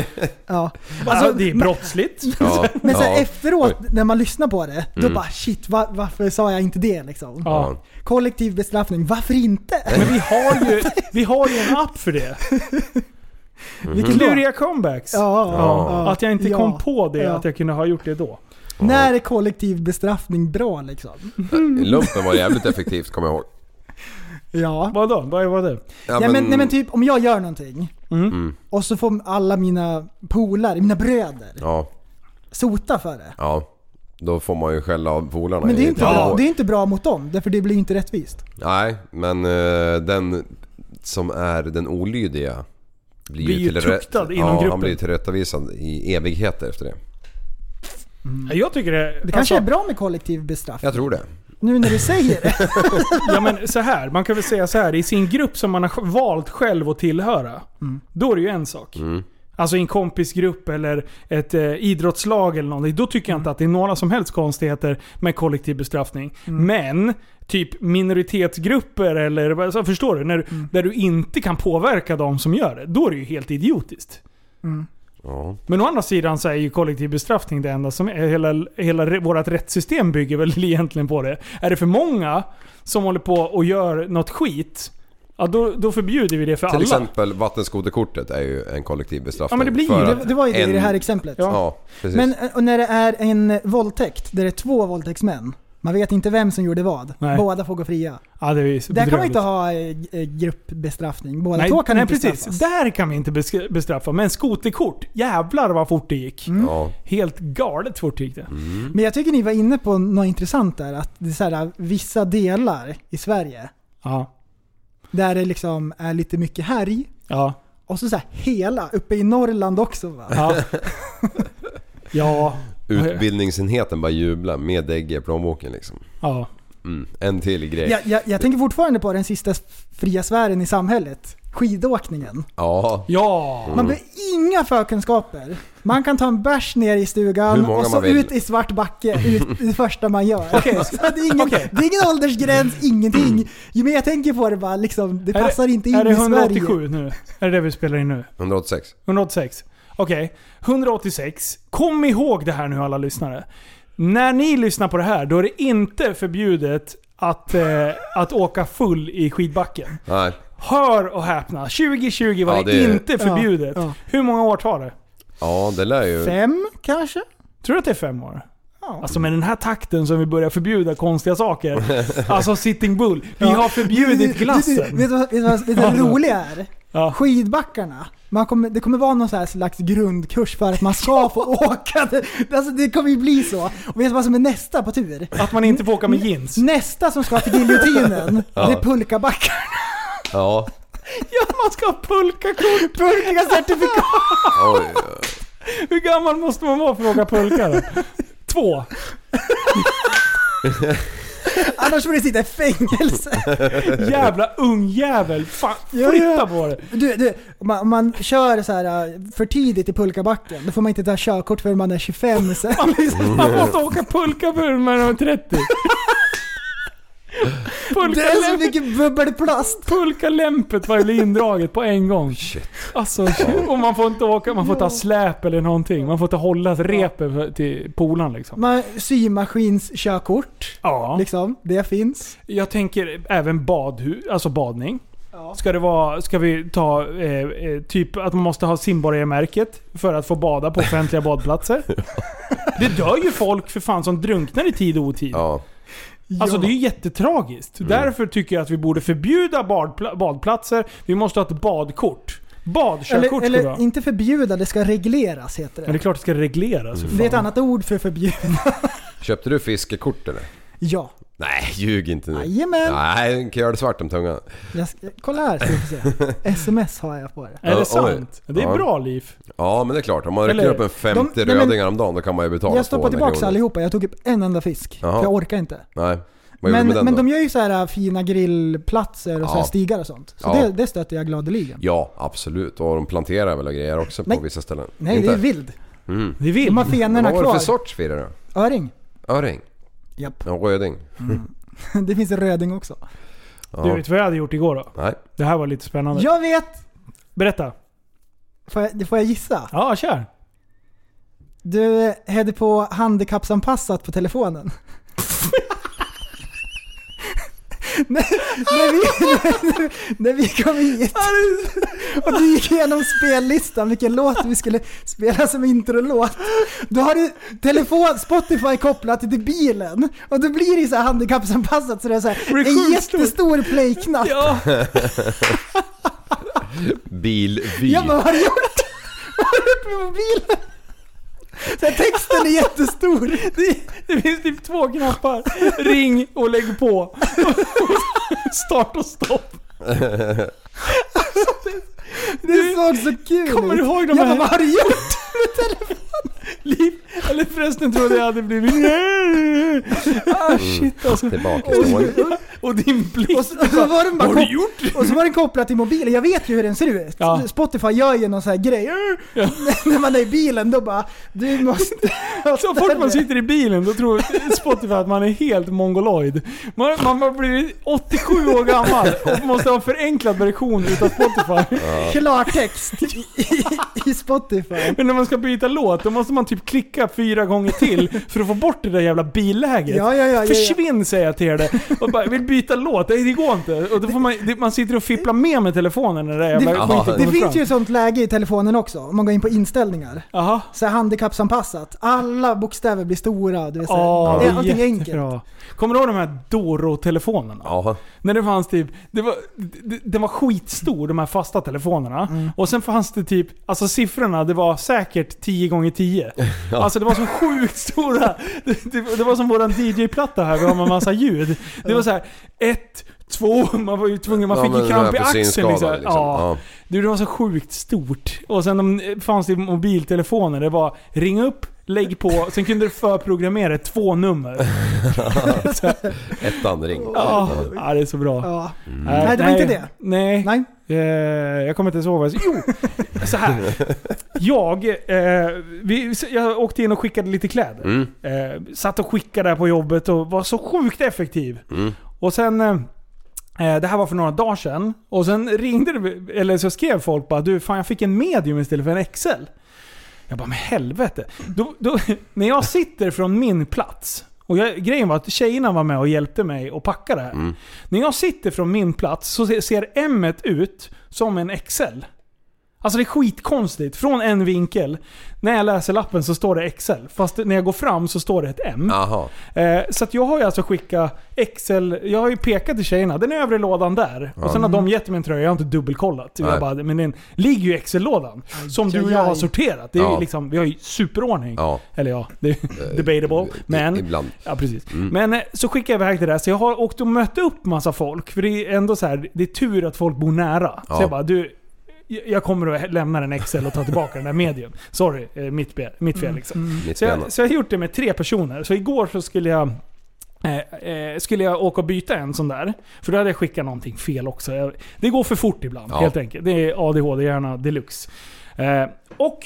Ah, ah. Alltså, det är brottsligt. Ja, men sen ja. efteråt, när man lyssnar på det, då mm. bara, shit, var, varför sa jag inte det? Liksom? Ah. Kollektiv bestraffning, varför inte? Men vi har ju, vi har ju en app för det. Mm-hmm. Vilket luriga comebacks. Ja, ja. Att jag inte ja, kom på det, ja. att jag kunde ha gjort det då. Ja. När är kollektiv bestraffning bra, liksom? Lumpen var jävligt effektivt, kommer jag ihåg. Ja. Vad då? Vad var det? Ja, men... Men, nej, men typ om jag gör någonting mm. Mm. och så får alla mina polare, mina bröder ja. sota för det. Ja. Då får man ju skälla av polarna. Men det är inte bra. Det är inte bra mot dem, därför det blir inte rättvist. Nej, men uh, den som är den olydiga blir, blir ju tillrättad rä- inom ja, gruppen. Han blir tillrättavisad i evigheter efter det. Mm. Jag tycker det, det alltså, kanske är bra med kollektiv bestraffning. Jag tror det. Nu när du säger det. Ja, men så här, man kan väl säga så här, i sin grupp som man har valt själv att tillhöra, mm. då är det ju en sak. Mm. Alltså i en kompisgrupp eller ett eh, idrottslag eller någonting, då tycker jag inte att det är några som helst konstigheter med kollektiv bestraffning. Mm. Men typ minoritetsgrupper eller, alltså, förstår du, när, mm. där du inte kan påverka dem som gör det, då är det ju helt idiotiskt. Mm. Ja. Men å andra sidan så är ju kollektiv bestraffning det enda som är, hela, hela vårt rättssystem bygger väl egentligen på det. Är det för många som håller på och gör något skit, ja, då, då förbjuder vi det för till alla. Till exempel vattenskoterkortet är ju en kollektiv bestraffning. Ja, men det blir ju, det, det var ju det en, i det här exemplet. Ja. Ja, precis. Men och när det är en våldtäkt, där det är två våldtäktsmän, man vet inte vem som gjorde vad. Nej. Båda får gå fria. Ja, det är där kan man inte ha gruppbestraffning. Båda nej, två kan nej, inte precis. Bestraffas. Där kan vi inte bestraffa. Men skoterkort, jävlar vad fort det gick. Mm. Ja. Helt galet fort det gick det. Mm. Men jag tycker ni var inne på något intressant där. Att det är så här, vissa delar i Sverige ja. där det liksom är lite mycket härj. Ja. Och så, så här, hela uppe i Norrland också. Va? Ja. Ja. Utbildningsenheten bara jublar med dägg i plånboken liksom. Ja. Mm. En till grej. Jag, jag, jag tänker fortfarande på den sista fria sfären i samhället. Skidåkningen. Ja. Ja. Mm. Man behöver inga förkunskaper. Man kan ta en bärs ner i stugan och så ut i svart backe ut, det första man gör. Okay. Så det, är ingen, okay. det är ingen åldersgräns, ingenting. Jo, men jag tänker på det bara liksom, det passar det, inte in i Sverige. Är det ett åtta sju nu? Är det det vi spelar in nu? ett åtta sex ett åtta sex Okej, okay. ett åtta sex Kom ihåg det här nu alla lyssnare. När ni lyssnar på det här, då är det inte förbjudet att, eh, att åka full i skidbacken. Nej. Hör och häpna. tjugo tjugo var ja, det, det är... inte förbjudet. Ja, ja. Hur många år tar det? Ja, det lär ju... Fem kanske? Tror du att det är fem år? Ja. Alltså med den här takten som vi börjar förbjuda konstiga saker. Alltså Sitting Bull. Vi ja. har förbjudit glassen. Vet du vad det roliga är? Ja. Skidbackarna. Man kommer, det kommer vara någon så här slags grundkurs för att man ska få åka. Det, alltså det kommer ju bli så. Och vet du vad som är nästa på tur? Att man inte får åka med jeans. Nästa som ska till giljotinen, ja. det är pulkabackarna. Ja. Ja, man ska ha pulkakort. Pulkacertifikat. Oj, ja. Hur gammal måste man vara för att åka pulka då? Två. Annars får du sitta i fängelse. Jävla ung jävel. Fan, flytta på det. Du, du, om, man, om man kör så här för tidigt i pulkabacken, då får man inte ta körkort för man är tjugofem sen. Man måste åka pulka för man är trettio. Pulka det är så lämpet. Mycket bubbelplast. Pulkalämpet var ju indraget på en gång. Shit. Alltså, och man får inte åka, man får ta släp eller någonting. Man får ta hålla repet till polan liksom. Man symaskins körkort. Ja. Liksom, det finns. Jag tänker även badhus, alltså badning. Ja. Ska det vara, ska vi ta eh, typ att man måste ha simborgarmärket för att få bada på offentliga badplatser. Det dör ju folk för fan som drunknar i tid och otid. Ja. Alltså ja. det är ju jättetragiskt. Mm. Därför tycker jag att vi borde förbjuda badpla- badplatser. Vi måste ha ett badkort. Badkörkort. Eller, eller inte förbjuda, det ska regleras heter det. Men det är klart det ska regleras. Mm. Det är ett annat ord för förbjuda. Köpte du fiskekort eller? Ja. Nej, ljug inte nu. Ajamän. Nej, kan göra det svart om tungan. Jag ska, kolla här, sms har jag på det. Är det sant? Det är ja. bra liv. Ja, men det är klart. Om man rycker upp en femtio de, rödingar om dagen, då kan man ju betala. Jag stoppade tillbaka allihopa. Jag tog upp en enda fisk. Aha. För jag orkar inte. Nej. Men, men de gör ju så här fina grillplatser och ja. så här stigar och sånt. Så ja. det, det stöter jag gladeligen. Ja, absolut. Och de planterar väl grejer också nej. på vissa ställen. Nej, inte. Det är vild. Mm. Det är vild. De har fenorna kvar. Vad var det för sorts firare då? Öring. Öring. Japp. En röding. Mm. Det finns en röding också. Ja. Du vet vad jag hade gjort igår då? Nej. Det här var lite spännande. Jag vet! Berätta. Får jag, får jag gissa? Ja, kör. Du hade på handikappsanpassat på telefonen. när, när, vi, när, när vi kom hit och du gick igenom spellistan vilken låt vi skulle spela som introlåt, då har du telefon, Spotify kopplat till bilen och då blir det så här handikappsanpassat, så det är så här, en jättestor playknapp. Ja. Bilvy. Ja, men vad har du gjort? Vad har du gjort med bilen? Så texten är jättestor. Det, det finns typ två knappar. Ring och lägg på. Och start och stopp. Alltså, det det såg så kul. Kommer du ihåg de här? Ja, vad har du gjort med telefonen? Liv, eller förresten trodde jag hade blivit. Ah shit alltså. Mm, och din blick. Och så, och så var den bara kop- och så var den kopplad till mobilen. Jag vet ju hur den ser ut. Ja. Spotify gör ju någon sån här grej. Ja. När man är i bilen då bara du måste. Så fort man sitter i bilen då tror Spotify att man är helt mongoloid. Man man blir åttiosju år gammal och måste ha förenklad version utav Spotify. Ja. Klartext i, i Spotify. Men när man ska byta låt då måste man typ klicka fyra gånger till för att få bort det där jävla billäget. Ja, ja, ja, försvinn ja, ja. Säger jag till er det. Och bara, vill byta låt, det går inte. Och då får man, man sitter och fipplar med med telefonen. När det är jävla, det, inte det finns fram. Ju ett sånt läge i telefonen också. Om man går in på inställningar. Aha. Så handikappsanpassat. Alla bokstäver blir stora. Du vet, oh, det är allting enkelt. Kommer du ihåg de här Doro-telefonerna? Aha. När det fanns typ, det var, det, det var skitstor, de här fasta telefonerna. Mm. Och sen fanns det typ, alltså siffrorna, det var säkert tio gånger tio. Ja. Alltså det var så sjukt stora. Det, det, det var som våran D J-platta här. Vi har en massa ljud. Det var så här ett, två, man var ju tvungen, man fick ja, ju kramp i axeln liksom. Liksom. Ja. Ja. Det var så sjukt stort. Och sen de, fanns det mobiltelefoner. Det var ring upp, lägg på. Sen kunde du förprogrammera två nummer. Ett anring. Ja. Ja, det är så bra. Ja. Mm. Äh, nej, det var nej, inte det. Nej. nej. Jag kommer inte sova. Jo, så här. Jag, eh, vi, jag åkte in och skickade lite kläder. Mm. Eh, satt och skickade där på jobbet och var så sjukt effektiv. Mm. Och sen, eh, det här var för några dagar sedan. Och sen ringde det, eller så skrev folk bara, du fan jag fick en medium istället för en Excel. Jag bara, men helvete. Då, då, när jag sitter från min plats. Och jag, grejen var att tjejerna var med och hjälpte mig att packa det här. Mm. När jag sitter från min plats så ser M ut som en Excel. Alltså det är skitkonstigt. Från en vinkel. När jag läser lappen så står det Excel. Fast när jag går fram så står det ett M. Eh, så att jag har ju alltså skickat Excel. Jag har ju pekat till tjejerna. Den övre lådan där. Mm. Och sen har de gett mig en tröja. Jag har inte dubbelkollat. Jag bara, men den ligger ju i Excel-lådan. Aj, som du och jag har sorterat. Det är ja. Liksom, vi har ju superordning. Ja. Eller ja, det är debatable. Men, ibland. Ja, precis. Mm. Men eh, så skickar jag iväg det där. Så jag har åkt och mött upp massa folk. För det är ändå så här, det är tur att folk bor nära. Ja. Så jag bara, du... Jag kommer att lämna den Excel och ta tillbaka den där medium. Sorry, mitt, be- mitt fel liksom. Mm. Mm. Så, jag, så jag har gjort det med tre personer. Så igår så skulle jag eh, eh, skulle jag åka och byta en sån där. För då hade jag skickat någonting fel också. Jag, det går för fort ibland, ja. Helt enkelt. Det är A D H D-hjärna deluxe. Eh, och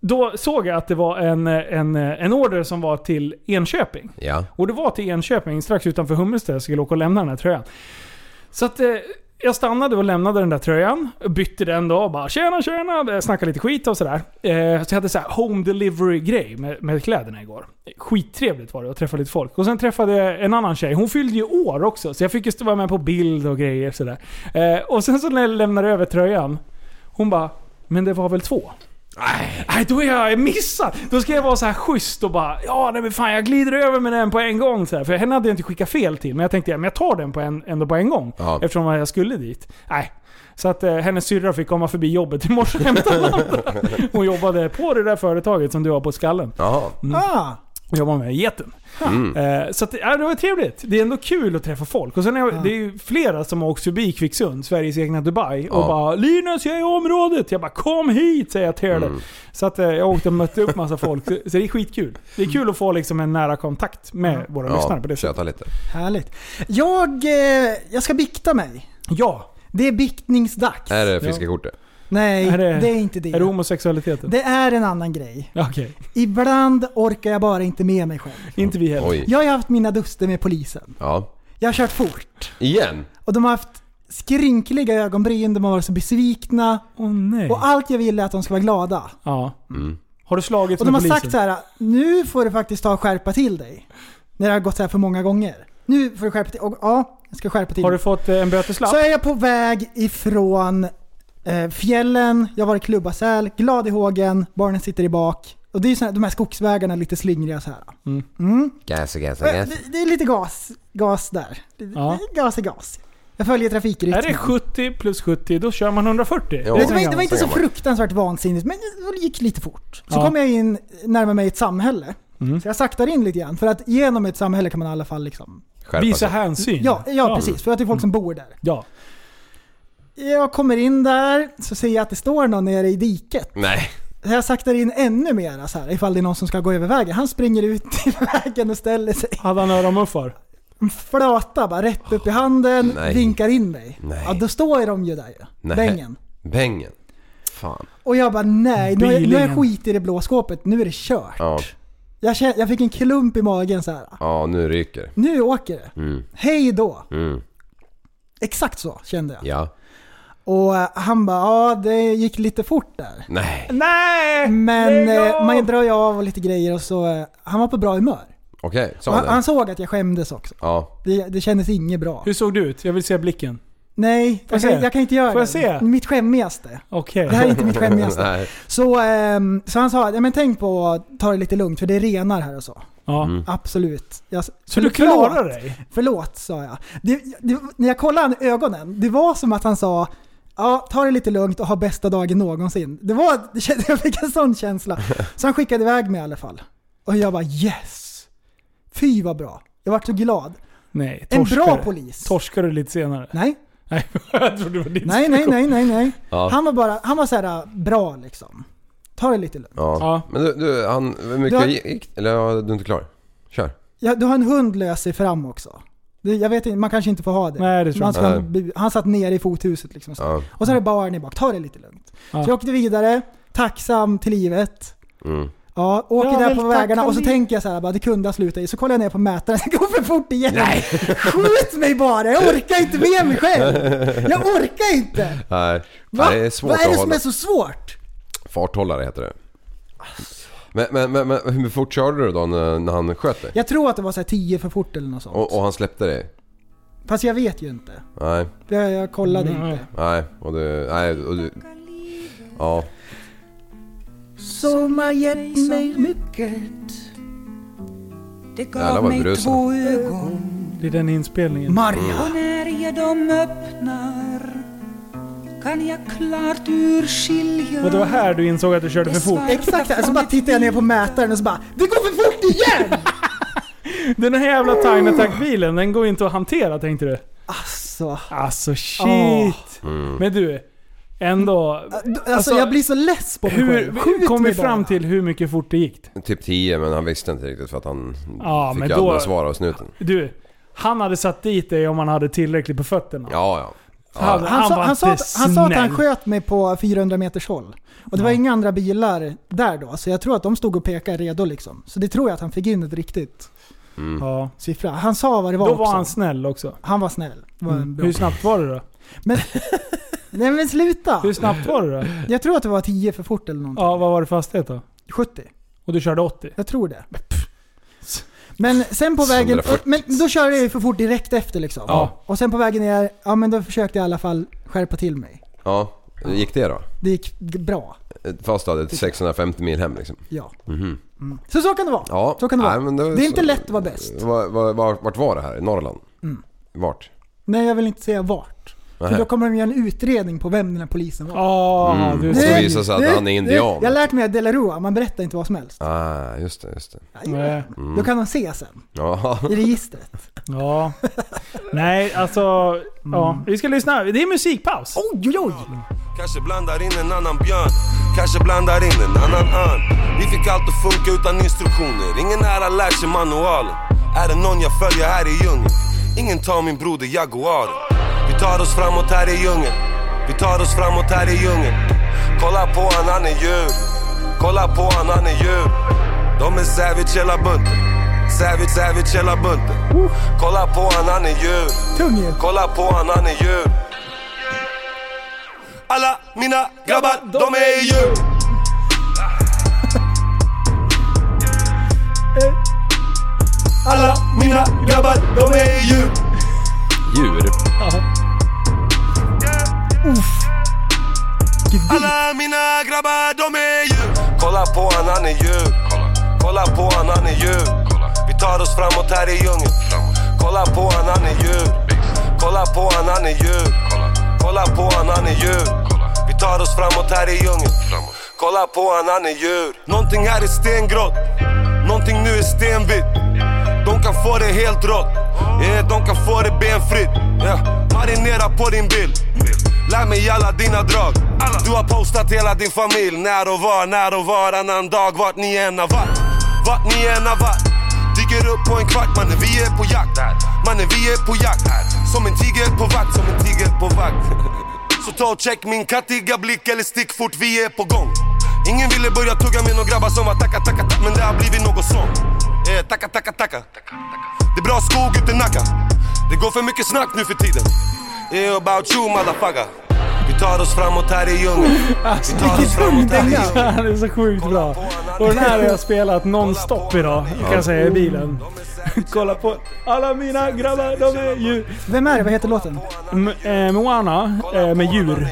då såg jag att det var en, en, en order som var till Enköping. Ja. Och det var till Enköping, strax utanför Hummelstad. Jag skulle åka och lämna den här tröjan. Så att... Eh, Jag stannade och lämnade den där tröjan. Bytte den då och bara tjena, tjena. Snackade lite skit och sådär. Eh, så jag hade så här home delivery-grej med, med kläderna igår. Skittrevligt var det att träffa lite folk. Och sen träffade jag en annan tjej. Hon fyllde ju år också. Så jag fick just vara med på bild och grejer. Så där. Eh, och sen så när jag lämnade över tröjan. Hon bara, men det var väl två? Nej, då är jag missad. Då ska jag vara så här schysst och bara ja, nej, men fan, jag glider över med den på en gång så här. För henne hade jag inte skickat fel till. Men jag tänkte, ja, men jag tar den på en, ändå på en gång. Ja. Eftersom jag skulle dit. Nej. Så att eh, hennes syrra fick komma förbi jobbet i morse och hämta andra. Hon jobbade på det där företaget som du har på skallen. Ja. Mm. Ah. Jobbar med jätten. Mm. Eh, så att, ja, det var trevligt. Det är ändå kul att träffa folk. Och sen är jag, ja. Det är ju flera som har åkt förbi Kvicksund, Sveriges egna Dubai, ja. Och bara Linus, jag är i området. Jag bara, kom hit, säger jag till mm. Så att eh, jag åkte och mötte upp massa folk. Så, så det är skitkul. Det är kul att få liksom en nära kontakt med mm. våra ja, lyssnare på det sättet. Lite. Härligt. Jag, eh, jag ska bikta mig. Ja. Det är biktningsdags. Är det fiskekortet? Ja. Nej, är det, det är inte det. Är det homosexualiteten? Det är en annan grej. Okay. Ibland orkar jag bara inte med mig själv. Inte vi heller. Oj. Jag har haft mina duster med polisen. Ja. Jag har kört fort. Igen? Och de har haft skrinkliga ögonbryn, de har varit så besvikna. Oh, nej. Och allt jag ville är att de ska vara glada. Ja. Mm. Har du slagit och de har polisen? Sagt så här: nu får du faktiskt ta och skärpa till dig. När det har gått så här för många gånger. Nu får du skärpa till. Och, ja, jag ska skärpa till. Har du fått en böteslapp? Så är jag på väg ifrån eh, fjällen. Jag var i klubbasäl, glad i hågen. Barnen sitter i bak. Och det är så här, de här skogsvägarna lite slingriga så här. Mm. Mm. Gas och gas och gas. Det, det är lite gas, gas där. Ja. Gas och gas. Jag följer trafikrytmen. Är det sjuttio plus sjuttio, då kör man hundrafyrtio. Jo, det, var, det var inte så fruktansvärt vansinnigt, men det gick lite fort. Så ja. Kom jag in närmare mig ett samhälle. Mm. Så jag saktar in lite grann. För att genom ett samhälle kan man i alla fall liksom visa hänsyn. Ja, ja, ja, precis. För att det är folk som bor där. Ja. Jag kommer in där, så ser jag att det står någon nere i diket. Nej. Jag saktar in ännu mer så här, ifall det är någon som ska gå över vägen. Han springer ut i vägen och ställer sig. Hade han öronmuffar? Flata bara rätt upp i handen. Nej. Vinkar in mig. Nej. Ja, då står de ju där ju. Nej. Bängen. Bängen. Fan. Och jag bara nej, nu är jag skit i det blå skåpet. Nu är det kört. Ja. Jag, känner, jag fick en klump i magen så här. Ja, nu ryker. Nu åker det. Mm. Hej då. Mm. Exakt så kände jag. Ja. Och han bara, ja det gick lite fort där. Nej. Nej. Men eh, man drar ju av och lite grejer och så. Eh, han var på bra humör. Okej, så han, han såg att jag skämdes också. Ja. Det, det kändes inget bra. Hur såg du ut? Jag vill se blicken. Nej, jag, jag, jag kan inte göra det. Se? Mitt skämmigaste. Okej. Det här är inte mitt skämmigaste. Så, um, så han sa, ja, men tänk på att ta det lite lugnt för det renar här och så. Ja. Mm. Absolut. Jag, så för, du klarar förlåt, dig? Förlåt, sa jag. Det, det, när jag kollade i ögonen, det var som att han sa, ja, ta det lite lugnt och ha bästa dagen någonsin. Det var, det, jag fick en sån känsla. Så han skickade iväg mig i alla fall. Och jag bara, yes! Fy vad bra. Jag var så glad. Nej, torskar. En bra polis. Torskar du lite senare? Nej. Nej, jag trodde det var din nej, nej, nej, nej, nej. Ja. Han var bara han var så här bra liksom. Ta det lite lugnt. Ja. Ja. Men du, du han hur mycket du har, gick, eller ja, du är inte klar. Kör. Ja, du har en hund lös i fram också. Du, jag vet inte, man kanske inte får ha det. Nej, det tror man ska, han, han satt ner i fothuset liksom så. Ja. Och så är det barn i bak. Ta det lite lugnt. Ja. Så jag åkte vidare, tacksam till livet. Mm. Ja, åker ja, där på vägarna och så tänker jag så här bara, det kunde ha slutat i. Så kollar jag ner på mätaren, det går för fort igen. Nej. Skjut mig bara, jag orkar inte med mig själv. Jag orkar inte. Nej. Va? Det är svårt. Vad är det som är så svårt? Farthållare heter det. Men, men, men, men hur fort körde du då när, när han sköt dig? Jag tror att det var så här tio för fort eller något sånt. Och, och han släppte dig? Fast jag vet ju inte. Nej. Jag, jag kollade mm. inte. Nej, och du... Nej, och du ja... Som har gett mig mycket. Det gav mig brusen. Två ögon. Det är den inspelningen. Maria. Och när de öppnar kan jag klart urskilja. Och det var här du insåg att du körde för fort. Exakt, så alltså bara tittade jag ner på mätaren och så bara, det går för fort igen! Den här jävla time attack-bilen, den går inte att hantera, tänkte du. Asså. Asså, shit. Oh. Mm. Men du... Ändå, alltså, alltså, jag blir så less på mig själv. Hur kom vi fram till hur mycket fort det gick? Typ tio, men han visste inte riktigt för att han ja, fick aldrig svara av snuten. Du, han hade satt dit dig om han hade tillräckligt på fötterna. Ja, ja. Ja. Han, han, sa, han, sa att, han sa att han sköt mig på fyrahundra meters håll. Och det var ja. Inga andra bilar där då. Så jag tror att de stod och pekade redo liksom. Så det tror jag att han fick in ett riktigt mm. ja. Siffra. Han sa vad det var. Då var också. Han snäll också. Han var snäll. Var mm. Hur snabbt var det då? Men... Nej men sluta. Hur snabbt var det då? Jag tror att det var tio för fort eller någonting. Ja, vad var det för hastighet då? sjuttio. Och du körde åttio? Jag tror det. Men sen på vägen ett hundra fyrtio. Men då körde jag ju för fort direkt efter liksom. Ja. Och sen på vägen ner, ja men då försökte jag i alla fall skärpa till mig. Ja, gick det då? Det gick bra. Fast hade sexhundrafemtio mil hem liksom. Ja. Mm-hmm. Mm. Så så kan det vara. Ja. Så kan det vara. Nej, men det, det är så... inte lätt att vara bäst. Var, var, var, vart var det här? I Norrland? Mm. Vart? Nej, jag vill inte säga vart. För då kommer de göra en utredning på vem den här polisen var. Oh, mm. Du ska visa sig att du, han är indian. Du, jag har lärt mig att Delaroa, man berättar inte vad som helst. Ah, just det, just det. Ja, ja. Mm. Då kan de se sen. Ja. I registret. Ja. Nej, alltså... Mm. Ja. Vi ska lyssna. Det är musikpaus. Oj, oj, oj. Kanske blandar in en annan björn. Kanske blandar in en annan örn. Vi fick allt att funka utan instruktioner. Ingen ära lär sig manualen. Är det någon jag följer här i djungeln? Ingen tar min broder Jaguaren. Vi tar oss framåt här i djungeln. Vi tar oss framåt här i djungeln. Kolla på han, han är djur. Kolla på han, han är djur. De är savage hela bunten. Savage, savage, hela bunten. Kolla på han, han är djur. Tunga. Kolla på han, han är djur. Alla mina grabbar, de, de är djur. Alla mina grabbar, de är djur. Djur. Uff. Alla mina grabbar, de är djur. Kolla på han, han är djur. Kolla på han, han är djur. Vi tar oss framåt här i djungeln. Kolla på han, han är djur. Kolla på han, han är djur. Kolla på han, han är djur. Vi tar oss framåt här i djungeln. Kolla på han, han är djur. Någonting här är stengrått. Någonting nu är stenvitt. De kan få det helt rått. Yeah, de kan få det benfritt. Yeah. Marinera på din bild. Lär mig alla dina drag. Du har postat hela din familj. När och var, när och varannan dag. Vart ni än har varit. Vart ni än har varit. Dyker upp på en kvart. Mannen, vi är på jakt. Mannen, vi är på jakt. Som en tiger på vakt. Som en tiger på vakt. Så ta och check min kattiga blick. Eller stick fort, vi är på gång. Ingen ville börja tugga med några grabbar som var tacka, tacka, tacka. Men det har blivit något sånt. Eh, tacka, tacka, tacka. Det är bra skog ute i Nacka. Det går för mycket snack nu för tiden. Eh, about you, motherfucker. Vi tar oss framåt här i djungeln. Alltså, vilket undergång. Det är så sjukt bra. Och den här har jag spelat nonstop idag. Jag kan säga i bilen. Kolla på alla mina grabbar, de är djur. Vem är det? Vad heter låten? M- eh, Moana eh, med djur.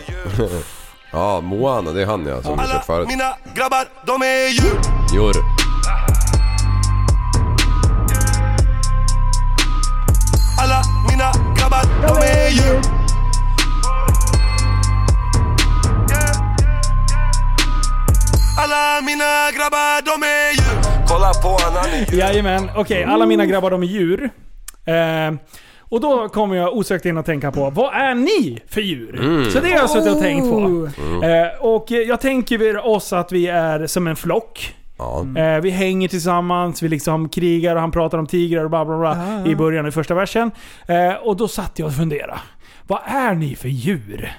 Ja, Moana, det är han jag som har kört förut. Alla mina grabbar, de är djur. Djur. Alla mina grabbar, de är djur. Alla mina grabbar, de är djur. Kolla på han, han är djur. Jajamän, okej, okay, alla mina grabbar, de är djur. Eh... Och då kommer jag osökt in att tänka på, vad är ni för djur? Mm. Så det har jag suttit och tänkt på. Mm. Eh, och jag tänker vid oss att vi är som en flock. Mm. Eh, vi hänger tillsammans, vi liksom krigar och han pratar om tigrar och bla bla bla ah. i början i första versen. Eh, och då satt jag och funderade, vad är ni för djur?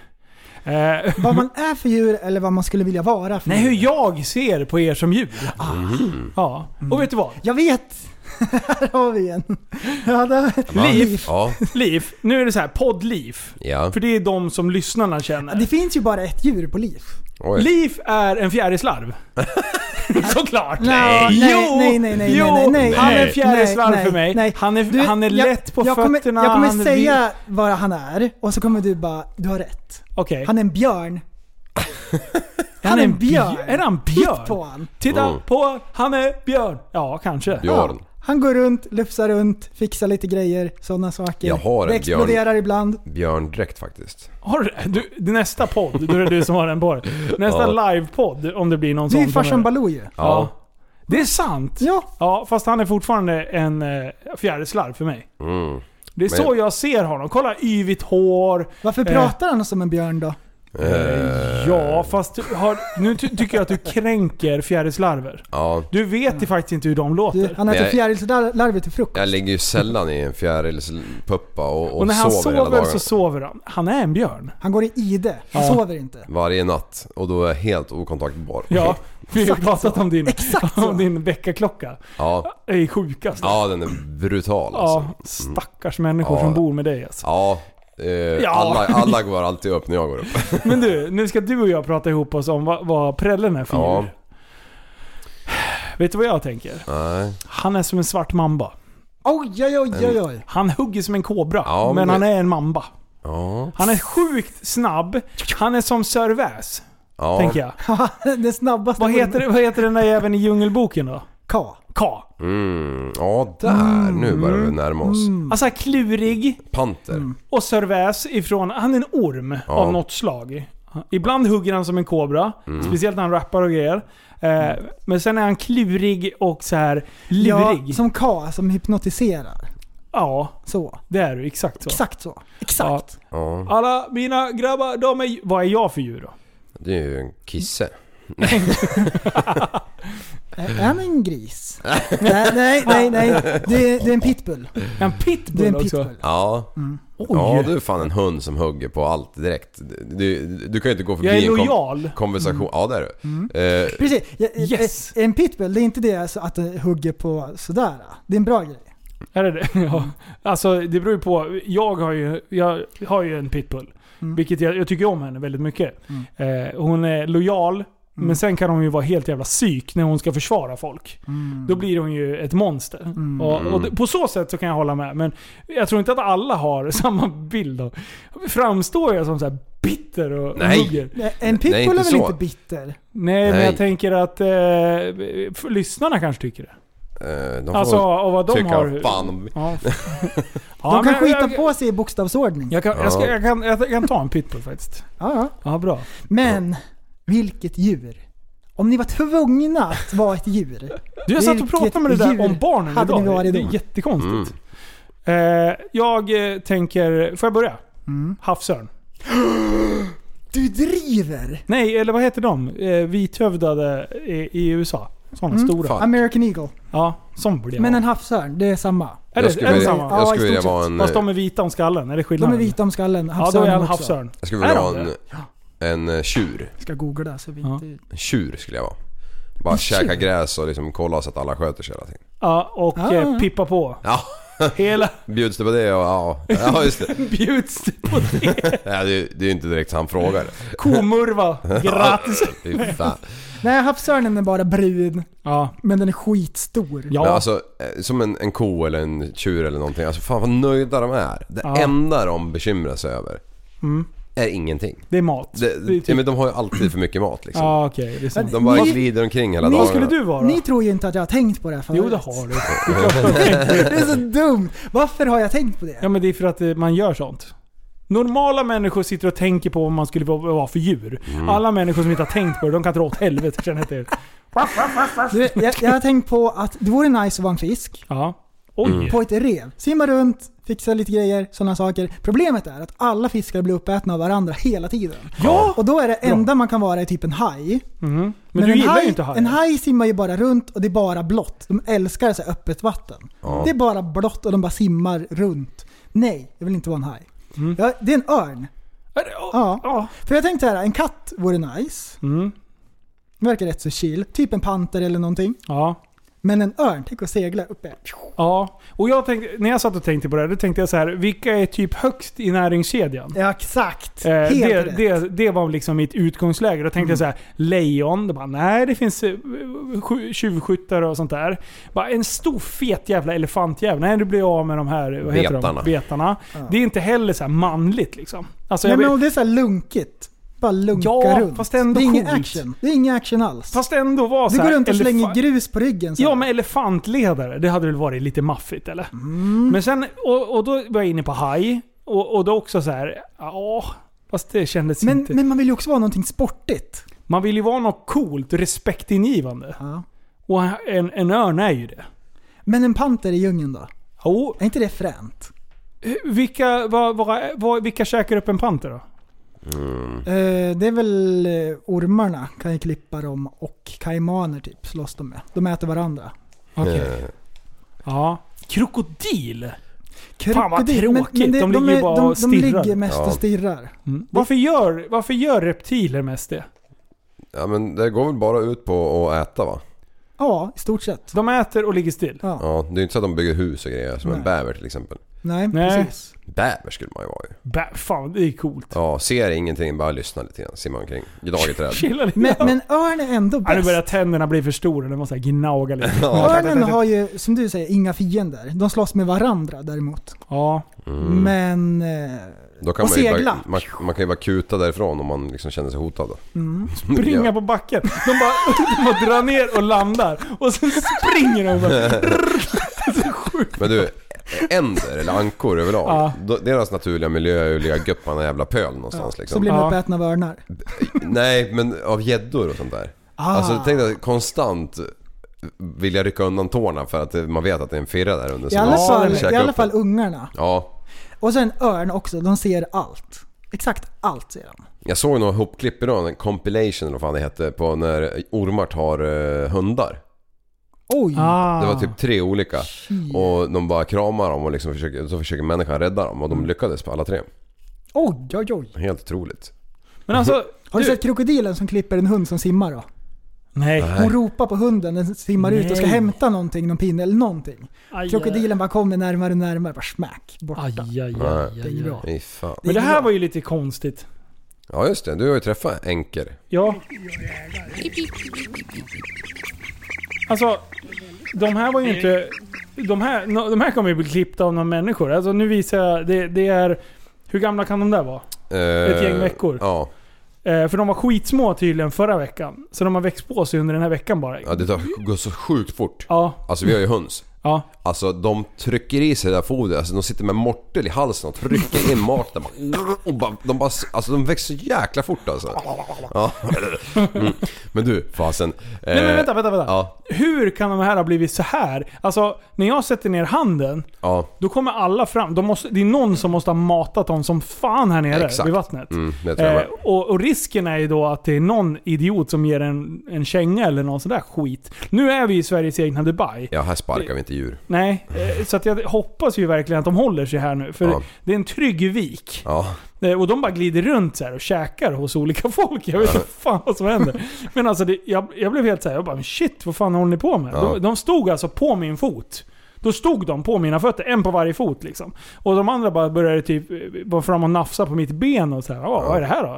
Eh. Vad man är för djur eller vad man skulle vilja vara för. Nej, hur jag ser på er som djur. Mm. Ja, mm. Och vet du vad? Jag vet! Här har vi en. Ja, där. Liv. Ja. Liv. Nu är det så här, poddliv. Ja. För det är de som lyssnarna känner. Det finns ju bara ett djur på Liv. Oj. Liv är en fjärilslarv. Såklart. No, nej. Jo, nej, nej, nej, jo, nej, nej, nej. Han är en fjärilslarv för mig. Nej. Han är, du, han är jag, lätt på jag fötterna. Kommer, jag kommer han säga vill... vad han är och så kommer du bara, du har rätt. Okay. Han är en björn. Han är en björn. Är han björn? Titt på han. Titta mm. på, han är björn. Ja, kanske. Björn. Ja. Han går runt, lufsar runt, fixar lite grejer, sådana saker. Jag har en det exploderar björn, ibland. Björn direkt faktiskt. Har du, du nästa podd, då är det du som har den på. Nästa ja. Livepodd om det blir någon sån. Det är farsan Baloo ju. Ja. Ja. Det är sant. Ja. Ja, fast han är fortfarande en fjärilslarv för mig. Mm. Det är men... så jag ser honom. Kolla yvigt hår. Varför eh. pratar han som en björn då? Uh. Ja, fast har, nu ty- tycker jag att du kränker fjärilslarver. Ja. Du vet ju faktiskt inte hur de låter. Du, han äter fjärilslarver till frukost. Jag ligger ju sällan i en fjärilspuppa och, och, och när han sover, sover så sover han. Han är en björn. Han går i ide. Han ja. sover inte. Varje natt. Och då är jag helt okontaktbar. Ja, vi har pratat om din, om din veckaklocka. Ja. Det är sjukast. Ja, den är brutal. Alltså. Ja, stackars mm. människor ja. som bor med dig. Alltså. Ja. Ja. Alla, alla går alltid upp när jag går upp. Men du, nu ska du och jag prata ihop oss om vad, vad prällen är för ja. djur. Vet du vad jag tänker? Nej. Han är som en svart mamba. Oj, oj, oj, oj. Han hugger som en kobra, ja, men, men han är en mamba. Ja. Han är sjukt snabb. Han är som Sir Väs, ja. tänker jag. Det snabbaste. Vad heter, vad heter den där även i djungelboken då? Ka. Ka. Mm, ja, där. Mm. Nu börjar vi närma oss. Mm. Alltså klurig. Panter. Mm. Och Serväs ifrån, han är en orm ja. av något slag. Ibland hugger han som en kobra. Mm. Speciellt när han rappar och grejer. Eh, mm. Men sen är han klurig och så här lurig. Ja, som Ka, som hypnotiserar. Ja, så. Det är du, exakt så. Exakt så. Exakt. Ja. Alla mina grabbar, de är, vad är jag för djur då? Det är ju en kisse. Är han en gris? nej, nej, nej, nej. Det, det är en pitbull. En pitbull, det är en pitbull också. Ja. Mm. Ja, du är fan en hund som hugger på allt direkt. Du, du kan ju inte gå förbi en kom- konversation. Mm. Ja, det är du. Mm. Uh, Precis. Yes. En pitbull, det är inte det alltså att den hugger på sådär. Det är en bra grej. Är det det? Ja. Alltså, det beror ju på. Jag har ju, jag har ju en pitbull. Mm. Vilket jag, jag tycker om henne väldigt mycket. Mm. Eh, hon är lojal. Mm. Men sen kan hon ju vara helt jävla psyk när hon ska försvara folk. Mm. Då blir hon ju ett monster. Mm. Och, och på så sätt så kan jag hålla med. Men jag tror inte att alla har samma bild av. Framstår jag som så här bitter och hugger? En pitbull är väl så. Inte bitter? Nej, Nej, men jag tänker att eh, lyssnarna kanske tycker det. De alltså, och vad de har... Fan. Ja. Ja, de kan skita jag, på sig i bokstavsordning. Jag kan, ja. jag, ska, jag, kan, jag kan ta en pitbull faktiskt. Ja, ja. Ja, bra. Men... Vilket djur? Om ni var tvungna att vara ett djur. Du har satt och pratat med det där om barnen idag. Det är jättekonstigt. Mm. Eh, jag tänker... Får jag börja? Mm. Havsörn. Du driver! Nej, eller vad heter de? Eh, vithövdade i, i U S A. Sådana mm. stora. Fuck. American Eagle. Ja, som blir. Men en havsörn, det är samma. Är det, är det samma? Jag skulle vilja vara en... Fast de är vita om skallen, är det skillnaden? De är vita om skallen. Havsörn, ja, då är en havsörn. Jag skulle vilja vara en... Ja. En tjur. Jag ska googla så vi inte... En tjur skulle jag vara. Bara käka gräs och liksom kolla så att alla sköter sig hela tiden. Ja, och ah. eh, pippa på. Ja. Hela. Bjuds det på det? Och, ja. Ja, just det. Bjuds det på det? Ja, det, det är ju inte direkt han frågar. Komurva. Gratis. Nej, havsörnen är bara brun. Ja. Men den är skitstor. Ja. Men alltså, som en, en ko eller en tjur eller någonting. Alltså fan vad nöjda de är. Det ja. enda de bekymrar sig över. Mm. Är ingenting. Det är mat. Det, det är typ... ja, men de har ju alltid för mycket mat liksom. Ah, okay, det är sant. De bara ni, glider omkring hela dagen. Skulle du vara? Ni tror ju inte att jag har tänkt på det här förut. Jo, det har du. Det är så dumt. Varför har jag tänkt på det? Ja, men det är för att man gör sånt. Normala människor sitter och tänker på vad man skulle vara för djur. Mm. Alla människor som inte har tänkt på det, de kan dra åt helvete, känner jag. jag, jag har tänkt på att det vore nice att vara en fisk. Ja. Mm. På ett rev. Simma runt, fixa lite grejer, sådana saker. Problemet är att alla fiskar blir uppätna av varandra hela tiden. Ja. Och då är det enda ja. man kan vara är typ en haj. Mm. Men, Men du en gillar haj, ju inte haj. En haj simmar ju bara runt och det är bara blått. De älskar så här öppet vatten. Ja. Det är bara blått och de bara simmar runt. Nej, jag vill inte vara en haj. Mm. Ja, det är en örn. Är det? Oh. Ja. Oh. För jag tänkte här, en katt vore nice. Mm. Verkar rätt så chill. Typ en panter eller någonting. Ja. Men en örn, tänk att segla uppe. Ja, och jag tänkte, när jag satt och tänkte på det här, då tänkte jag så här, vilka är typ högst i näringskedjan? Ja, exakt. Eh, Helt det, rätt. Det, det var liksom mitt utgångsläge. Då tänkte mm. jag så här, lejon, det bara, nej det finns tjuvskyttar och sånt där. Bara en stor fet jävla elefantjävla. Nej, du blir av med de här, vad heter Betarna. de? Betarna. Ja. Det är inte heller så här manligt liksom. Alltså, nej, jag, men det är så här lunkigt. Bara lunka ja, runt. Fast ändå det är ingen action. Det är ingen action alls. Fast ändå var så här, du går runt och elef- slänger grus på ryggen. Så ja, men elefantledare, det hade väl varit lite maffigt, eller? Mm. Men sen, och, och då var jag inne på haj. Och, och då också så här, ja, fast det kändes men, inte. Men man vill ju också vara någonting sportigt. Man vill ju vara något coolt, respektingivande. Ja. Och en, en örn är ju det. Men en panter i djungeln då? Oh. Är inte det fränt? Vilka, vad, vad, vad, vilka käkar upp en panter då? Mm. Eh, det är väl ormarna, kan jag klippa dem, och kaimaner typ slåss de med. De äter varandra. Okej. Okay. Mm. Ja, krokodil. Krokodil. Fan vad tråkigt. Men, men det, de, de ligger är, bara de, och stirrar. De ligger mest ja. och stirrar. Mm. Varför gör varför gör reptiler mest det? Ja, men det går väl bara ut på att äta, va? Ja, i stort sett. De äter och ligger still. Ja, ja, det är inte så att de bygger hus och grejer som Nej. en bäver till exempel. Nej, Nej, precis. Bäver skulle man ju vara ju. Bäver, fan, det är coolt. Ja, ser ingenting, bara lyssnar lite grann, simmar omkring. Idag i träd. men, men örn är ändå bäst. Ja, nu börjar tänderna bli för stora, de måste gnaga lite. Ja. Örnen har ju, som du säger, inga fiender. De slåss med varandra däremot. Ja. Mm. Men... Eh, Då kan och man segla. Bara, man, man kan ju bara kuta därifrån om man liksom känner sig hotad. Mm. Springa ja. på backen. De bara, de bara drar ner och landar. Och sen springer de bara. Men du... änder eller ankor överlag. Ja. Deras naturliga miljö är ju att ligga gupparna jävla pöl någonstans. Ja. Liksom. Så blir de uppätna av örnar. Nej, men av gäddor och sånt där. Ah. Alltså tänk dig konstant vill jag rycka undan tårna för att man vet att det är en firra där under. I alla fall, i alla fall ungarna. Ja. Och sen örn också, de ser allt. Exakt allt ser de. Jag såg några hopklipp idag, en compilation eller vad fan det hette, på när ormar tar uh, hundar. Oj. Ah. Det var typ tre olika. Shit. Och de bara kramar dem och liksom försöker, så försöker människan rädda dem. Och de lyckades på alla tre. Oj, oj, oj. Helt otroligt. Men alltså, har du sett krokodilen som klipper en hund som simmar då? Nej. Hon ropar på hunden, den simmar Nej. ut och ska hämta någonting, någon pinne eller någonting. Aj, krokodilen bara kommer närmare och närmare, bara smack, borta. Aj, aj, aj, aj, aj. Det är bra. Aj, fan. Men det här var ju lite konstigt. Ja just det, du har ju träffat Enker. Ja. Alltså, de här var ju inte... De här, de här kommer ju bli klippta av några människor. Alltså nu visar jag, det, det är... Hur gamla kan de där vara? Uh, Ett gäng veckor. Ja. Uh, för de var skitsmå tydligen förra veckan. Så de har växt på sig under den här veckan bara. Ja, det tar, går så sjukt fort. Ja. Alltså vi har ju höns. Ja. Alltså de trycker i sig där fodret. Alltså de sitter med mortel i halsen och trycker in maten. Och bara, de bara, alltså de växer så jäkla fort alltså. Ja. Mm. Men du, fasen. Eh, Nej men vänta, vänta, vänta. Ja. Hur kan de här ha blivit så här? Alltså när jag sätter ner handen, ja. Då kommer alla fram. De måste, det är någon som måste ha matat dem som fan här nere. Exakt. Vid vattnet. Mm, eh, och, och risken är ju då att det är någon idiot som ger en, en känga eller någon sån där skit. Nu är vi i Sveriges egna Dubai. Ja, här sparkar vi inte. Djur. Nej, så att jag hoppas ju verkligen att de håller sig här nu. För ja. Det är en trygg vik. Ja. Och de bara glider runt så här och käkar hos olika folk. Jag vet inte fan vad som händer. Men alltså, det, jag, jag blev helt så här. Jag bara, shit, vad fan håller ni på med? Ja. De, de stod alltså på min fot. Då stod de på mina fötter, en på varje fot liksom. Och de andra bara började typ bara fram och nafsa på mitt ben och så här. Ja. Vad är det här då?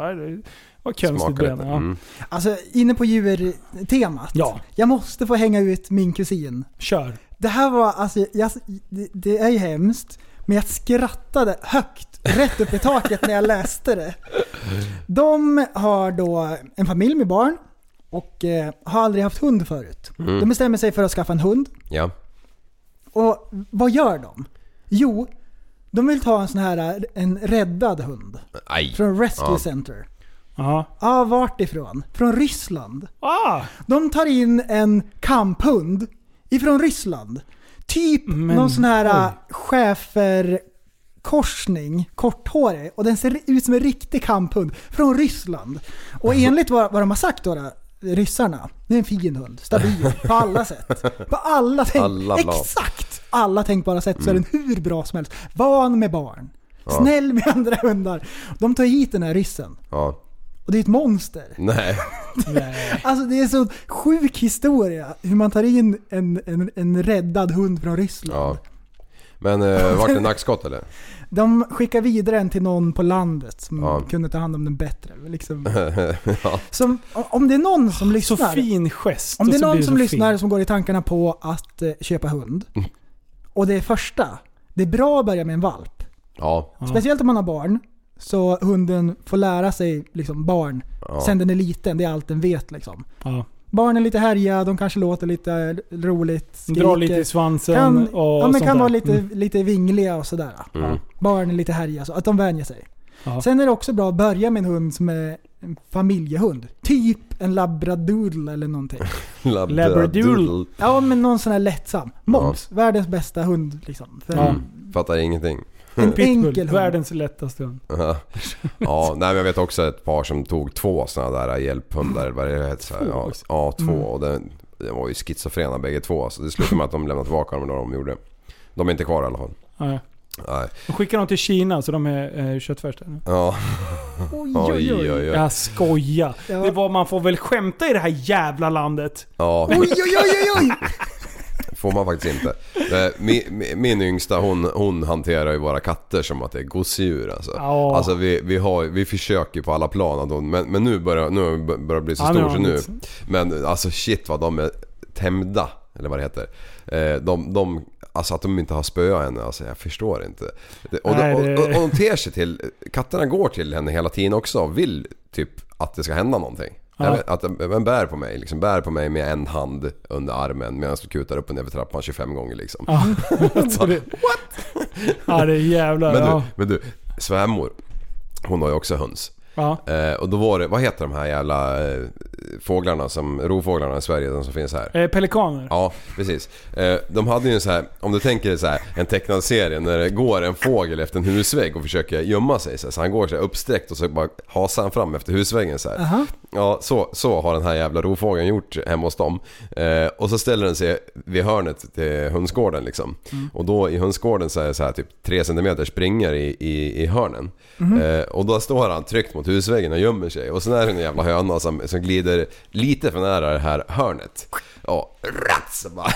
Vad konstigt ben. Ja. Mm. Alltså, inne på djurtemat. Ja. Jag måste få hänga ut min kusin. Kör. Det här var, alltså, jag, det är ju hemskt, men jag skrattade högt, rätt upp i taket när jag läste det. De har då en familj med barn och eh, har aldrig haft hund förut. Mm. De bestämmer sig för att skaffa en hund. Ja. Och vad gör de? Jo, de vill ta en sån här, en räddad hund. Aj. Från Rescue ja. Center. Ja, ah, vart ifrån? Från Ryssland. Ah. De tar in en kamphund. Ifrån Ryssland. Typ men, någon sån här schäferkorsning, korthårig. Och den ser ut som en riktig kamphund från Ryssland. Och enligt vad, vad de har sagt då, ryssarna, det är en fin hund. Stabil på alla sätt. På alla tänk, alla exakt alla tänkbara sätt mm. så är den hur bra som helst. Van med barn. Ja. Snäll med andra hundar. De tar hit den här ryssen. Ja. Och det är ett monster. Nej. Alltså det är så sjuk historia hur man tar in en, en, en räddad hund från Ryssland. Ja. Men eh, vart det nackskott eller? De skickar vidare en till någon på landet som ja. kunde ta hand om den bättre. Liksom. Ja. Som, om det är någon som lyssnar. Så fin gest. Om det är någon som lyssnar fin. Som går i tankarna på att eh, köpa hund. Mm. Och det är första. Det är bra att börja med en valp. Ja. Speciellt om man har barn. Så hunden får lära sig liksom barn. Ja. Sen den är liten, det är allt den vet liksom. Ja. Barnen är lite härja, de kanske låter lite roligt, skriker. Dra lite i svansen kan, och ja, men kan där. vara lite, mm. lite vingliga och sådär. Mm. Barnen är lite härja, så att de vänjer sig. Ja. Sen är det också bra att börja med en hund som är en familjehund. Typ en labradoodle eller någonting. Labradoodle. Ja, men någon sån här lättsam. Mops, ja. Världens bästa hund liksom. För ja. en... Fattar ingenting. En enkel världens lättaste hund. Uh-huh. Ja, nej, men jag vet också ett par som tog två sådana där hjälphundar eller vad det heter så här, ja, ja, två mm. och det, det var ju schizofrena bägge två så det slutade med att de lämnade tillbaka dem när de gjorde. De är inte kvar i alla fall. Nej. Nej. De skickar dem till Kina så de är eh, köttfärska nu. Ja. Oj, oj, oj, oj. Jag skojar. Ja. Det var man får väl skämta i det här jävla landet. Ja. Oj, oj, oj, oj. Får man faktiskt inte. Min, min yngsta hon, hon hanterar ju våra katter som att det är gosedjur alltså. Oh. Alltså vi, vi, har, vi försöker på alla plan men, men nu börjar nu börjar bli så ah, stor så nu. Men alltså shit vad de är tämda eller vad det heter. De, de alltså att de inte har spöat henne alltså jag förstår inte. Och de, och, och, och de ter sig till katterna går till henne hela tiden också och vill typ att det ska hända någonting. Ja. Att en bär på mig liksom bär på mig med en hand under armen medan jag kutar upp och ner för trappan tjugofem gånger liksom. Ja. Så, what? Ja, det är jävlar. Men du, ja. men du svärmor hon har ju också höns. Ja. Eh, och då var det vad heter de här jävla eh, fåglarna som rovfåglarna i Sverige, de som finns här. Eh, pelikaner. Ja, precis. Eh, de hade ju en så här, om du tänker dig så här, en tecknad serie när det går en fågel efter en husvägg och försöker gömma sig så här, så han går så här uppsträckt och så bara hasar han fram efter husväggen så här. Uh-huh. Ja, så så har den här jävla rovfågeln gjort hemma hos dem. Eh, och så ställer den sig vid hörnet till hönsgården liksom. Mm. Och då i hönsgården så är det så här typ tre centimeter springar i i i hörnen. Mm-hmm. Eh, och då står han tryckt mot husväggen och gömmer sig och sen är det en jävla höna som som glider lite för nära det här hörnet. Ja, rats bara.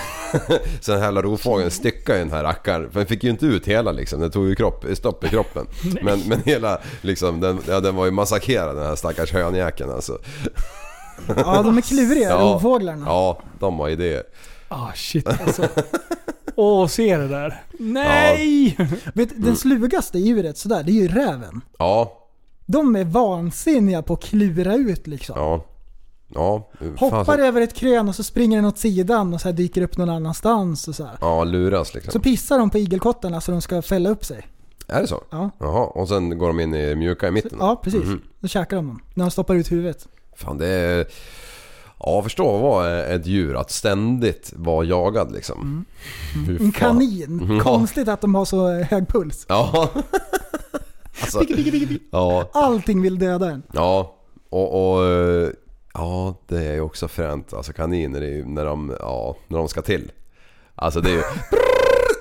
Så den här rovfågeln styckar ju den här rackaren. För den fick ju inte ut hela liksom. Den tog ju kropp, stopp i kroppen. Men, men hela liksom, den, ja, den var ju massakrerad den här stackars hönjäken alltså. Ja, de är kluriga, ja, rovfåglarna. Ja, de har idéer. Ah, shit alltså. Åh, oh, se det där. Nej! Ja. Vet, den slugaste djuret sådär, det är ju räven. Ja. De är vansinniga på att klura ut liksom. Ja. Ja, hoppar fan. Över ett krön och så springer den åt sidan och så här dyker upp någon annanstans och så här. Ja, luras liksom. Så pissar de på igelkottarna så de ska fälla upp sig. Är det så? Ja. Jaha, och sen går de in i mjuka i mitten. Så, ja, precis. Mm-hmm. Då käkar de dem när de stoppar ut huvudet. Fan, det är... Ja, förstå vad var ett djur att ständigt vara jagad liksom. Mm. Mm. En kanin. Mm. Konstigt att de har så hög puls. Ja. Alltså, big, big, big, big. Ja. Allting vill döda en. Ja, och... och ja, det är ju också fränt. Alltså kaniner är ju när de, ja, när de ska till. Alltså det är ju...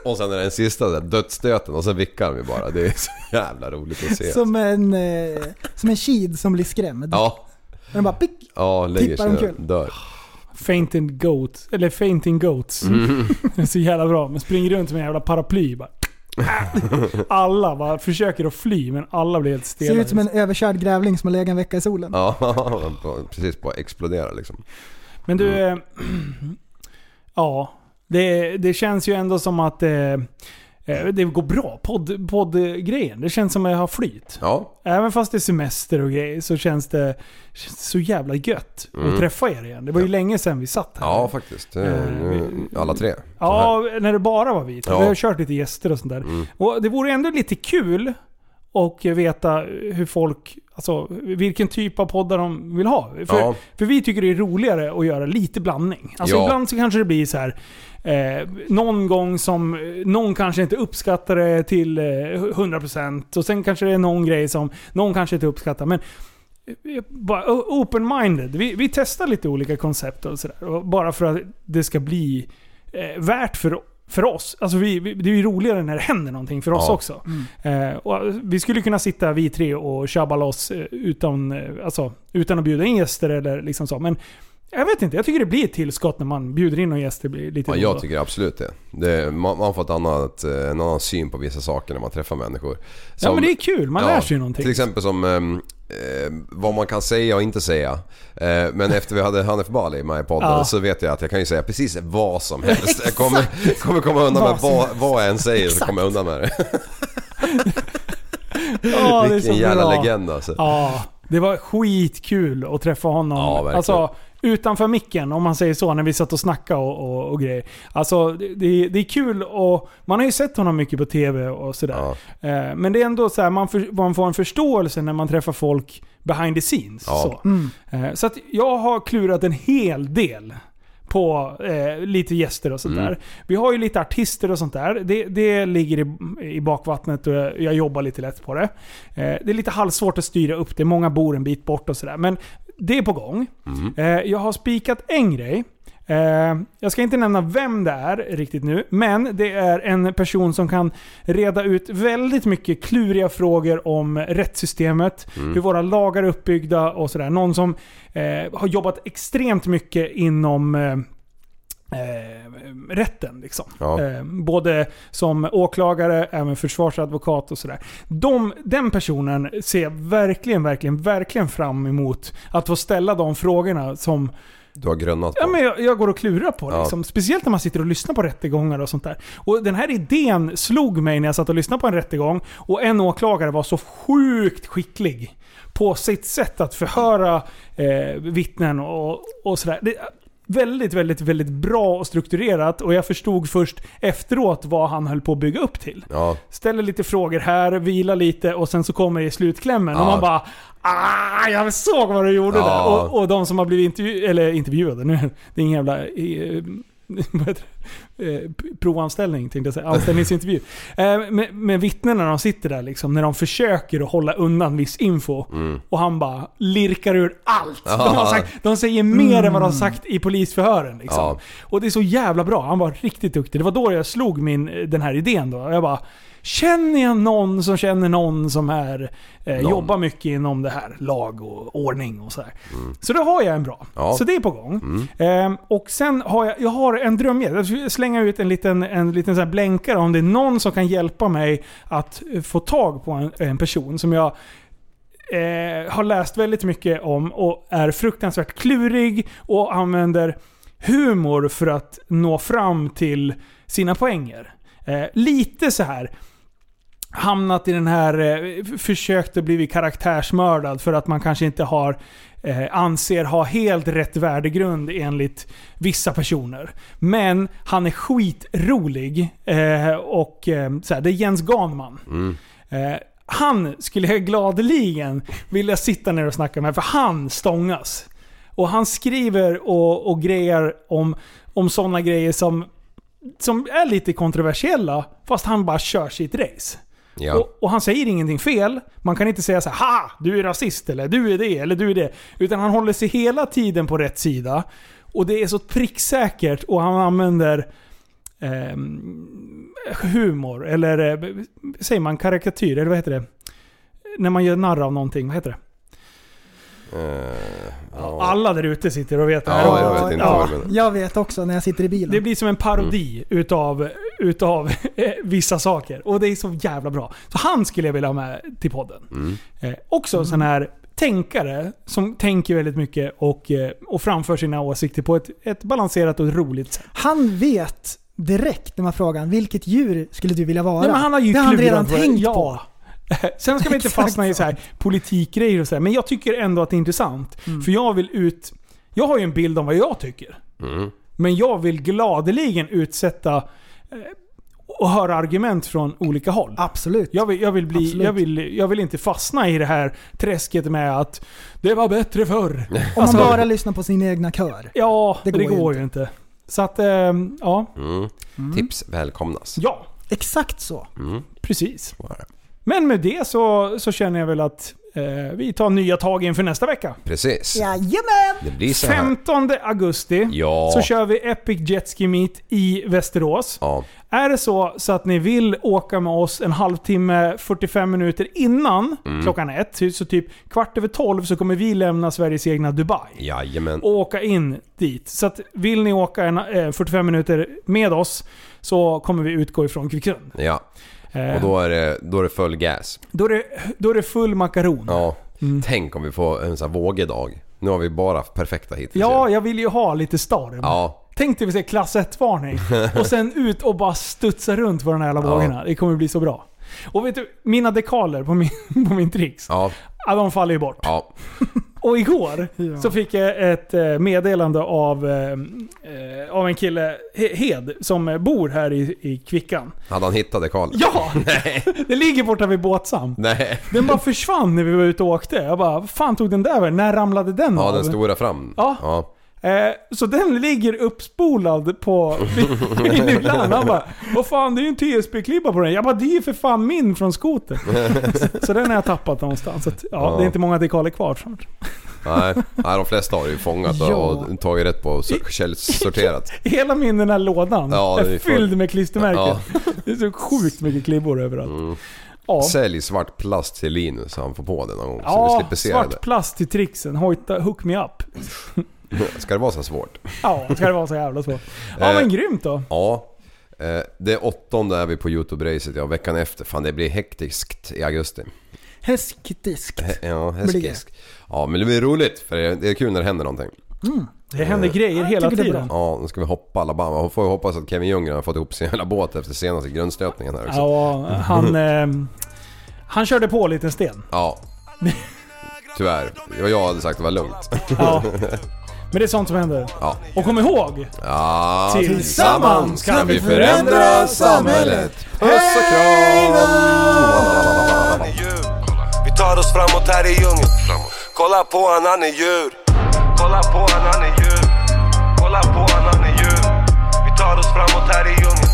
Och sen är det den sista där, dödsstöten och sen vickar de ju bara. Det är så jävla roligt att se. Som en, eh, som en kid som blir skrämd. Ja. Och den bara pick, ja, tippar omkull. Dör. Fainting goat, eller fainting goats. Mm. Det är så jävla bra. Men springer runt med en jävla paraply bara. Alla bara försöker att fly, men alla blir helt stela. Ser ut som en överkörd grävling som har legat en vecka i solen. Ja, precis, på att explodera liksom. Men du, mm. ja, det, det känns ju ändå som att eh, det går bra, podd, poddgrejen. Det känns som att jag har flyt. Ja. Även fast det är semester och grejer så känns det, känns det så jävla gött mm. att träffa er igen. Det var ju ja. länge sedan vi satt här. Ja, faktiskt. Mm. Alla tre. Ja, när det bara var vi. Ja. Vi har kört lite gäster och sånt där. Mm. Och det vore ändå lite kul att veta hur folk... Alltså, vilken typ av poddar de vill ha. För, ja. för vi tycker det är roligare att göra lite blandning. Alltså ja. ibland så kanske det blir så här... Eh, någon gång som någon kanske inte uppskattar det till eh, hundra procent. Och sen kanske det är någon grej som någon kanske inte uppskattar. Men eh, bara open-minded. Vi, vi testar lite olika koncept och sådär. Bara för att det ska bli eh, värt för För oss, alltså vi, vi, det är ju roligare när det händer någonting för oss ja. också. Mm. Eh, och vi skulle kunna sitta vi tre och tjabba loss utan, alltså, utan att bjuda in gäster eller liksom så. Men jag vet inte, jag tycker det blir ett tillskott när man bjuder in någon gäster. Blir lite ja, jag då. tycker absolut det. det man, man får ett annat, en annan syn på vissa saker när man träffar människor. Som, ja, men det är kul, man ja, lär sig ju någonting. Till exempel som... Um, Eh, vad man kan säga och inte säga eh, men efter vi hade Hanif Bali med i podden ja. så vet jag att jag kan ju säga precis vad som helst. Jag kommer, kommer komma undan med vad, vad jag än säger så kommer jag undan med det. Ja, vilken det är jävla bra. legend alltså. Ja, det var skitkul att träffa honom ja, alltså, utanför micken om man säger så, när vi satt och snackade och, och, och grejer. Alltså det, det är kul och man har ju sett honom mycket på tv och sådär ja. eh, men det är ändå så här, man, för, man får en förståelse när man träffar folk behind the scenes ja. så, mm. eh, så att jag har klurat en hel del på eh, lite gäster och sånt mm. där. Vi har ju lite artister och sånt där. Det, det ligger i, i bakvattnet och jag, jag jobbar lite lätt på det. Eh, det är lite halvsvårt att styra upp det. Många bor en bit bort och sådär. Men det är på gång. Mm. Eh, jag har spikat en grej. Eh, jag ska inte nämna vem det är riktigt nu. Men det är en person som kan reda ut väldigt mycket kluriga frågor om rättssystemet. Mm. Hur våra lagar är uppbyggda och sådär. Någon som eh, har jobbat extremt mycket inom... Eh, Eh, rätten liksom ja. eh, både som åklagare, även försvarsadvokat och sådär. De, den personen ser verkligen, verkligen, verkligen fram emot att få ställa de frågorna som du har grönnat på. Ja, men jag, jag går och klurar på det liksom. Ja. Speciellt när man sitter och lyssnar på rättegångar och sånt där. Och den här idén slog mig när jag satt och lyssnade på en rättegång och en åklagare var så sjukt skicklig på sitt sätt att förhöra eh, vittnen och, och sådär. Det väldigt, väldigt, väldigt bra och strukturerat. Och jag förstod först efteråt vad han höll på att bygga upp till. Ja. Ställer lite frågor här, vila lite och sen så kommer det i slutklämmen. Ja. Och man bara, ah, jag såg vad du gjorde ja. där. Och, och de som har blivit intervju- eller intervjuade nu, det är ingen jävla... Eh, Eh, provanställning tänkte jag säga, anställningsintervju eh, med, med vittnen när de sitter där liksom, när de försöker att hålla undan viss info mm. och han bara lirkar ur allt. De, har sagt, de säger mer mm. än vad de har sagt i polisförhören liksom. Ja. Och det är så jävla bra, han var riktigt duktig. Det var då jag slog min, den här idén då. Jag bara, känner jag någon som känner någon som är, eh, någon. jobbar mycket inom det här, lag och ordning och sådär. Mm. Så då har jag en bra. Ja. Så det är på gång. Mm. Eh, och sen har jag, jag har en dröm med. Jag slänger ut en liten, en liten så här blänkare om det är någon som kan hjälpa mig att få tag på en, en person som jag eh, har läst väldigt mycket om och är fruktansvärt klurig och använder humor för att nå fram till sina poänger. Eh, lite så här hamnat i den här eh, försökt att bli karaktärsmördad för att man kanske inte har eh, anser ha helt rätt värdegrund enligt vissa personer, men han är skitrolig eh, och eh, så här, det är Jens Ganman. Mm. eh, han skulle jag gladeligen vilja sitta ner och snacka med, för han stångas och han skriver och, och grejer om, om sådana grejer som som är lite kontroversiella, fast han bara kör sitt race. Ja. Och, och han säger ingenting fel. Man kan inte säga så här, ha, du är rasist eller du är det eller du är det, utan han håller sig hela tiden på rätt sida och det är så pricksäkert och han använder eh, humor eller eh, säger man karikatyr eller vad heter det? När man gör narr av någonting, vad heter det? Uh, ja. Alla där ute sitter och vet, ja, här. Jag, vet inte ja, jag vet också när jag sitter i bilen. Det blir som en parodi mm. utav, utav vissa saker. Och det är så jävla bra. Så han skulle jag vilja ha med till podden. Mm. eh, Också mm. sån här tänkare som tänker väldigt mycket och, och framför sina åsikter på ett, ett balanserat och roligt sätt. Han vet direkt när man frågar vilket djur skulle du vilja vara? Nej, men han har ju det har han redan tänkt ja. på. Sen ska vi inte fastna i så här politikgrejer och så här, men jag tycker ändå att det är intressant mm. för jag vill ut jag har ju en bild om vad jag tycker. Mm. Men jag vill gladeligen utsätta eh, och höra argument från olika håll. Absolut. Jag vill jag vill bli jag vill, jag vill inte fastna i det här träsket med att det var bättre förr. Om man alltså, bara lyssnar på sin egna kör. Ja, det går, det går ju inte. inte. Så att eh, ja. Mm. Mm. Tips välkomnas. Ja, exakt så. Mm. Precis. Men med det så, så känner jag väl att eh, vi tar nya tag inför nästa vecka. Precis. Jajamän! Det femtonde augusti ja. så kör vi Epic Jetski Meet i Västerås. Ja. Är det så, så att ni vill åka med oss en halvtimme, fyrtiofem minuter innan mm. klockan ett, så typ kvart över tolv så kommer vi lämna Sveriges egna Dubai. Jajamän. Och åka in dit. Så att vill ni åka en, eh, fyrtiofem minuter med oss så kommer vi utgå ifrån Kvicksund. Ja. Och då är det, då är det full gas. Då är det, då är det full makaron. Ja. Mm. Tänk om vi får en sån här vågedag. Nu har vi bara perfekta hit. Ja, jag vill ju ha lite storm. Ja. Tänk dig vi säger klass ett-varning. Och sen ut och bara studsa runt på den här jävla vågorna. Ja. Det kommer bli så bra. Och vet du, mina dekaler på min, på min trix, ja. de faller ju bort. Ja. Och igår ja. så fick jag ett meddelande av, eh, av en kille, Hed, som bor här i, i Kvickan. Hade han hittat dekalen? Ja! Nej. Det ligger borta vid Båtsam. Nej. Den bara försvann när vi var ute och åkte. Jag bara, vad fan tog den där? När ramlade den? Ja, av? Den stora fram. Ja. ja. Eh, så den ligger uppspolad på Lulan. Han bara, vad fan, det är ju en T S B-klibba på den. Jag bara, det är för fan min från skoten. så, så den har jag tappat någonstans. Så att, ja, ja. Det är inte många dekaler kvar. nej, nej, de flesta har ju fångat ja. och tagit rätt på och källsorterat. Hela min den här lådan ja, är, är fylld för... med klistermärken. Ja. det är så sjukt mycket klibbor överallt. Mm. Ja. Sälj svart plast till Linus så han får på den någon gång. Ja, så vi slipper se svart det. Plast till trixen. Hojta, hook me up. Ska det vara så svårt? Ja, ska det vara så jävla svårt. Ja, men grymt då. Ja, det åttonde är vi på YouTube Race ja, veckan efter. Fan, det blir hektiskt i augusti. Hektiskt. He- ja, hektiskt. Ja, men det blir roligt för det är kul när det händer någonting. Mm. Det händer grejer mm. hela tiden. Ja, nu ska vi hoppa Alabama. Man får ju hoppas att Kevin Ljunggren har fått ihop sin hela båt efter senaste grundstötningen här också. Ja, han eh, han körde på lite sten. Ja. Tyvärr. Jag hade sagt att det var lugnt. Ja. Men det är sånt som händer. Ja. Och kom ihåg. Ja, tillsammans, tillsammans kan vi förändra samhället. Puss och kram. Vi tar oss framåt här i djungeln. Kolla på han, han är djur. Kolla på han, han är djur. Kolla på han, han är djur. Vi tar oss framåt här i djungeln.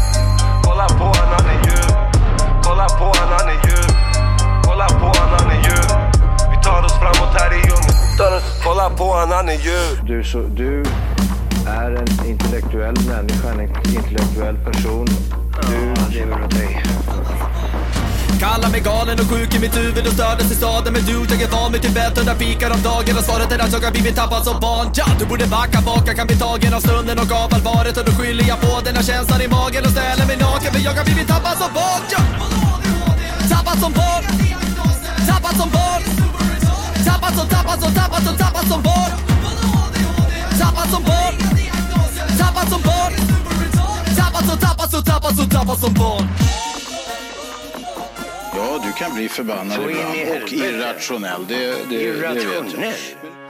Kolla på han, han är djur. Kolla på han, han är djur. Kolla på han, han är djur. Vi tar oss framåt här i djungeln. Kolla på han, han är djur. Du, så, du är en intellektuell människa, en intellektuell person. Du lever med dig. Kallar mig galen och sjuk i mitt huvud och stördes i staden. Men du, jag är van vid Tibet, hundra fikar om dagen. Och svaret är att jag har blivit tappad som barn. Ja, du borde backa bak, jag kan bli tagen av stunden och av allvaret. Och då skyller jag på den här känslan i magen och ställer mig naken. För jag har blivit tappad som barn, ja. Tappad som barn. Tappad som barn. Tappad som, tappad som, tappad som, tappad som barn. Tappad som barn. Tappad som barn. Tappad som, tappad som, tappad som, tappad som barn. Ja, du kan bli förbannad ibland och irrationell, det, det, det vet jag.